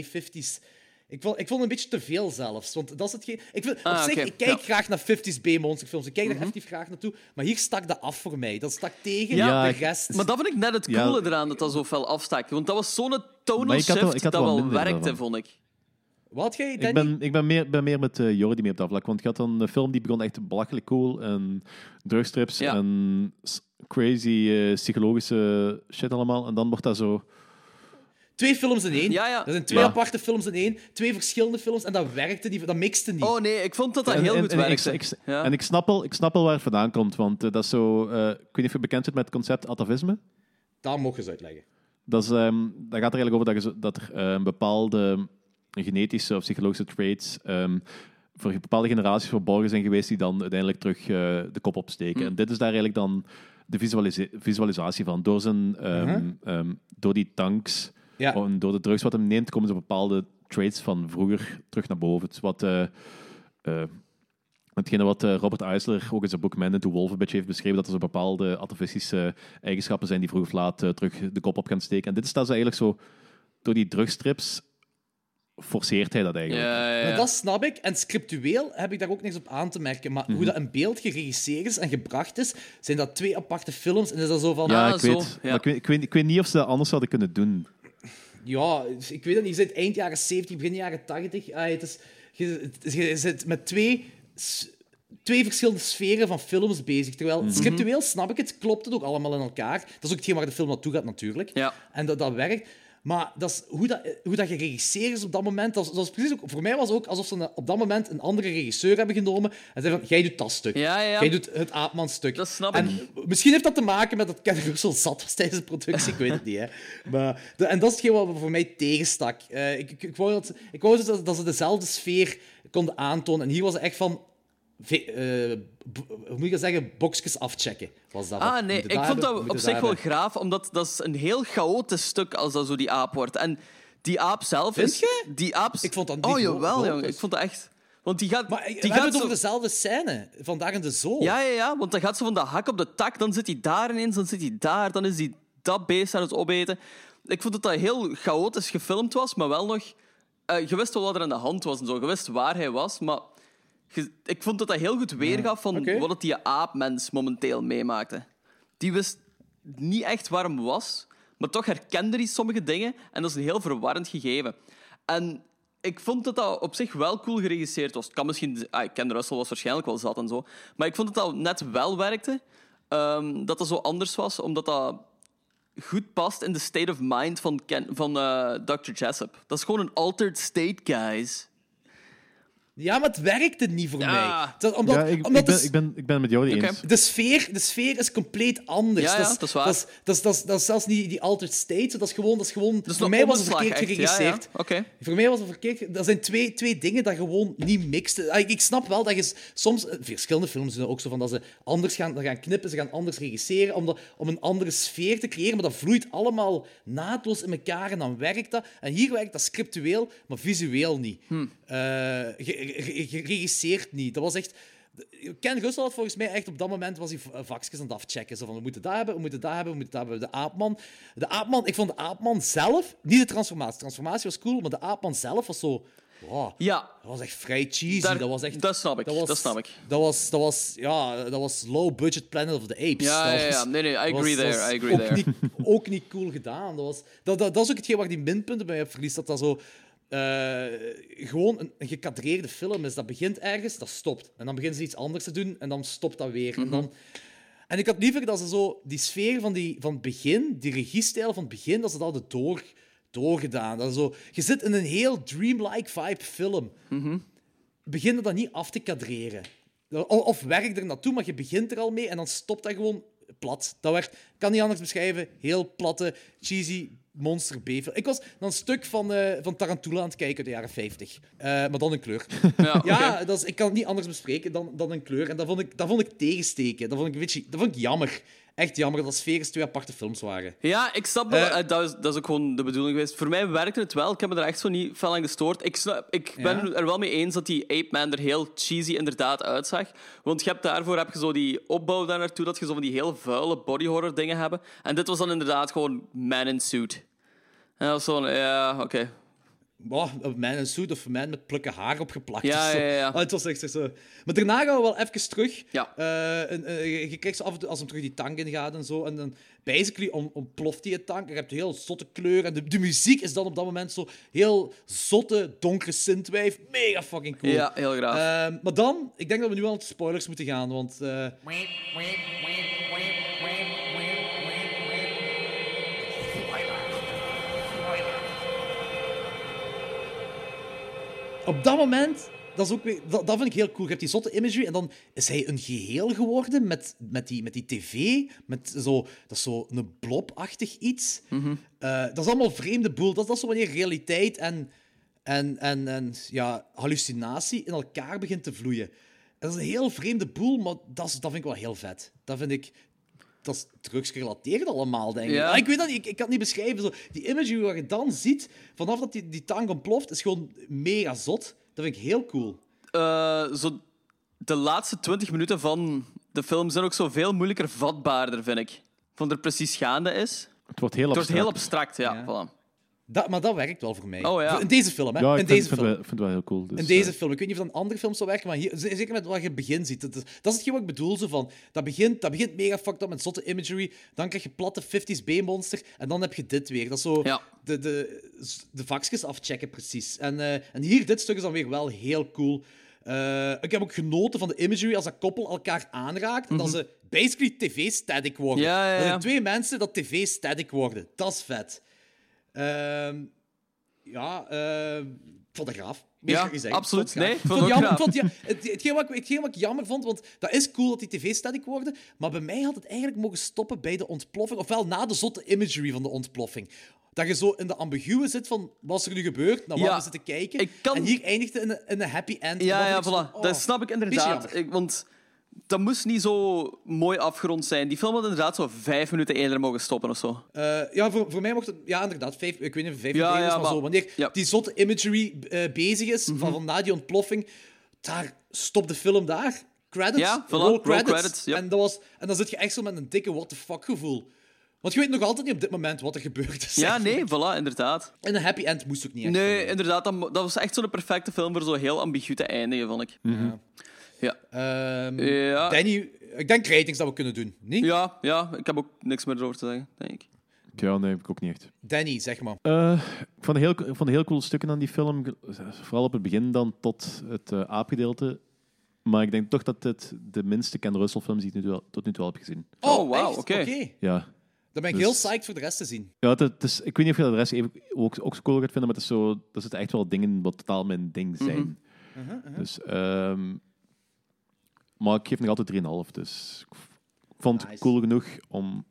B vijftiger jaren. Ik vond, ik vond het een beetje te veel zelfs. Want dat is hetgeen... ik, vind, ah, op zich, okay. ik kijk ja. graag naar vijftiger jaren B-monsterfilms. Ik kijk mm-hmm. er effectief graag naartoe. Maar hier stak dat af voor mij. Dat stak tegen ja, de rest. Ik... Maar dat vond ik net het coole ja. eraan, dat dat zo fel afstak. Want dat was zo'n tonal shift wel, dat wel, wel werkte, daarvan. vond ik. Wat jij, Danny? Ik ben, ik ben, meer, ben meer met uh, Jordi mee op dat vlak. Want ik had dan een film die begon echt belachelijk cool. En drugstrips ja. en... crazy, uh, psychologische shit allemaal. En dan wordt dat zo... Twee films in één. Ja, ja. Dat zijn twee ja. aparte films in één. Twee verschillende films. En dat werkte niet. Dat mixte niet. Oh nee, ik vond dat dat en, heel en, goed en werkte. Ik, ik, ja. En ik snap, al, ik snap al waar het vandaan komt. Want uh, dat is zo... Uh, ik weet niet of je bekend bent met het concept atavisme. Daar mogen ze uitleggen. Dat, is, um, dat gaat er eigenlijk over dat, je, dat er uh, een bepaalde genetische of psychologische traits... Um, voor bepaalde generaties verborgen zijn geweest die dan uiteindelijk terug uh, de kop opsteken. Mm. En dit is daar eigenlijk dan... de visualise- visualisatie van. Door, zijn, um, uh-huh. um, door die tanks, ja. en door de drugs wat hem neemt, komen ze bepaalde traits van vroeger terug naar boven. Wat, uh, uh, hetgene wat uh, Robert Eisler ook in zijn boek Man and the Wolf een beetje heeft beschreven, dat er zo bepaalde atavistische eigenschappen zijn die vroeg of laat uh, terug de kop op gaan steken. En dit is dat ze eigenlijk zo, door die drugstrips forceert hij dat eigenlijk. Ja, ja, ja. Nou, dat snap ik. En scriptueel heb ik daar ook niks op aan te merken. Maar mm-hmm. hoe dat in beeld geregisseerd is en gebracht is, zijn dat twee aparte films. En is dat zo van... Ja, ah, ik, zo. Weet, ja. Maar ik, weet, ik, weet, ik weet niet of ze dat anders hadden kunnen doen. Ja, ik weet het niet. Je zit eind jaren zeventig, begin jaren tachtig. Ah, het is, je, je zit met twee, twee verschillende sferen van films bezig. Terwijl mm-hmm. scriptueel, snap ik het, klopt het ook allemaal in elkaar. Dat is ook hetgeen waar de film naartoe gaat, natuurlijk. Ja. En dat, dat werkt... Maar dat is hoe, dat, hoe dat je regisseert is op dat moment... Dat was, dat was precies ook, voor mij was het ook alsof ze op dat moment een andere regisseur hebben genomen en zeiden van, jij doet dat stuk. Ja, ja. Jij doet het aapmanstuk. Dat snap en ik. Misschien heeft dat te maken met dat Ken Russell zat was tijdens de productie. Ik weet het niet, hè. Maar, de, en dat is hetgeen wat voor mij tegenstak. Uh, ik, ik, ik wou, dat, ik wou dat, dat ze dezelfde sfeer konden aantonen. En hier was het echt van... Ve- uh, b- hoe moet ik dat zeggen? Boxjes afchecken. Was dat ah, nee. Ik vond hebben, dat op zich hebben. wel graaf, omdat dat is een heel chaotisch stuk als dat zo die aap wordt. En die aap zelf Vind is... je? Die aap... Ik vond dat niet... Oh, jawel, jongen. Ik vond dat echt... Want die gaat, maar die we gaat hebben zo... dezelfde scène. Vandaag in de zool. Ja, ja, ja, want dan gaat ze van de hak op de tak, dan zit hij daar ineens, dan zit hij daar, dan is die dat beest aan het opeten. Ik vond dat dat heel chaotisch gefilmd was, maar wel nog... Uh, je wist wel wat er aan de hand was en zo. Je wist waar hij was, maar... Ik vond dat dat heel goed weergaf van okay. wat die aapmens momenteel meemaakte. Die wist niet echt waar hem was, maar toch herkende hij sommige dingen. En dat is een heel verwarrend gegeven. En ik vond dat dat op zich wel cool geregisseerd was. Het kan misschien... Ah, Ken Russell was waarschijnlijk wel zat en zo. Maar ik vond dat dat net wel werkte. Um, dat dat zo anders was, omdat dat goed past in de state of mind van, Ken, van uh, dokter Jessup. Dat is gewoon een altered state, guys. Ja, maar het werkte niet voor ja. mij. Dat, omdat, ja, ik, omdat ik, ben, de, ik, ben, ik ben met jou niet okay. eens. De sfeer, de sfeer is compleet anders. Ja, ja, dat, is, dat is waar. Dat is, dat is, dat is, dat is zelfs niet die altered state. Dat is gewoon... Dat is gewoon dat is voor mij was het verkeerd echt. geregisseerd. Ja, ja. Okay. Voor mij was het verkeerd... Dat zijn twee, twee dingen die gewoon niet mixten. Ik, ik snap wel dat je soms... Verschillende films doen ook zo van dat ze anders gaan, gaan knippen, ze gaan anders regisseren, om, dat, om een andere sfeer te creëren. Maar dat vloeit allemaal naadloos in elkaar en dan werkt dat. En hier werkt dat scriptueel, maar visueel niet. Hm. Uh, geregisseerd niet. Dat was echt... Ken Russell had volgens mij echt op dat moment was hij vakjes aan het afchecken. Zo van, we moeten dat hebben, we moeten dat hebben, we moeten dat hebben. De aapman. De aapman, ik vond de aapman zelf... Niet de transformatie. De transformatie was cool, maar de aapman zelf was zo... Wow, ja. Dat was echt vrij cheesy. Daar, dat, was echt, dat snap ik. Dat was, dat snap ik. Dat was, dat was, ja, dat was low-budget Planet of the Apes. Ja, was, ja, ja. Nee, nee, I agree was, there. Was I agree ook, there. Niet, ook niet cool gedaan. Dat, was, dat, dat, dat is ook hetgeen waar die minpunten bij je verliest. Dat dat zo... Uh, gewoon een, een gekadreerde film is. Dat begint ergens, dat stopt. En dan beginnen ze iets anders te doen en dan stopt dat weer. Mm-hmm. En, dan... en ik had liever dat ze zo die sfeer van, die, van het begin, die regiestijl van het begin, dat ze dat hadden door, doorgedaan. Dat zo... Je zit in een heel dreamlike vibe film. Mm-hmm. Begin dat niet af te kadreren. Of werk er naartoe, maar je begint er al mee en dan stopt dat gewoon plat. Dat werd, kan niet anders beschrijven, heel platte, cheesy... Monster B-film. Ik was een stuk van, uh, van Tarantula aan het kijken uit de jaren vijftig. Uh, maar dan een kleur. Ja, okay. ja dat is, ik kan het niet anders bespreken dan, dan een kleur. En dat vond ik, dat vond ik tegensteken. Dat vond ik, je, dat vond ik jammer. Echt jammer dat sfeer twee aparte films waren. Ja, ik snap uh, dat. Is, dat is ook gewoon de bedoeling geweest. Voor mij werkte het wel. Ik heb me er echt zo niet fel aan gestoord. Ik, snap, ik ben ja? er wel mee eens dat die Ape Man er heel cheesy inderdaad uitzag. Want je hebt daarvoor heb je zo die opbouw daar naartoe dat je zo van die heel vuile body horror dingen hebt. En dit was dan inderdaad gewoon man in suit. En dat was zo'n... Ja, oké. Okay. Oh, een man in suit of een man met plukken haar opgeplakt. Ja, ja, ja. Oh, het was echt zo. Maar daarna gaan we wel even terug. Ja. Uh, en, uh, je krijgt zo af en toe, als hem terug die tank ingaat en zo. En dan, basically, on, ontploft hij het tank. Je hebt een heel zotte kleur. En de, de muziek is dan op dat moment zo heel zotte, donkere synthwave. Mega fucking cool. Ja, heel graag. Uh, maar dan, ik denk dat we nu al naar de spoilers moeten gaan, want... Uh... Op dat moment, dat, is ook weer, dat, dat vind ik heel cool. Je hebt die zotte imagery en dan is hij een geheel geworden met, met, die, met die tv. Met zo, dat is zo een blobachtig iets. Mm-hmm. Uh, dat is allemaal vreemde boel. Dat, dat is zo wanneer realiteit en, en, en, en ja, hallucinatie in elkaar begint te vloeien. En dat is een heel vreemde boel, maar dat, is, dat vind ik wel heel vet. Dat vind ik... Dat is drugsgerelateerd allemaal, denk ik. Ja. Ik weet dat niet, ik, ik kan het niet beschrijven. Zo, die imagery waar je dan ziet, vanaf dat die, die tank ontploft, is gewoon mega zot. Dat vind ik heel cool. Uh, zo de laatste twintig minuten van de film zijn ook zo veel moeilijker vatbaarder, vind ik. Van er precies gaande is. Het wordt heel abstract. Het wordt heel abstract, ja. ja. Voilà. Dat, maar dat werkt wel voor mij. Oh, ja. In deze film, hè? Ja, ik in vind, deze vind, film. Wel, vind wel heel cool. Dus, in deze uh... film. Ik weet niet of dat in andere films zou werken, maar hier, zeker met wat je het begin ziet. Dat, dat is hetgeen wat ik bedoel. Zo van, dat, begint, dat begint mega fucked up met zotte imagery. Dan krijg je platte vijftiger B-monster. En dan heb je dit weer. Dat is zo ja. de, de, de vakjes afchecken, precies. En, uh, en hier, dit stuk is dan weer wel heel cool. Uh, ik heb ook genoten van de imagery als dat koppel elkaar aanraakt. Mm-hmm. En dat ze basically tv-static worden. Ja, ja, ja. Dat zijn twee mensen dat tv-static worden. Dat is vet. Uh, ja, uh, ik vond dat gaaf. Ja, absoluut. Nee, ik vond het jammer, vond, ja, het, hetgeen, wat ik, hetgeen wat ik jammer vond, want dat is cool dat die tv-static worden, maar bij mij had het eigenlijk mogen stoppen bij de ontploffing, ofwel na de zotte imagery van de ontploffing. dat je zo in de ambiguë zit van wat is er nu gebeurd, naar waar ja, we zitten kijken. Kan... En hier eindigt het in een, in een happy end. Ja, ja, voilà. Zo, oh, dat snap ik inderdaad. Ik, want dat moest niet zo mooi afgerond zijn. Die film had inderdaad zo vijf minuten eerder mogen stoppen of zo. Uh, ja, voor, voor mij mocht het... Ja, inderdaad. Vijf, ik weet niet of vijf minuten ja, eerder is, ja, maar, maar zo. Wanneer ja. die zotte imagery uh, bezig is, mm-hmm. van na die ontploffing, daar stopt de film daar. Credits. Ja, voilà, roll credits. Roll credits ja. en, dat was, en dan zit je echt zo met een dikke what the fuck gevoel. Want je weet nog altijd niet op dit moment wat er gebeurd is. Ja, eigenlijk. Nee, voilà, inderdaad. En een happy end moest ook niet echt. Nee, inderdaad. Dat, dat was echt zo'n perfecte film voor zo heel ambigu te eindigen, vond ik. Mm-hmm. Ja. Um, ja. Danny, ik denk ratings dat we kunnen doen, niet? Ja, ja, ik heb ook niks meer over te zeggen, denk ik. Ja, nee, heb ik ook niet echt. Danny, zeg maar. Uh, ik vond heel, van heel coole stukken aan die film. Vooral op het begin dan tot het uh, aapgedeelte. Maar ik denk toch dat het de minste Ken Russell films die ik nu toe, tot nu toe heb gezien. Oh, wauw, oké. Okay. Okay. Ja. Dan ben ik dus heel psyched voor de rest te zien. Ja, het, het is, ik weet niet of je de rest even, ook, ook zo cool gaat vinden, maar het is zo, er zitten echt wel dingen wat totaal mijn ding zijn. Mm-hmm. Uh-huh, uh-huh. Dus, um, maar ik geef nog altijd drie komma vijf, dus ik vond nice. Het cool genoeg om...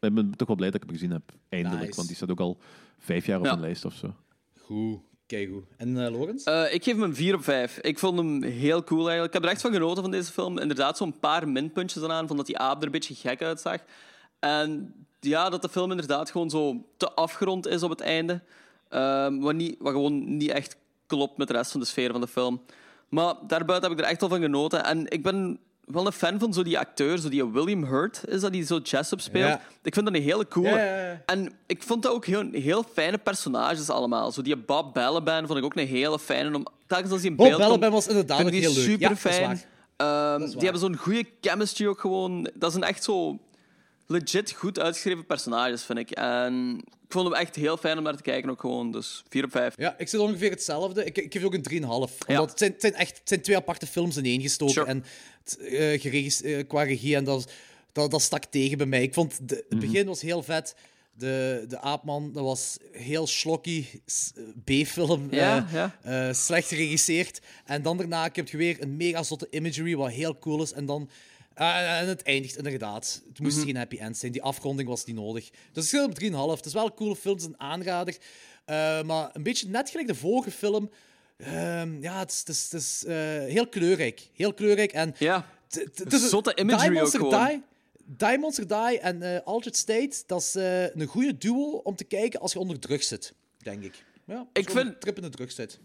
Ik ben toch wel blij dat ik hem gezien heb, eindelijk. Nice. Want die staat ook al vijf jaar op ja. een lijst of zo. Goed. Kijk goed. En uh, Lorens? Uh, ik geef hem een vier op vijf. Ik vond hem heel cool eigenlijk. Ik heb er echt van genoten van deze film. Inderdaad, zo'n paar minpuntjes aan, van dat die aap er een beetje gek uitzag. En ja, dat de film inderdaad gewoon zo te afgerond is op het einde. Uh, wat, niet, wat gewoon niet echt klopt met de rest van de sfeer van de film. Maar daarbuiten heb ik er echt al van genoten. En ik ben wel een fan van zo die acteur, zo die William Hurt, is dat die zo Jessup speelt. Ja. Ik vind dat een hele coole. Ja, ja, ja. En ik vond dat ook heel, heel fijne personages allemaal. Zo die Bob Balaban vond ik ook een hele fijne. Om, telkens als die in Bob beeld Balaban komt, was inderdaad ook heel leuk. Super fijn. Ja, um, die hebben zo'n goede chemistry ook gewoon. Dat zijn echt zo legit goed uitgeschreven personages, vind ik. En ik vond hem echt heel fijn om naar te kijken ook gewoon. Dus vier op vijf. Ja, ik zit ongeveer hetzelfde. Ik, ik geef ook een drie komma vijf. Ja. Omdat het zijn, het zijn echt het zijn twee aparte films in één gestoken. Sure. En t, uh, geregis, uh, qua regie en dat, dat, dat stak tegen bij mij. Ik vond de, het mm-hmm. begin was heel vet. De, de Aapman, dat was heel schlocky, B-film. Ja, uh, ja. Uh, slecht geregisseerd. En dan daarna heb je weer een mega zotte imagery, wat heel cool is. En dan... Uh, en het eindigt inderdaad. Het moest mm-hmm. geen happy end zijn. Die afronding was niet nodig. Dus ik schrijf hem op drie komma vijf. Het is wel een coole film, het is een aanrader. Uh, maar een beetje net gelijk de vorige film. Uh, ja, het is, het is, het is uh, heel kleurrijk. Heel kleurrijk. En ja, het, het is zotte imagery Die Monster ook gewoon. Die, Die Monster Die en uh, Altered States, dat is uh, een goede duo om te kijken als je onder druk zit, denk ik. Ja, als je vind... trip in de druk zit.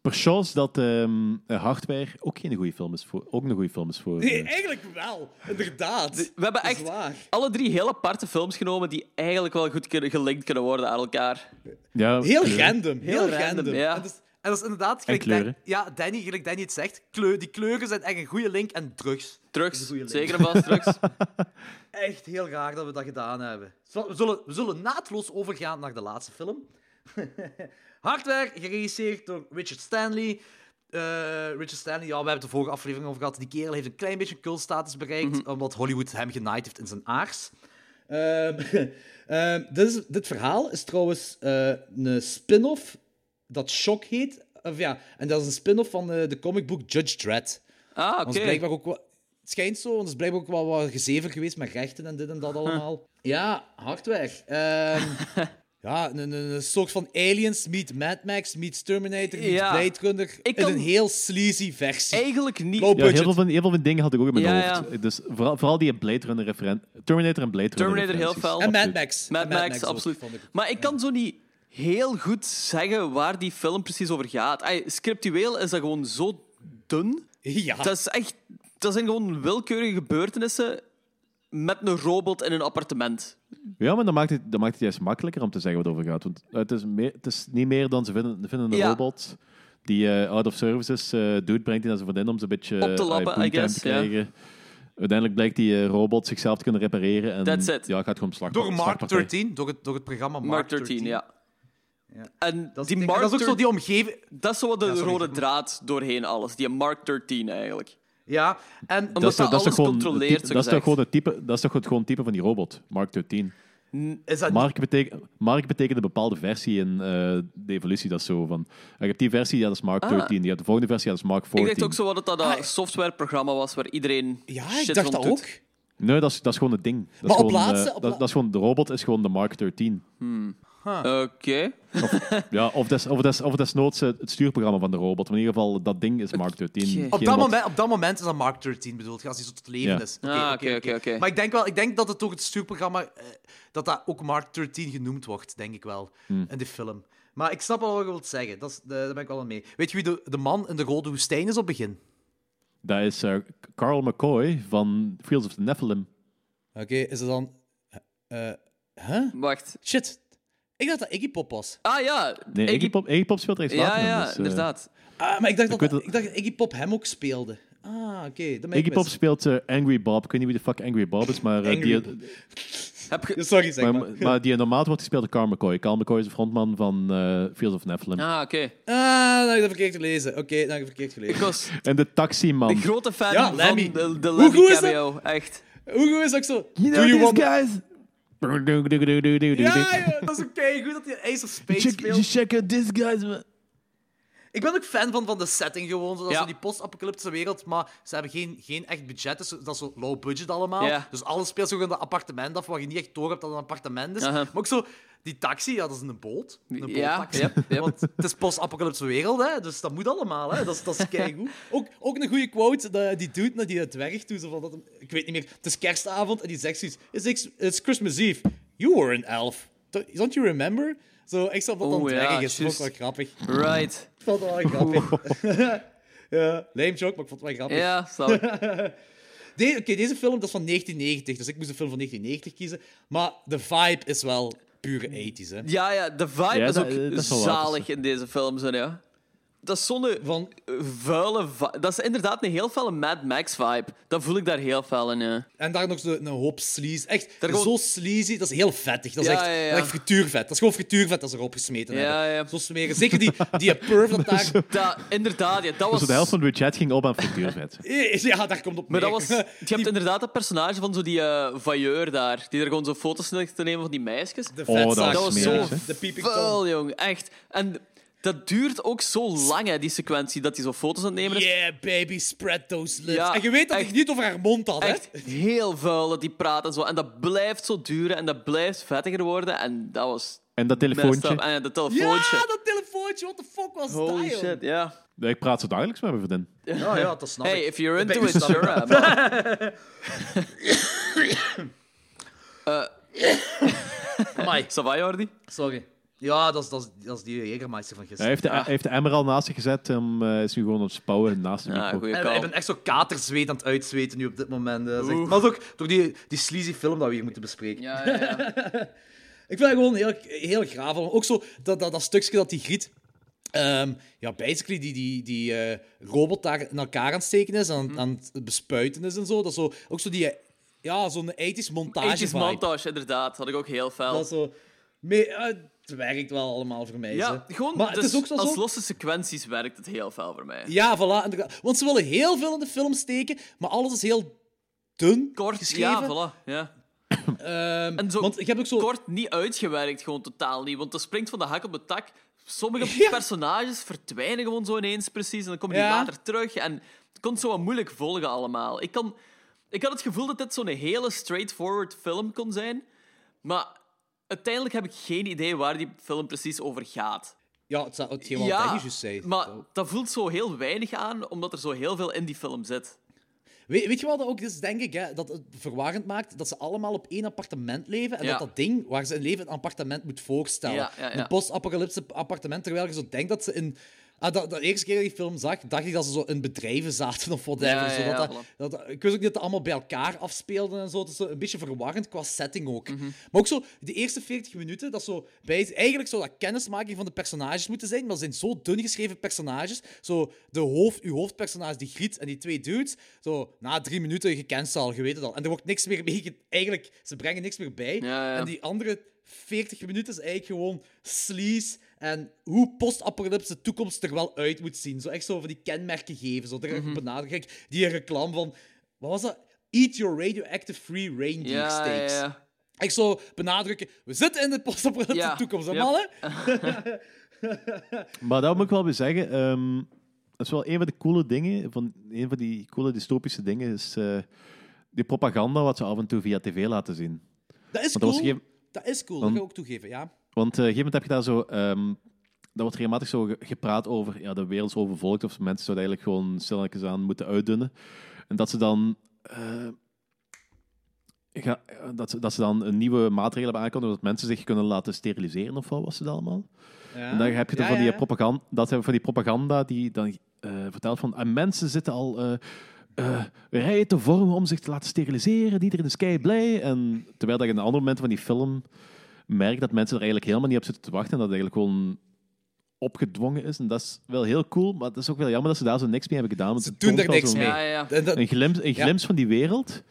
Per chance dat um, Hardware ook geen goede film is voor. Ook een goede film is voor. Nee, eigenlijk wel. Inderdaad. We hebben echt alle drie heel aparte films genomen die eigenlijk wel goed gelinkt kunnen worden aan elkaar. Ja, heel kleur. random. Heel, heel random. random. Ja. En, dus, en dat is inderdaad... Gelijk, en kleuren. Dan, ja, Danny, gelijk Danny het zegt. Kleur, die kleuren zijn echt een goede link. En drugs. Drugs. Zeker en vast drugs. Echt heel raar dat we dat gedaan hebben. We zullen, we zullen naadloos overgaan naar de laatste film. Hardware, geregisseerd door Richard Stanley. Uh, Richard Stanley, ja, we hebben de vorige aflevering over gehad. Die kerel heeft een klein beetje cultstatus bereikt, mm-hmm. omdat Hollywood hem genaaid heeft in zijn aars. Uh, uh, dit, is, dit verhaal is trouwens uh, een spin-off dat Shock heet. Of ja, en dat is een spin-off van uh, de comicboek Judge Dredd. Ah, oké. Okay. Blijkbaar ook wat, het schijnt zo, want het is blijkbaar ook wel wat gezever geweest met rechten en dit en dat allemaal. Huh. Ja, Hardware. Uh, Ja, een, een soort van Aliens meet Mad Max, meets Terminator, meets ja. Blade Runner. Ik kan... Is een heel sleazy versie. Eigenlijk niet. Ja, heel, veel van, heel veel van dingen had ik ook in mijn ja, hoofd. Ja. Dus vooral, vooral die Blade Runner referentie. Terminator en Blade Runner Terminator heel fel. En Mad Max. Mad, Mad Max, Max absoluut. Ik. Maar ik kan ja. zo niet heel goed zeggen waar die film precies over gaat. Ay, scriptueel is dat gewoon zo dun. Ja. Dat is echt... Dat zijn gewoon willekeurige gebeurtenissen... met een robot in een appartement. Ja, maar dat maakt, het, dat maakt het juist makkelijker om te zeggen wat het over gaat. Want het is, meer, het is niet meer dan ze vinden, vinden een ja. robot die uh, out of service is. Uh, dude brengt die naar zijn vriendin om ze een beetje op te lappen, uh, I guess, te krijgen. Yeah. Uiteindelijk blijkt die uh, robot zichzelf te kunnen repareren. En, That's it. Ja, gaat gewoon slag, door Mark dertien, door het, door het programma Mark dertien. Ja. Ja. En dat is, die Mark dat is ook zo die omgeving... Dat is zo wat de ja, rode draad doorheen alles. Die Mark dertien eigenlijk. Ja, en omdat dat, is, dat, dat alles gewoon, controleert, type, dat, is gewoon het type, dat is toch gewoon het type van die robot, Mark dertien. Is dat... Mark, beteken, Mark betekent een bepaalde versie in uh, de evolutie. Dat is zo van, je hebt die versie, ja, dat is Mark dertien. Je hebt de volgende versie, ja, dat is Mark veertien. Ik dacht ook zo wat dat dat ah, softwareprogramma was waar iedereen ja, shit ik dacht dat ook. Nee, dat is, dat is gewoon het ding. Dat maar is gewoon, op laatste... Op la- dat, dat is gewoon, de robot is gewoon de Mark dertien. Hmm. Huh. Oké. Okay. Of, ja, of, des, of, des, of desnoods het stuurprogramma van de robot. Maar in ieder geval, dat ding is Mark dertien. Okay. Op, dat moment, op dat moment is dat Mark dertien bedoeld, als hij zo tot leven yeah. is. Okay, ah, oké, okay, oké. Okay, okay. okay. Maar ik denk, wel, ik denk dat het toch het stuurprogramma... Eh, dat dat ook Mark dertien genoemd wordt, denk ik wel, hmm. in de film. Maar ik snap wel wat je wilt zeggen. Dat is, de, daar ben ik wel aan mee. Weet je wie de, de man in de rode woestijn is op het begin? Dat is uh, Carl McCoy van Fields of the Nephilim. Oké, okay, is dat dan... Uh, huh? Wacht. Shit. Ik dacht dat Iggy Pop was. Ah, ja. Nee, Iggy, Iggy, Pop, Iggy Pop speelt er iets later. Ja, ja, dus, uh... inderdaad. Ah, maar ik dacht, dat, ik, dat... ik dacht dat Iggy Pop hem ook speelde. Ah, oké. Okay, Iggy Pop speelt uh, Angry Bob. Ik weet niet wie de fuck Angry Bob is, maar... Uh, die... Heb ge... Sorry, zeg maar. Maar, maar die normaal wordt gespeeld door Carl McCoy. Carl McCoy is de frontman van uh, Fields of Nephilim. Ah, oké. Okay. Ah, dan heb ik dat verkeerd gelezen. Oké, okay, dan heb ik dat verkeerd gelezen. Ik was... En de taximan. De grote fan ja, van Lemmy. de, de Lemmy cameo. Echt. Hoe goed is dat ook zo? You know you want... guys... Ja, ja, dat is oké. Okay. Goed dat hij Ace of Space check, speelt. Check out this guys, man. Ik ben ook fan van, van de setting gewoon. Zoals ja. zo die post-apocalyptische wereld. Maar ze hebben geen, geen echt budget. Dus dat is zo low budget allemaal. Ja. Dus alles speelt zo in dat appartement af. Waar je niet echt door hebt dat het een appartement is. Uh-huh. Maar ook zo... Die taxi, ja, dat is een boot. Een boottaxi. Ja, yep, yep. Want het is post-apocalyptische wereld, hè, dus dat moet allemaal. Hè. Dat is, dat is keigoed. Ook, ook een goede quote, de, die dude naar die het werk toe. Zo van dat, ik weet niet meer. Het is kerstavond en die zegt zoiets. It's, it's Christmas Eve. You were an elf. Don't you remember? Zo, ik zat dat oh, aan het ja, werk is. Just... Vond ik wel grappig. Right. Ik vond het wel grappig. ja, lame joke, maar ik vond het wel grappig. Ja, sorry. de, Oké, okay, deze film dat is van negentien negentig, dus ik moest een film van negentien negentig kiezen. Maar de vibe is wel... Pure eighties, hè? Ja, ja, de vibe ja, is ook dat, dat is zalig in deze films. Ja. Dat is zo'n van... vuile vibe. Dat is inderdaad een heel felle Mad Max-vibe. Dat voel ik daar heel fel in, ja. En daar nog zo'n hoop sleaze. Echt, gewoon... zo sleazy. Dat is heel vettig. Dat is ja, echt, ja, ja. echt frituurvet. Dat is gewoon frituurvet dat ze erop gesmeten ja, hebben. Ja. Zo smeren. Zeker die, die perf dat daar... Da, inderdaad, ja. Dat was... Dus de helft van het budget ging op aan frituurvet. ja, daar komt op mee. Maar dat was... Je die... hebt inderdaad dat personage van zo die uh, vailleur daar, die er gewoon zo foto's te nemen van die meisjes. De vetzak. Oh, dat, dat was smerig, zo de pieping vuil, jong. Echt. En... Dat duurt ook zo lang, hè, die sequentie, dat hij zo foto's aan het nemen is. Yeah, baby, spread those lips. Ja, en je weet dat echt, ik niet over haar mond had, hè? Echt heel vuil dat die praat en zo. En dat blijft zo duren en dat blijft vettiger worden. En dat was... En dat telefoontje. En dat telefoontje. Ja, dat telefoontje. What the fuck was Holy dat, Holy shit, ja. Yeah. Ik praat zo dagelijks met mijn vriendin. Ja, ja, dat snap ik. Hey, if you're into it, sure. Amai. Ça va, Jordi? Sorry. Ja, dat is, dat is, dat is die Jägermeister van gisteren. Hij heeft de, ja. hij heeft de emmer al naast zich gezet. Um, uh, is nu gewoon op zijn pauwen naast hem. Ja, ik ben echt zo katerzweet aan het uitzweten nu op dit moment. Uh, zeg. Maar dat is ook door die, die sleazy film dat we hier moeten bespreken. Ja, ja, ja. ik vind dat gewoon heel, heel graaf. Ook zo dat, dat, dat stukje dat die griet... Um, ja, basically die, die, die uh, robot daar in elkaar aan het steken is. Aan, mm. aan het bespuiten is en zo. Dat is zo ook zo die... Ja, zo'n ethisch montage. Ethisch montage, inderdaad. Had ik ook heel fel. Dat is zo... Mee, uh, het werkt wel allemaal voor mij. Ja, gewoon, maar dus het is ook zo als zo... losse sequenties werkt het heel veel voor mij. Ja, voilà. Want ze willen heel veel in de film steken, maar alles is heel dun kort, geschreven. Ja, voilà. Ja. Um, en zo, want ik heb ook zo kort niet uitgewerkt, gewoon totaal niet. Want dat springt van de hak op de tak. Sommige ja. personages verdwijnen gewoon zo ineens precies en dan komen ja. die later terug. En het kon zo wat moeilijk volgen allemaal. Ik, kan, ik had het gevoel dat dit zo'n hele straightforward film kon zijn, maar... Uiteindelijk heb ik geen idee waar die film precies over gaat. Ja, het zou het helemaal ja, technisch zijn. Maar dat voelt zo heel weinig aan, omdat er zo heel veel in die film zit. We, weet je wat dat ook is, denk ik, hè, dat het verwarrend maakt? Dat ze allemaal op één appartement leven en ja. dat dat ding waar ze in leven een appartement moet voorstellen. Ja, ja, ja. Een post-apocalyptische appartement, terwijl je zo denkt dat ze in... Ah, dat, de eerste keer dat ik die film zag, dacht ik dat ze zo in bedrijven zaten of whatever. Ja, ja, ja, zodat dat, dat, dat, ik wist ook niet dat het allemaal bij elkaar afspeelden en zo. Het is zo een beetje verwarrend qua setting ook. Mm-hmm. Maar ook zo, de eerste veertig minuten, dat zo bij, eigenlijk zou dat kennismaking van de personages moeten zijn, maar dat zijn zo dun geschreven personages. Zo, de hoofd, uw hoofdpersonage, die Griet en die twee dudes, zo, na drie minuten gekend al, je weet het al. En er wordt niks meer mee, eigenlijk, ze brengen niks meer bij. Ja, ja. En die andere veertig minuten is eigenlijk gewoon sleaze. En hoe post-apocalyptische toekomst er wel uit moet zien. Zo echt zo van die kenmerken geven. Zo direct mm-hmm. benadrukken. Die reclame van... Wat was dat? Eat your radioactive free reindeer ja, steaks. Ja, ja. Echt zo benadrukken. We zitten in de post-apocalyptische ja. toekomst. Hè, mannen? Ja. maar dat moet ik wel weer zeggen. Um, dat is wel een van de coole dingen. Van, een van die coole dystopische dingen is... Uh, die propaganda wat ze af en toe via tv laten zien. Dat is want cool. Dat, gegeven... dat is cool, dan... dat ga ik ook toegeven, ja. Want op uh, een gegeven moment heb je daar zo... Um, daar wordt regelmatig zo gepraat over... Ja, de wereld is overvolkt. Of mensen zouden eigenlijk gewoon stilletjes aan moeten uitdunnen. En dat ze dan... Uh, ga, dat, ze, dat ze dan een nieuwe maatregel hebben aangekondigd... dat mensen zich kunnen laten steriliseren. Of wat was het allemaal? Ja. En dan heb je ja, van, die ja. propaganda, dat van die propaganda... die dan uh, vertelt van... Ah, mensen zitten al... Uh, Uh, rijen te vormen om zich te laten steriliseren. Die er in de sky blij. En terwijl dat je in een ander moment van die film merkt dat mensen er eigenlijk helemaal niet op zitten te wachten. En dat het eigenlijk gewoon opgedwongen is. En dat is wel heel cool. Maar het is ook wel jammer dat ze daar zo niks mee hebben gedaan. Want ze doen er niks mee. Ja, ja. Een glimp, een glimp ja. van die wereld.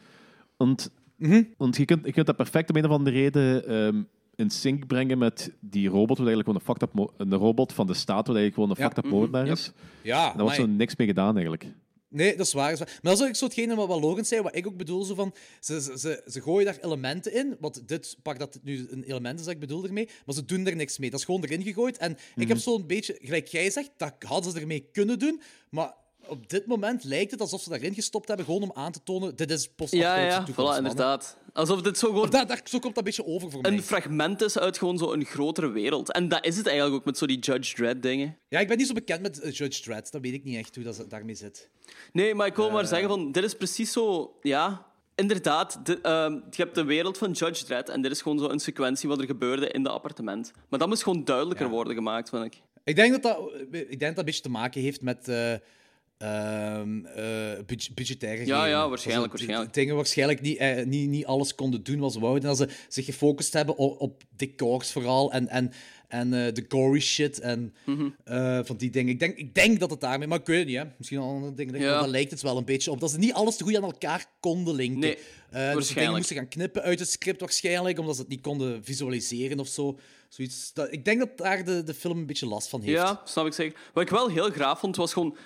Want, mm-hmm. want je, kunt, je kunt dat perfect om een of andere reden um, in sync brengen met die robot. Wat eigenlijk gewoon een, fucked up mo- een robot van de staat. Wat eigenlijk gewoon een ja. fucked up mm-hmm. moordenaar is. Yep. Ja, en daar wordt zo niks mee gedaan eigenlijk. Nee, dat is waar. Maar dat is ook zo hetgene wat Lorenz zei, wat ik ook bedoel. Zo van, ze, ze, ze gooien daar elementen in, want dit pak dat het nu een element is dat ik bedoel ermee, maar ze doen er niks mee. Dat is gewoon erin gegooid. En mm-hmm. ik heb zo'n beetje, gelijk jij zegt, dat hadden ze ermee kunnen doen, maar op dit moment lijkt het alsof ze daarin gestopt hebben, gewoon om aan te tonen, dit is post-apocalyptische ja, ja, toekomst. Ja, voilà, inderdaad. Alsof dit zo gewoon... Daar, daar, zo komt dat een beetje over voor mij. Een fragment is uit gewoon zo'n grotere wereld. En dat is het eigenlijk ook met zo die Judge Dredd dingen. Ja, ik ben niet zo bekend met Judge Dredd. Dat weet ik niet echt hoe dat daarmee zit. Nee, maar ik wil uh... maar zeggen, van, dit is precies zo... Ja, inderdaad. De, uh, je hebt de wereld van Judge Dredd en dit is gewoon zo een sequentie wat er gebeurde in dat appartement. Maar dat moest gewoon duidelijker ja. worden gemaakt, vind ik. Ik denk dat dat, ik denk dat, dat een beetje te maken heeft met... Uh... Uh, uh, budg- budgetaire ja, ja, waarschijnlijk. Dat waarschijnlijk. Dingen waarschijnlijk niet, eh, niet, niet alles konden doen wat ze wouden. En dat ze zich gefocust hebben op, op decors vooral en, en, en uh, de gory shit en mm-hmm. uh, van die dingen. Ik denk, ik denk dat het daarmee... Maar ik weet het niet, hè. Misschien al andere dingen. Ja. Daar lijkt het wel een beetje op. Dat ze niet alles te goed aan elkaar konden linken. Nee, uh, dus dingen moesten gaan knippen uit het script waarschijnlijk, omdat ze het niet konden visualiseren of zo. Zoiets, dat, ik denk dat daar de, de film een beetje last van heeft. Ja, snap ik zeker. Wat ik wel heel graaf vond, was gewoon...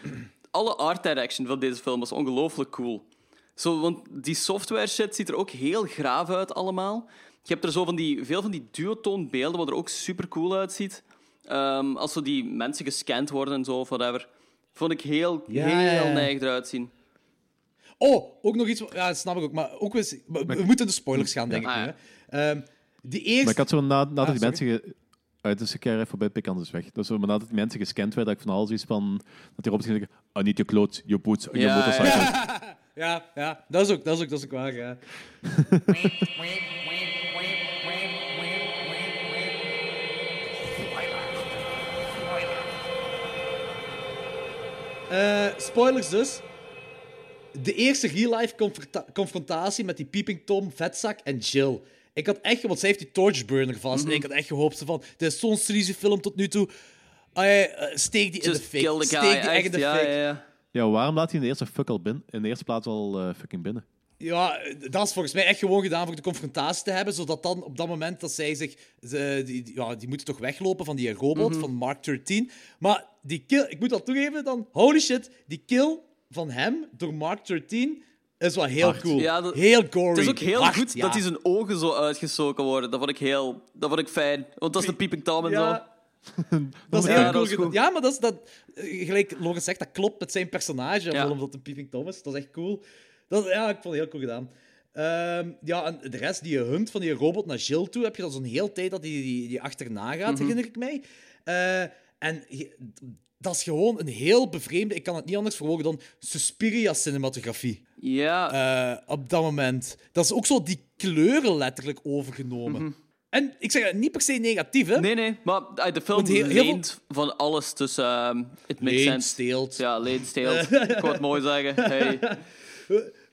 Alle art direction van deze film was ongelooflijk cool. Zo, want die software shit ziet er ook heel graaf uit allemaal. Je hebt er zo van die, veel van die duotoonbeelden, wat er ook super cool uitziet. Um, als zo die mensen gescand worden en zo, of whatever. Vond ik heel, ja, heel, ja, ja. heel neig eruit zien. Oh, ook nog iets... Ja, dat snap ik ook. Maar ook eens, we maar moeten de spoilers gaan, denk ja, ik. Ah, ja. um, die eerste... Maar ik had zo nadat na ah, die sorry. mensen... Ge... uit dus ik keer even voorbij pikantjes weg. Dus maar nadat die mensen gescand werden, dat ik van alles iets van dat die robots gingen zeggen: "I need your clothes, your boots, your ja, motorcycle." Ja. ja, ja, dat is ook, dat is ook, dat is ook waar. Ja. uh, spoilers dus. De eerste real-life confronta- confrontatie met die Peeping Tom, Vetzak en Jill. Ik had echt, want zij heeft die torchburner vast. Mm-hmm. En ik had echt gehoopt van, dit is zo'n serieuze film tot nu toe. Uh, steek die Just in de fik. Steek die echt, echt in de ja, fik. Ja, ja. ja, waarom laat hij in de eerste fuck al binnen? In de eerste plaats al uh, fucking binnen? Ja, dat is volgens mij echt gewoon gedaan voor de confrontatie te hebben, zodat dan op dat moment dat zij zich... Ze, die, ja, die moeten toch weglopen van die robot, mm-hmm. van Mark dertien. Maar die kill, ik moet dat toegeven dan, holy shit, die kill van hem door Mark dertien... Dat is wel heel Hard. cool. Ja, dat, heel gory. Het is ook heel Hard, goed ja. dat die zijn ogen zo uitgestoken worden. Dat vond ik heel... Dat vond ik fijn. Want dat is de Peeping Tom en ja. zo. dat is ja, heel ja, cool. Dat is goed. Ja, maar dat is... Dat, gelijk Lorenz zegt, dat klopt met zijn personage. Ja. Omdat het een Peeping Tom is. Dat is echt cool. Dat, ja, ik vond het heel cool gedaan. Um, ja, en de rest, die hunt van die robot naar Jill toe, heb je dan zo'n hele tijd dat die, die, die achterna gaat, mm-hmm. herinner ik mij. Uh, en... Dat is gewoon een heel bevreemde... Ik kan het niet anders verwoorden dan Suspiria-cinematografie. Ja. Uh, op dat moment. Dat is ook zo die kleuren letterlijk overgenomen. Mm-hmm. En ik zeg niet per se negatief, hè? Nee, nee. Maar de film heel, heel leent veel... van alles, dus... Uh, it makes leent, sense. Steelt. Ja, leent, steelt. Ik wou het mooi zeggen. Hey.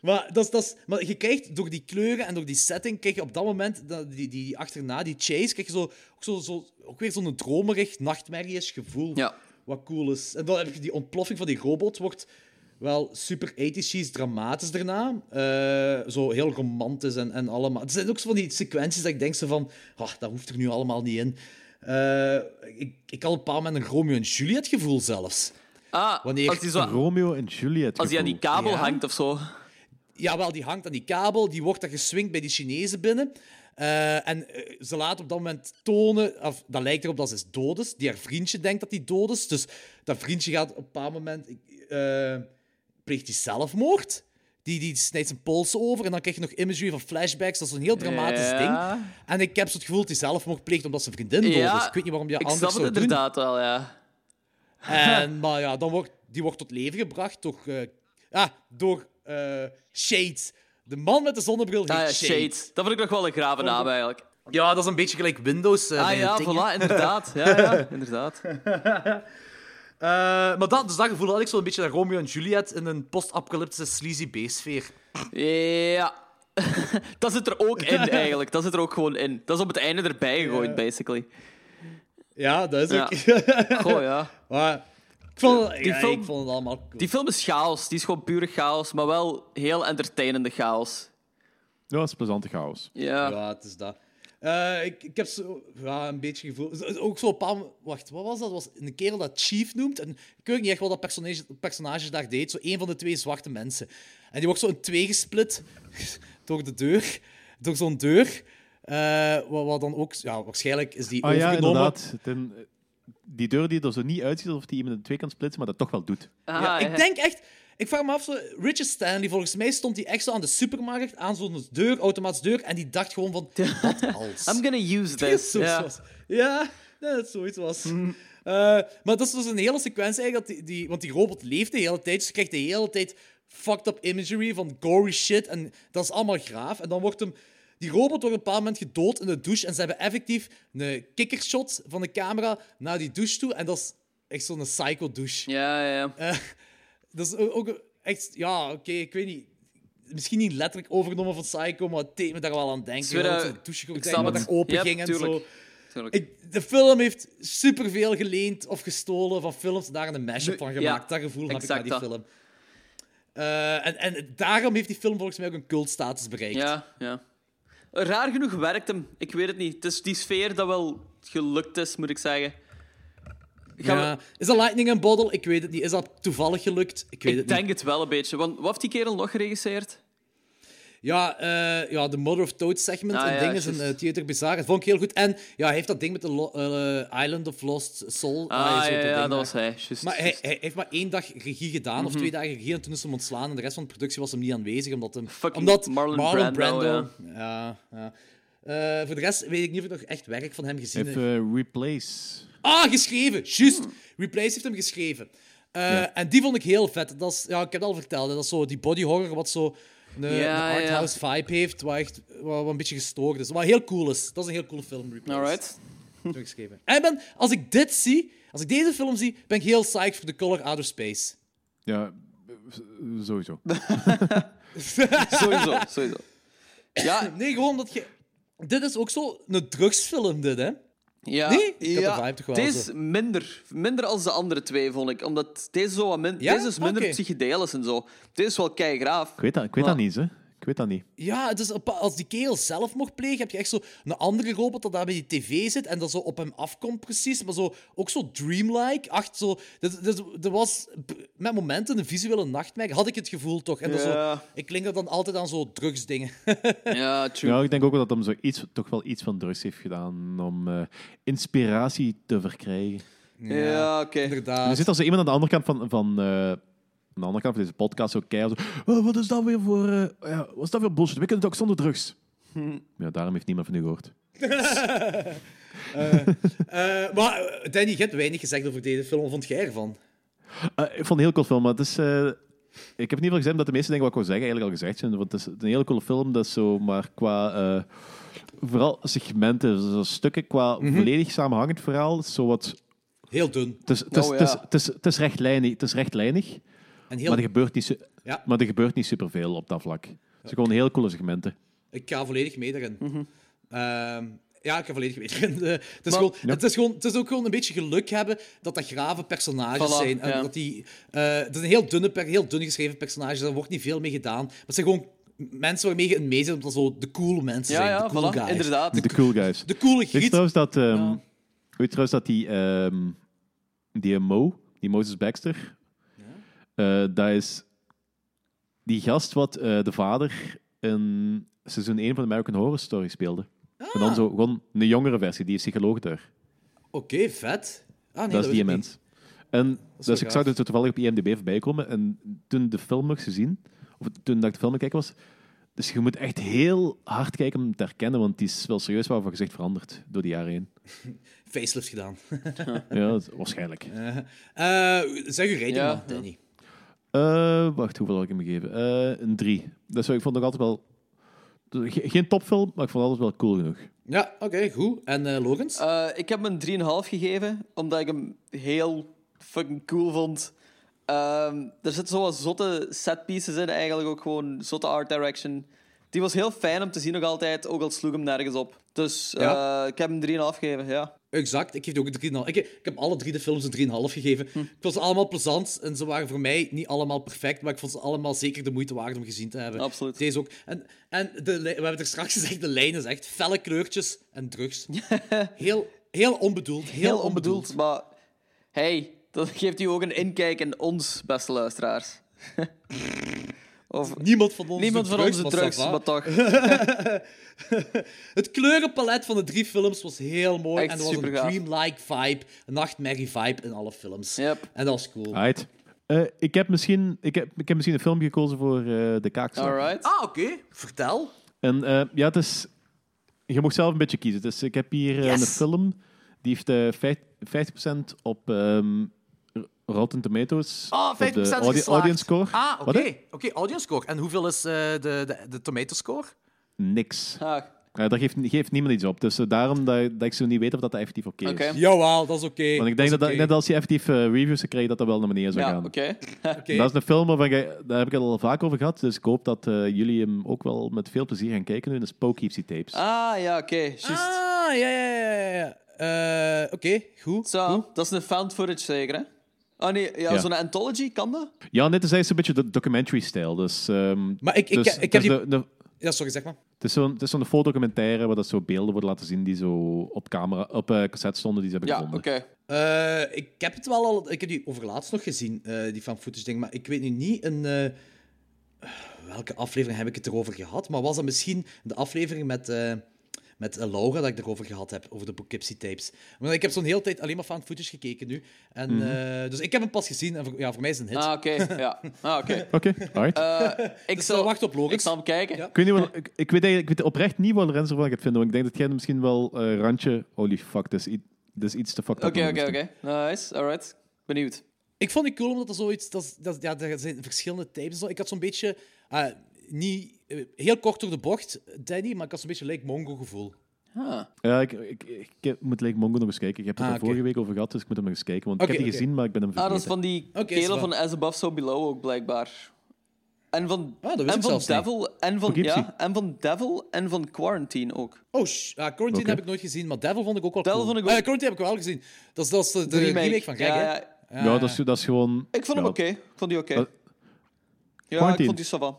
Maar, dat is, dat is, maar je krijgt door die kleuren en door die setting, krijg je op dat moment, die, die achterna, die chase, krijg je zo, ook, zo, zo, ook weer zo'n dromerig, nachtmerries gevoel. Ja. Wat cool is. En dan heb je die ontploffing van die robot, wordt wel super eighties dramatisch daarna. Uh, zo heel romantisch en, en allemaal. Het zijn ook zo van die sequenties dat ik denk zo van, oh, dat hoeft er nu allemaal niet in. Uh, ik, ik had een paar met een Romeo en Juliet gevoel zelfs. Ah, Wanneer... als die zo... Romeo en Juliet Als die aan die kabel ja. hangt of zo. Ja, wel, die hangt aan die kabel, die wordt dan geswingt bij die Chinezen binnen. Uh, en ze laat op dat moment tonen, of, dat lijkt erop dat ze is dood is, die haar vriendje denkt dat hij dood is. Dus dat vriendje gaat op een bepaald moment, uh, pleegt die zelfmoord. Die, die snijdt zijn polsen over en dan krijg je nog imagery van flashbacks. Dat is een heel dramatisch ja. ding. En ik heb zo het gevoel dat hij zelfmoord pleegt omdat zijn vriendin ja. dood is. Ik weet niet waarom je anders zou doen. Ik snap het inderdaad wel, ja. En, maar ja, dan wordt, die wordt tot leven gebracht door, uh, ah, door uh, Shade. De man met de zonnebril heet ah, ja, Shade. Shade. Dat vond ik nog wel een grave naam, eigenlijk. Ja, dat is een beetje gelijk Windows. Uh, ah ja, dingen. Voilà, inderdaad. Ja, ja, inderdaad. Uh, maar dat, dus dat gevoel had ik zo een beetje naar Romeo en Juliet in een post-apocalyptische sleazy B-sfeer. Ja. Dat zit er ook in, eigenlijk. Dat zit er ook gewoon in. Dat is op het einde erbij gegooid, uh, basically. Ja, dat is ook... Ja. Goh, ja. Maar ik vond, die ja, film, ik vond het allemaal... Cool. Die film is chaos. Die is gewoon pure chaos, maar wel heel entertainende chaos. Ja, dat is plezante chaos. Ja, ja het is dat. Uh, ik, ik heb zo ja, een beetje gevoel... Ook zo'n paar... Wacht, wat was dat? Dat was een kerel dat Chief noemt. En ik weet niet echt wat dat personage, personage daar deed. Zo één van de twee zwarte mensen. En die wordt zo in twee gesplit door de deur. Door zo'n deur. Uh, wat, wat dan ook... Ja, waarschijnlijk is die ah, overgenomen. Ja, inderdaad. Ten, die deur die er zo niet uitziet of die iemand in twee kan splitsen, maar dat toch wel doet. Ah, ja, ja. Ik denk echt... Ik vraag me af, Richard Stanley, volgens mij stond hij echt zo aan de supermarkt, aan zo'n deur, automatische deur, en die dacht gewoon van, wat als? I'm gonna use this. Ja, dat yeah. yeah, het zoiets was. Mm. Uh, maar dat is dus een hele sequentie eigenlijk, dat die, die, want die robot leeft de hele tijd, dus je krijgt de hele tijd fucked up imagery van gory shit, en dat is allemaal graaf. En dan wordt hem, die robot wordt op een bepaald moment gedood in de douche, en ze hebben effectief een kikkershot van de camera naar die douche toe, en dat is echt zo'n psycho douche. Ja, ja, ja. Dat is ook echt... Ja, oké, okay, ik weet niet... Misschien niet letterlijk overgenomen van Psycho, maar het deed me daar wel aan denken. Zure, dat het douche ik zag dat er open yep, ging en tuurlijk. Zo. Tuurlijk. Ik, de film heeft superveel geleend of gestolen van films en daar een mashup van gemaakt. Ja, dat gevoel heb ik bij die film. Uh, en, en daarom heeft die film volgens mij ook een cultstatus bereikt. Ja, ja. Raar genoeg werkt hem. Ik weet het niet. Het is die sfeer dat wel gelukt is, moet ik zeggen. Ja. We... Is dat Lightning in Bottle? Ik weet het niet. Is dat toevallig gelukt? Ik weet ik het denk niet. Het wel een beetje. Want wat heeft die kerel nog geregisseerd? Ja, uh, ja The Mother of Toads segment. Ah, een ja, ding is just... een uh, Theater Bizarre. Dat vond ik heel goed. En ja, hij heeft dat ding met de lo- uh, Island of Lost Soul. Ah, uh, ja, ja dat was hij. Just, maar just. Hij, hij heeft maar één dag regie gedaan, mm-hmm. of twee dagen regie, en toen is hem ontslaan. En de rest van de productie was hem niet aanwezig, omdat, hem, omdat Marlon, Marlon Brando... Brando ja. Ja, ja. Uh, voor de rest weet ik niet of ik nog echt werk van hem gezien heb. Uh, Replace... Ah, geschreven. Juist. Replace heeft hem geschreven. Uh, ja. En die vond ik heel vet. Dat is, ja, ik heb het al verteld. Dat is zo die body horror wat zo een, ja, een arthouse ja. vibe heeft, wat, echt, wat een beetje gestoord is. Wat heel cool is. Dat is een heel coole film, Replace. Alright. Geschreven. En ben, als ik dit zie, als ik deze film zie, ben ik heel psyched voor The Color Out of Space. Ja, sowieso. sowieso, sowieso. Ja. Nee, gewoon dat je... Dit is ook zo een drugsfilm, dit, hè. Ja, nee? ja. De deze is minder, minder als de andere twee, vond ik. Omdat deze, zo wat min- ja? deze is minder okay. psychedelisch en zo. Deze is wel keigraaf. Ik weet dat, ik weet maar... dat niet, hè. Ik weet dat niet. Ja, het is, als die kerel zelf mocht plegen, heb je echt zo een andere robot dat daar bij die tv zit en dat zo op hem afkomt precies, maar zo, ook zo dreamlike. Echt zo... Er was met momenten een visuele nachtmerrie, had ik het gevoel toch. En dat yeah. zo, ik klink dat dan altijd aan zo drugsdingen. Ja, true. Ja, ik denk ook wel dat hem zo iets, toch wel iets van drugs heeft gedaan om uh, inspiratie te verkrijgen. Ja, ja oké. Okay. Inderdaad. Er zit als iemand aan de andere kant van... van uh, aan de andere kant van deze podcast ook keihard zo... Oh, wat is dat weer voor... Uh, ja, wat is dat weer bullshit? We kunnen het ook zonder drugs. Hm. Ja, daarom heeft niemand van u gehoord. uh, uh, maar Danny, je hebt weinig gezegd over deze film. Wat vond jij ervan? Uh, ik vond het een heel cool film, maar het is... Uh, ik heb in ieder geval gezegd dat de meeste dingen wat ik wou zeggen eigenlijk al gezegd zijn. Want het is een hele coole film, dat is zo... Maar qua... Uh, vooral segmenten, zo stukken qua mm-hmm. volledig samenhangend verhaal, zo wat... Heel dun. Het is, het is, oh, ja. het is, het is, het is rechtlijnig. Het is rechtlijnig. Heel... Maar, er gebeurt niet su- ja. maar er gebeurt niet superveel op dat vlak. Het zijn ja. gewoon heel coole segmenten. Ik ga volledig mee daarin. Mm-hmm. Uh, ja, ik ga volledig mee daarin. Uh, het, is maar, gewoon, ja. het, is gewoon, het is ook gewoon een beetje geluk hebben dat dat grave personages voilà, zijn. En ja. dat die, uh, het is een heel dunne, heel dun geschreven personage, daar wordt niet veel mee gedaan. Maar het zijn gewoon mensen waarmee je het mee zit, omdat dat zo de cool mensen ja, zijn. Ja, de cool voilà, guys. Inderdaad. De, de cool guys. De coole griet. Weet je um, ja. trouwens dat die, um, die Mo, die Moses Baxter... Uh, dat is die gast wat uh, de vader in seizoen één van de American Horror Story speelde. Ah. En dan zo gewoon een jongere versie, die is psycholoog daar. Oké, okay, vet. Ah, nee, dat, dat is die mens. En dat is dus ik zag dat het toevallig op I M D B voorbij komen. En toen de film nog gezien, of toen dat ik de film aan het kijken was. Dus je moet echt heel hard kijken om het te herkennen, want die is wel serieus waarvan gezegd veranderd door de jaren heen. Facelift gedaan. Ja, waarschijnlijk. Uh, uh, zeg je rating, ja, man. Danny. Uh, wacht, hoeveel had ik hem gegeven? Uh, een drie. Dus ik vond het altijd wel... Geen topfilm, maar ik vond het altijd wel cool genoeg. Ja, oké, okay, goed. En uh, Logans? Uh, ik heb hem een drie komma vijf gegeven, omdat ik hem heel fucking cool vond. Um, er zitten zo wat zotte setpieces in, eigenlijk ook gewoon zotte art direction. Die was heel fijn om te zien nog altijd, ook al sloeg hem nergens op. Dus ja. uh, ik heb hem drie komma vijf gegeven, ja. Exact, ik geef die ook een drie komma vijf. Ik, ik heb alle drie de films een drie komma vijf gegeven. Hm. Ik vond ze allemaal plezant en ze waren voor mij niet allemaal perfect, maar ik vond ze allemaal zeker de moeite waard om gezien te hebben. Absoluut. Deze ook. En, en de, we hebben het er straks gezegd, de lijn is echt felle kleurtjes en drugs. Heel, heel onbedoeld. Heel, heel onbedoeld, onbedoeld, maar hey... Dat geeft u ook een inkijk in ons, beste luisteraars. Of niemand van ons niemand van drugs, onze drugs, maar toch. Het kleurenpalet van de drie films was heel mooi. Echt en er was een dreamlike vibe, een nachtmerrie vibe in alle films. Yep. En dat was cool. Right. Uh, ik, heb misschien, ik, heb, ik heb misschien een film gekozen voor uh, de kaakslag. Alright. Ah, oké. Okay. Vertel. En uh, ja, het is... Je mocht zelf een beetje kiezen. Dus ik heb hier uh, yes. een film. Die heeft uh, vijftig procent op... Um, Rotten Tomatoes. Ah, oh, vijftig procent de audi- audience score. Ah, oké. Okay. Okay, audience score. En hoeveel is uh, de, de, de tomato score? Niks. Ah. Uh, daar geeft, geeft niemand iets op. Dus uh, daarom dat, dat ik zo niet weet of dat, dat effectief oké okay is. Okay. Jawel, dat is oké. Okay. Want ik denk dat, okay. dat net als je effectief uh, reviews krijgt, dat dat wel naar beneden zou ja, gaan. Okay. Okay. Dat is een film waarvan ik, daar heb ik het al vaak over gehad. Dus ik hoop dat uh, jullie hem ook wel met veel plezier gaan kijken nu. Dat is Poe Keeps the Tapes. Ah, ja, oké. Okay. Just... Ah, ja, ja, ja. ja. Uh, oké, okay. goed. Zo, goed. Dat is een found footage zeker, hè? Oh nee, ja, ja. Zo'n anthology, kan dat? Ja, net is eigenlijk een beetje de documentary-stijl. Dus, um, maar ik, ik, dus, ik, ik dus heb die... De, de... Ja, sorry, zeg maar. Het is zo'n, zo'n foto-documentaire waar dat zo beelden worden laten zien die zo op, camera, op uh, cassette stonden die ze hebben ja, gevonden. Ja, oké. Okay. Uh, ik heb het wel al... Ik heb die overlaatst nog gezien, uh, die found footage ding, maar ik weet nu niet een... Uh... Welke aflevering heb ik het erover gehad? Maar was dat misschien de aflevering met... Uh... Met Laura, dat ik erover gehad heb, over de Poughkeepsie tapes. Want ik heb zo'n hele tijd alleen maar fan footage gekeken nu. En, mm-hmm. uh, dus ik heb hem pas gezien en voor, ja, voor mij is het een hit. Ah, oké. Okay. Ja. Ah, oké, okay. okay. alright. Uh, ik dus zal wachten op Laura. Ik zal hem kijken. Ja. Ik, weet niet wat, ik, ik, weet ik weet oprecht niet wat Lorenzo van gaat vinden, want ik denk dat jij misschien wel uh, randje... Holy fuck, dat is, is iets te fucked up. Oké, oké, oké. Nice, alright. Benieuwd. Ik vond het cool, omdat er zoiets... Dat, dat, ja, er zijn verschillende tapes. Ik had zo'n beetje... Uh, niet... Heel kort door de bocht, Danny, maar ik had zo'n beetje Lake Mongo-gevoel. Ah. Ja, ik, ik, ik moet Lake Mongo nog eens kijken. Ik heb het ah, er okay. vorige week over gehad, dus ik moet hem nog eens kijken. Want okay, ik heb die okay. gezien, maar ik ben hem vergeten. Ah, dat is van die okay, kerel van As Above, So Below ook, blijkbaar. En van, ah, en van Devil, en van, ja, en van Devil en van Quarantine ook. Oh, sh- ja, Quarantine okay. heb ik nooit gezien, maar Devil vond ik ook wel Devil cool. Vond ik ook... Ah, ja, Quarantine heb ik wel gezien. Dat is, dat is de, de remake van Greg, ja, ja. ja, ja, dat is, dat is gewoon... Ik vond hem ja. oké. Okay. Ik vond die oké. Okay. Ja, Quarantine. Ik vond die sava.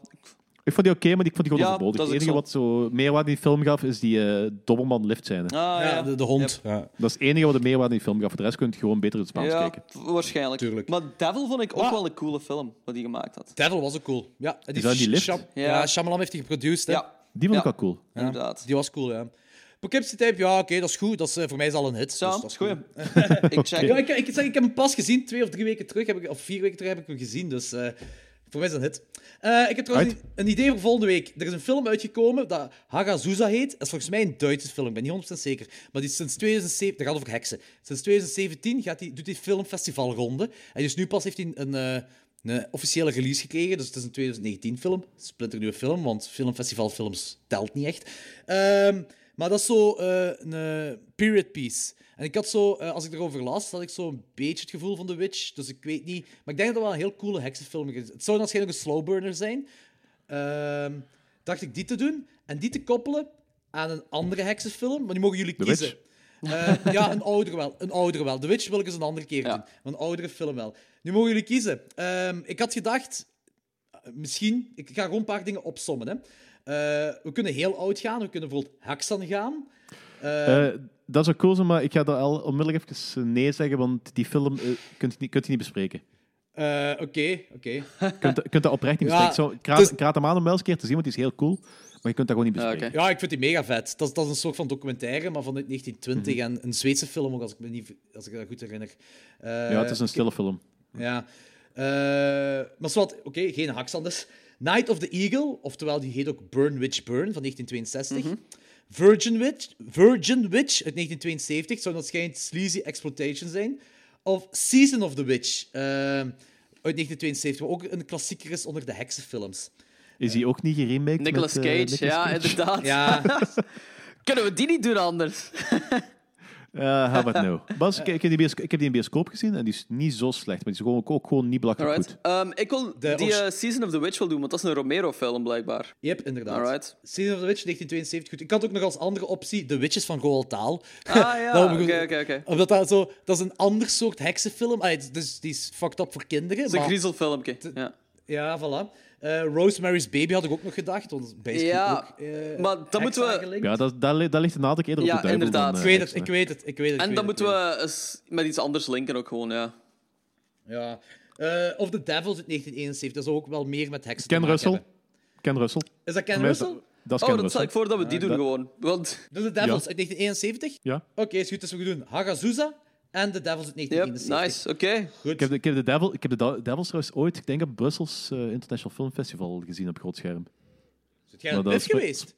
Ik vond die oké, okay, maar ik vond die gewoon ja, verboden. Het enige zo. wat zo meerwaarde in die film gaf, is die uh, Doberman-liftscène. Ah, ja, ja. De, de hond. Yep. Ja. Dat is het enige wat de meerwaarde in die film gaf. Voor de rest kun je gewoon beter in het Spaans ja, kijken. Ja, waarschijnlijk. Tuurlijk. Maar Devil vond ik ook ja. wel een coole film, wat hij gemaakt had. Devil was ook cool. Ja. Die is dat die lift? Sham- ja. ja, Shyamalan heeft die geproduceerd. Ja. Die vond ik ja. wel cool. Ja. Inderdaad. Die was cool, ja. Poughkeepsie Tape, ja, oké, okay, dat is goed. Dat is, uh, voor mij is al een hit. Ja, dus dat is goed. ik, check. Ja, ik, ik, zeg, ik heb hem pas gezien, twee of drie weken terug, heb ik, of vier weken terug heb ik hem gezien, dus... Uh, Voor mij is dat een hit. Uh, ik heb trouwens right. een idee voor volgende week. Er is een film uitgekomen dat Hagazusa heet. Dat is volgens mij een Duitse film, ik ben niet honderd procent zeker. Maar die is sinds twintig zeventien... Dat gaat over heksen. Sinds twintig zeventien gaat die, doet die filmfestivalronde. En dus nu pas heeft hij een, een, een officiële release gekregen. Dus het is een twintig negentien film. Splinternieuwe film, want filmfestivalfilms telt niet echt. Um, maar dat is zo uh, een period piece. En ik had zo, als ik erover las, had ik zo een beetje het gevoel van The Witch. Dus ik weet niet... Maar ik denk dat dat wel een heel coole heksenfilm is. Het zou waarschijnlijk een slow burner zijn. Uh, dacht ik die te doen. En die te koppelen aan een andere heksenfilm. Maar die mogen jullie The kiezen. Uh, ja, een oudere wel. Een oudere wel. The Witch wil ik eens een andere keer ja. doen. Maar een oudere film wel. Nu mogen jullie kiezen. Uh, ik had gedacht... Misschien... Ik ga gewoon een paar dingen opsommen. Hè. Uh, we kunnen heel oud gaan. We kunnen bijvoorbeeld Haksan gaan. Uh, uh. Dat zou cool zijn, maar ik ga dat al onmiddellijk even nee zeggen, want die film uh, kunt je niet, kunt je niet bespreken. Uh, oké, okay, oké. Okay. Je kunt, kunt dat oprecht niet bespreken. Ja, Zo, kraat, dus... kraat hem aan om wel eens een keer te zien, want die is heel cool, maar je kunt dat gewoon niet bespreken. Uh, okay. Ja, ik vind die mega vet. Dat, dat is een soort van documentaire, maar vanuit negentien twintig mm-hmm. en een Zweedse film ook, als ik me niet, als ik dat goed herinner. Uh, ja, het is een stille okay. film. Ja. Uh, maar zwart, oké, okay, geen haks anders. Night of the Eagle, oftewel die heet ook Burn Witch Burn van negentien tweeënzestig. Mm-hmm. Virgin Witch, Virgin Witch uit negentien tweeënzeventig, zou waarschijnlijk sleazy exploitation zijn. Of Season of the Witch uh, uit negentien tweeënzeventig, wat ook een klassieker is onder de heksenfilms. Is hij ook niet geremaked? Nicolas met, Cage, uh, Nicolas ja, Cage? Inderdaad. Ja. Kunnen we die niet doen anders? Ja, uh, how about no. Bas, ik, ik, heb die biosco- ik heb die in bioscoop gezien en die is niet zo slecht, maar die is ook, ook gewoon niet belachelijk goed. Um, ik wil de, die uh, Season of the Witch wel doen, want dat is een Romero-film blijkbaar. Yep, inderdaad. Alright. Season of the Witch, negentien tweeënzeventig, goed. Ik had ook nog als andere optie De Witches van Roald Dahl. Ah ja, oké, oké, oké. Omdat dat zo... Dat is een ander soort heksenfilm. Allee, dus die is fucked up voor kinderen. Het is maar, een griezelfilmpje, t- ja. Ja, voilà. Uh, Rosemary's Baby had ik ook nog gedacht. Want basically ja, ook, uh, maar dan moeten we... Aangelinkt. Ja, dat, dat, dat ligt een nadruk eerder ja, op de duivel. Ja, inderdaad. Dan, uh, ik, weet het, ik weet het, ik weet het. En dan moeten we eens met iets anders linken ook gewoon, ja. Ja. Uh, of The Devil uit negentien eenenzeventig, dat zou ook wel meer met heksen Ken Russell. Hebben. Ken Russell. Is dat Ken Russell? Dat oh, dat stel ik voor dat we die ja, doen dat... gewoon. Want... Dus The Devils ja. uit negentien eenenzeventig? Ja. Oké, okay, is goed. Dus we gaan doen Hagazusa. En The Devils uit negentien eenenzeventig. Yep, nice, oké. Okay. Goed. Ik heb, ik heb de, Devil, ik heb de da- Devils trouwens ooit, ik denk op Brussels uh, International Film Festival gezien op groot scherm. Is jij een Biff geweest?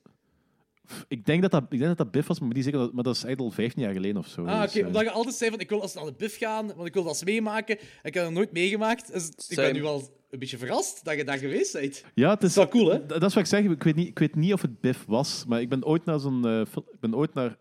Ik denk dat dat, ik denk dat, dat Biff was, maar, niet zeker, maar dat is eigenlijk al vijftien jaar geleden of zo. Ah, oké. Okay. Dus, omdat je altijd zei van ik wil als naar de Biff gaan, want ik wil dat meemaken. Ik heb dat nooit meegemaakt. Dus ik ben nu al een beetje verrast dat je daar geweest bent. Ja, het is, dat is wel cool, hè? Dat is wat ik zeg. Ik weet niet, ik weet niet of het Biff was, maar ik ben ooit naar zo'n... Uh, ik ben ooit naar...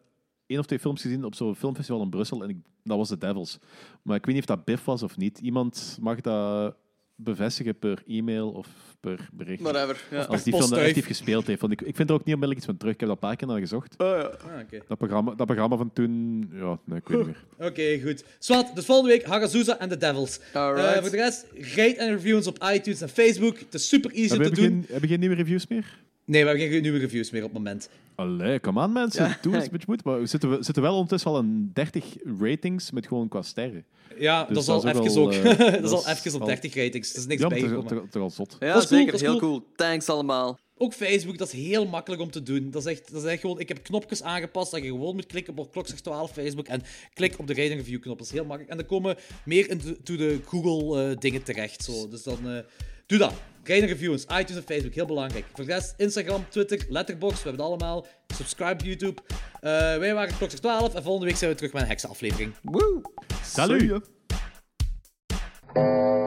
Eén of twee films gezien op zo'n filmfestival in Brussel en ik, dat was The Devils. Maar ik weet niet of dat Biff was of niet. Iemand mag dat bevestigen per e-mail of per bericht. Whatever, ja. Als die film dat actief gespeeld heeft. Want ik, ik vind er ook niet onmiddellijk iets van terug. Ik heb dat een paar keer naar gezocht. Oh, ja. ah, okay. dat, programma, dat programma van toen... Ja, nee, ik weet niet meer. Oké, okay, goed. Zwart, dus volgende week Hagazusa en The Devils. Uh, voor de rest, rate en review ons op iTunes en Facebook. Het is super easy te doen. Geen, heb je geen nieuwe reviews meer? Nee, we hebben geen nieuwe reviews meer op het moment. Allee, kom aan mensen, ja. Doe eens een beetje moed. Maar we zitten, we zitten wel ondertussen al een dertig ratings met gewoon qua sterren. Ja, dus dat is al even ook. Al, dat is al even op dertig ratings. Dat is niks ja, bijgekomen. Dat is toch al zot. Ja, dat is zeker. Cool, dat is heel cool. cool. Thanks allemaal. Ook Facebook, dat is heel makkelijk om te doen. Dat is echt, dat is echt gewoon, ik heb knopjes aangepast dat je gewoon moet klikken op klok zegt twaalf Facebook en klik op de rating review knop. Dat is heel makkelijk. En dan komen meer in de, to de Google uh, dingen terecht. Zo. Dus dan... Uh, Doe dat. Rate reviews, iTunes en Facebook, heel belangrijk. Voor de rest, Instagram, Twitter, Letterboxd, we hebben het allemaal. Subscribe op YouTube. Uh, wij waren klok twaalf en volgende week zijn we terug met een heksenaflevering. Woe! Salut! Salut.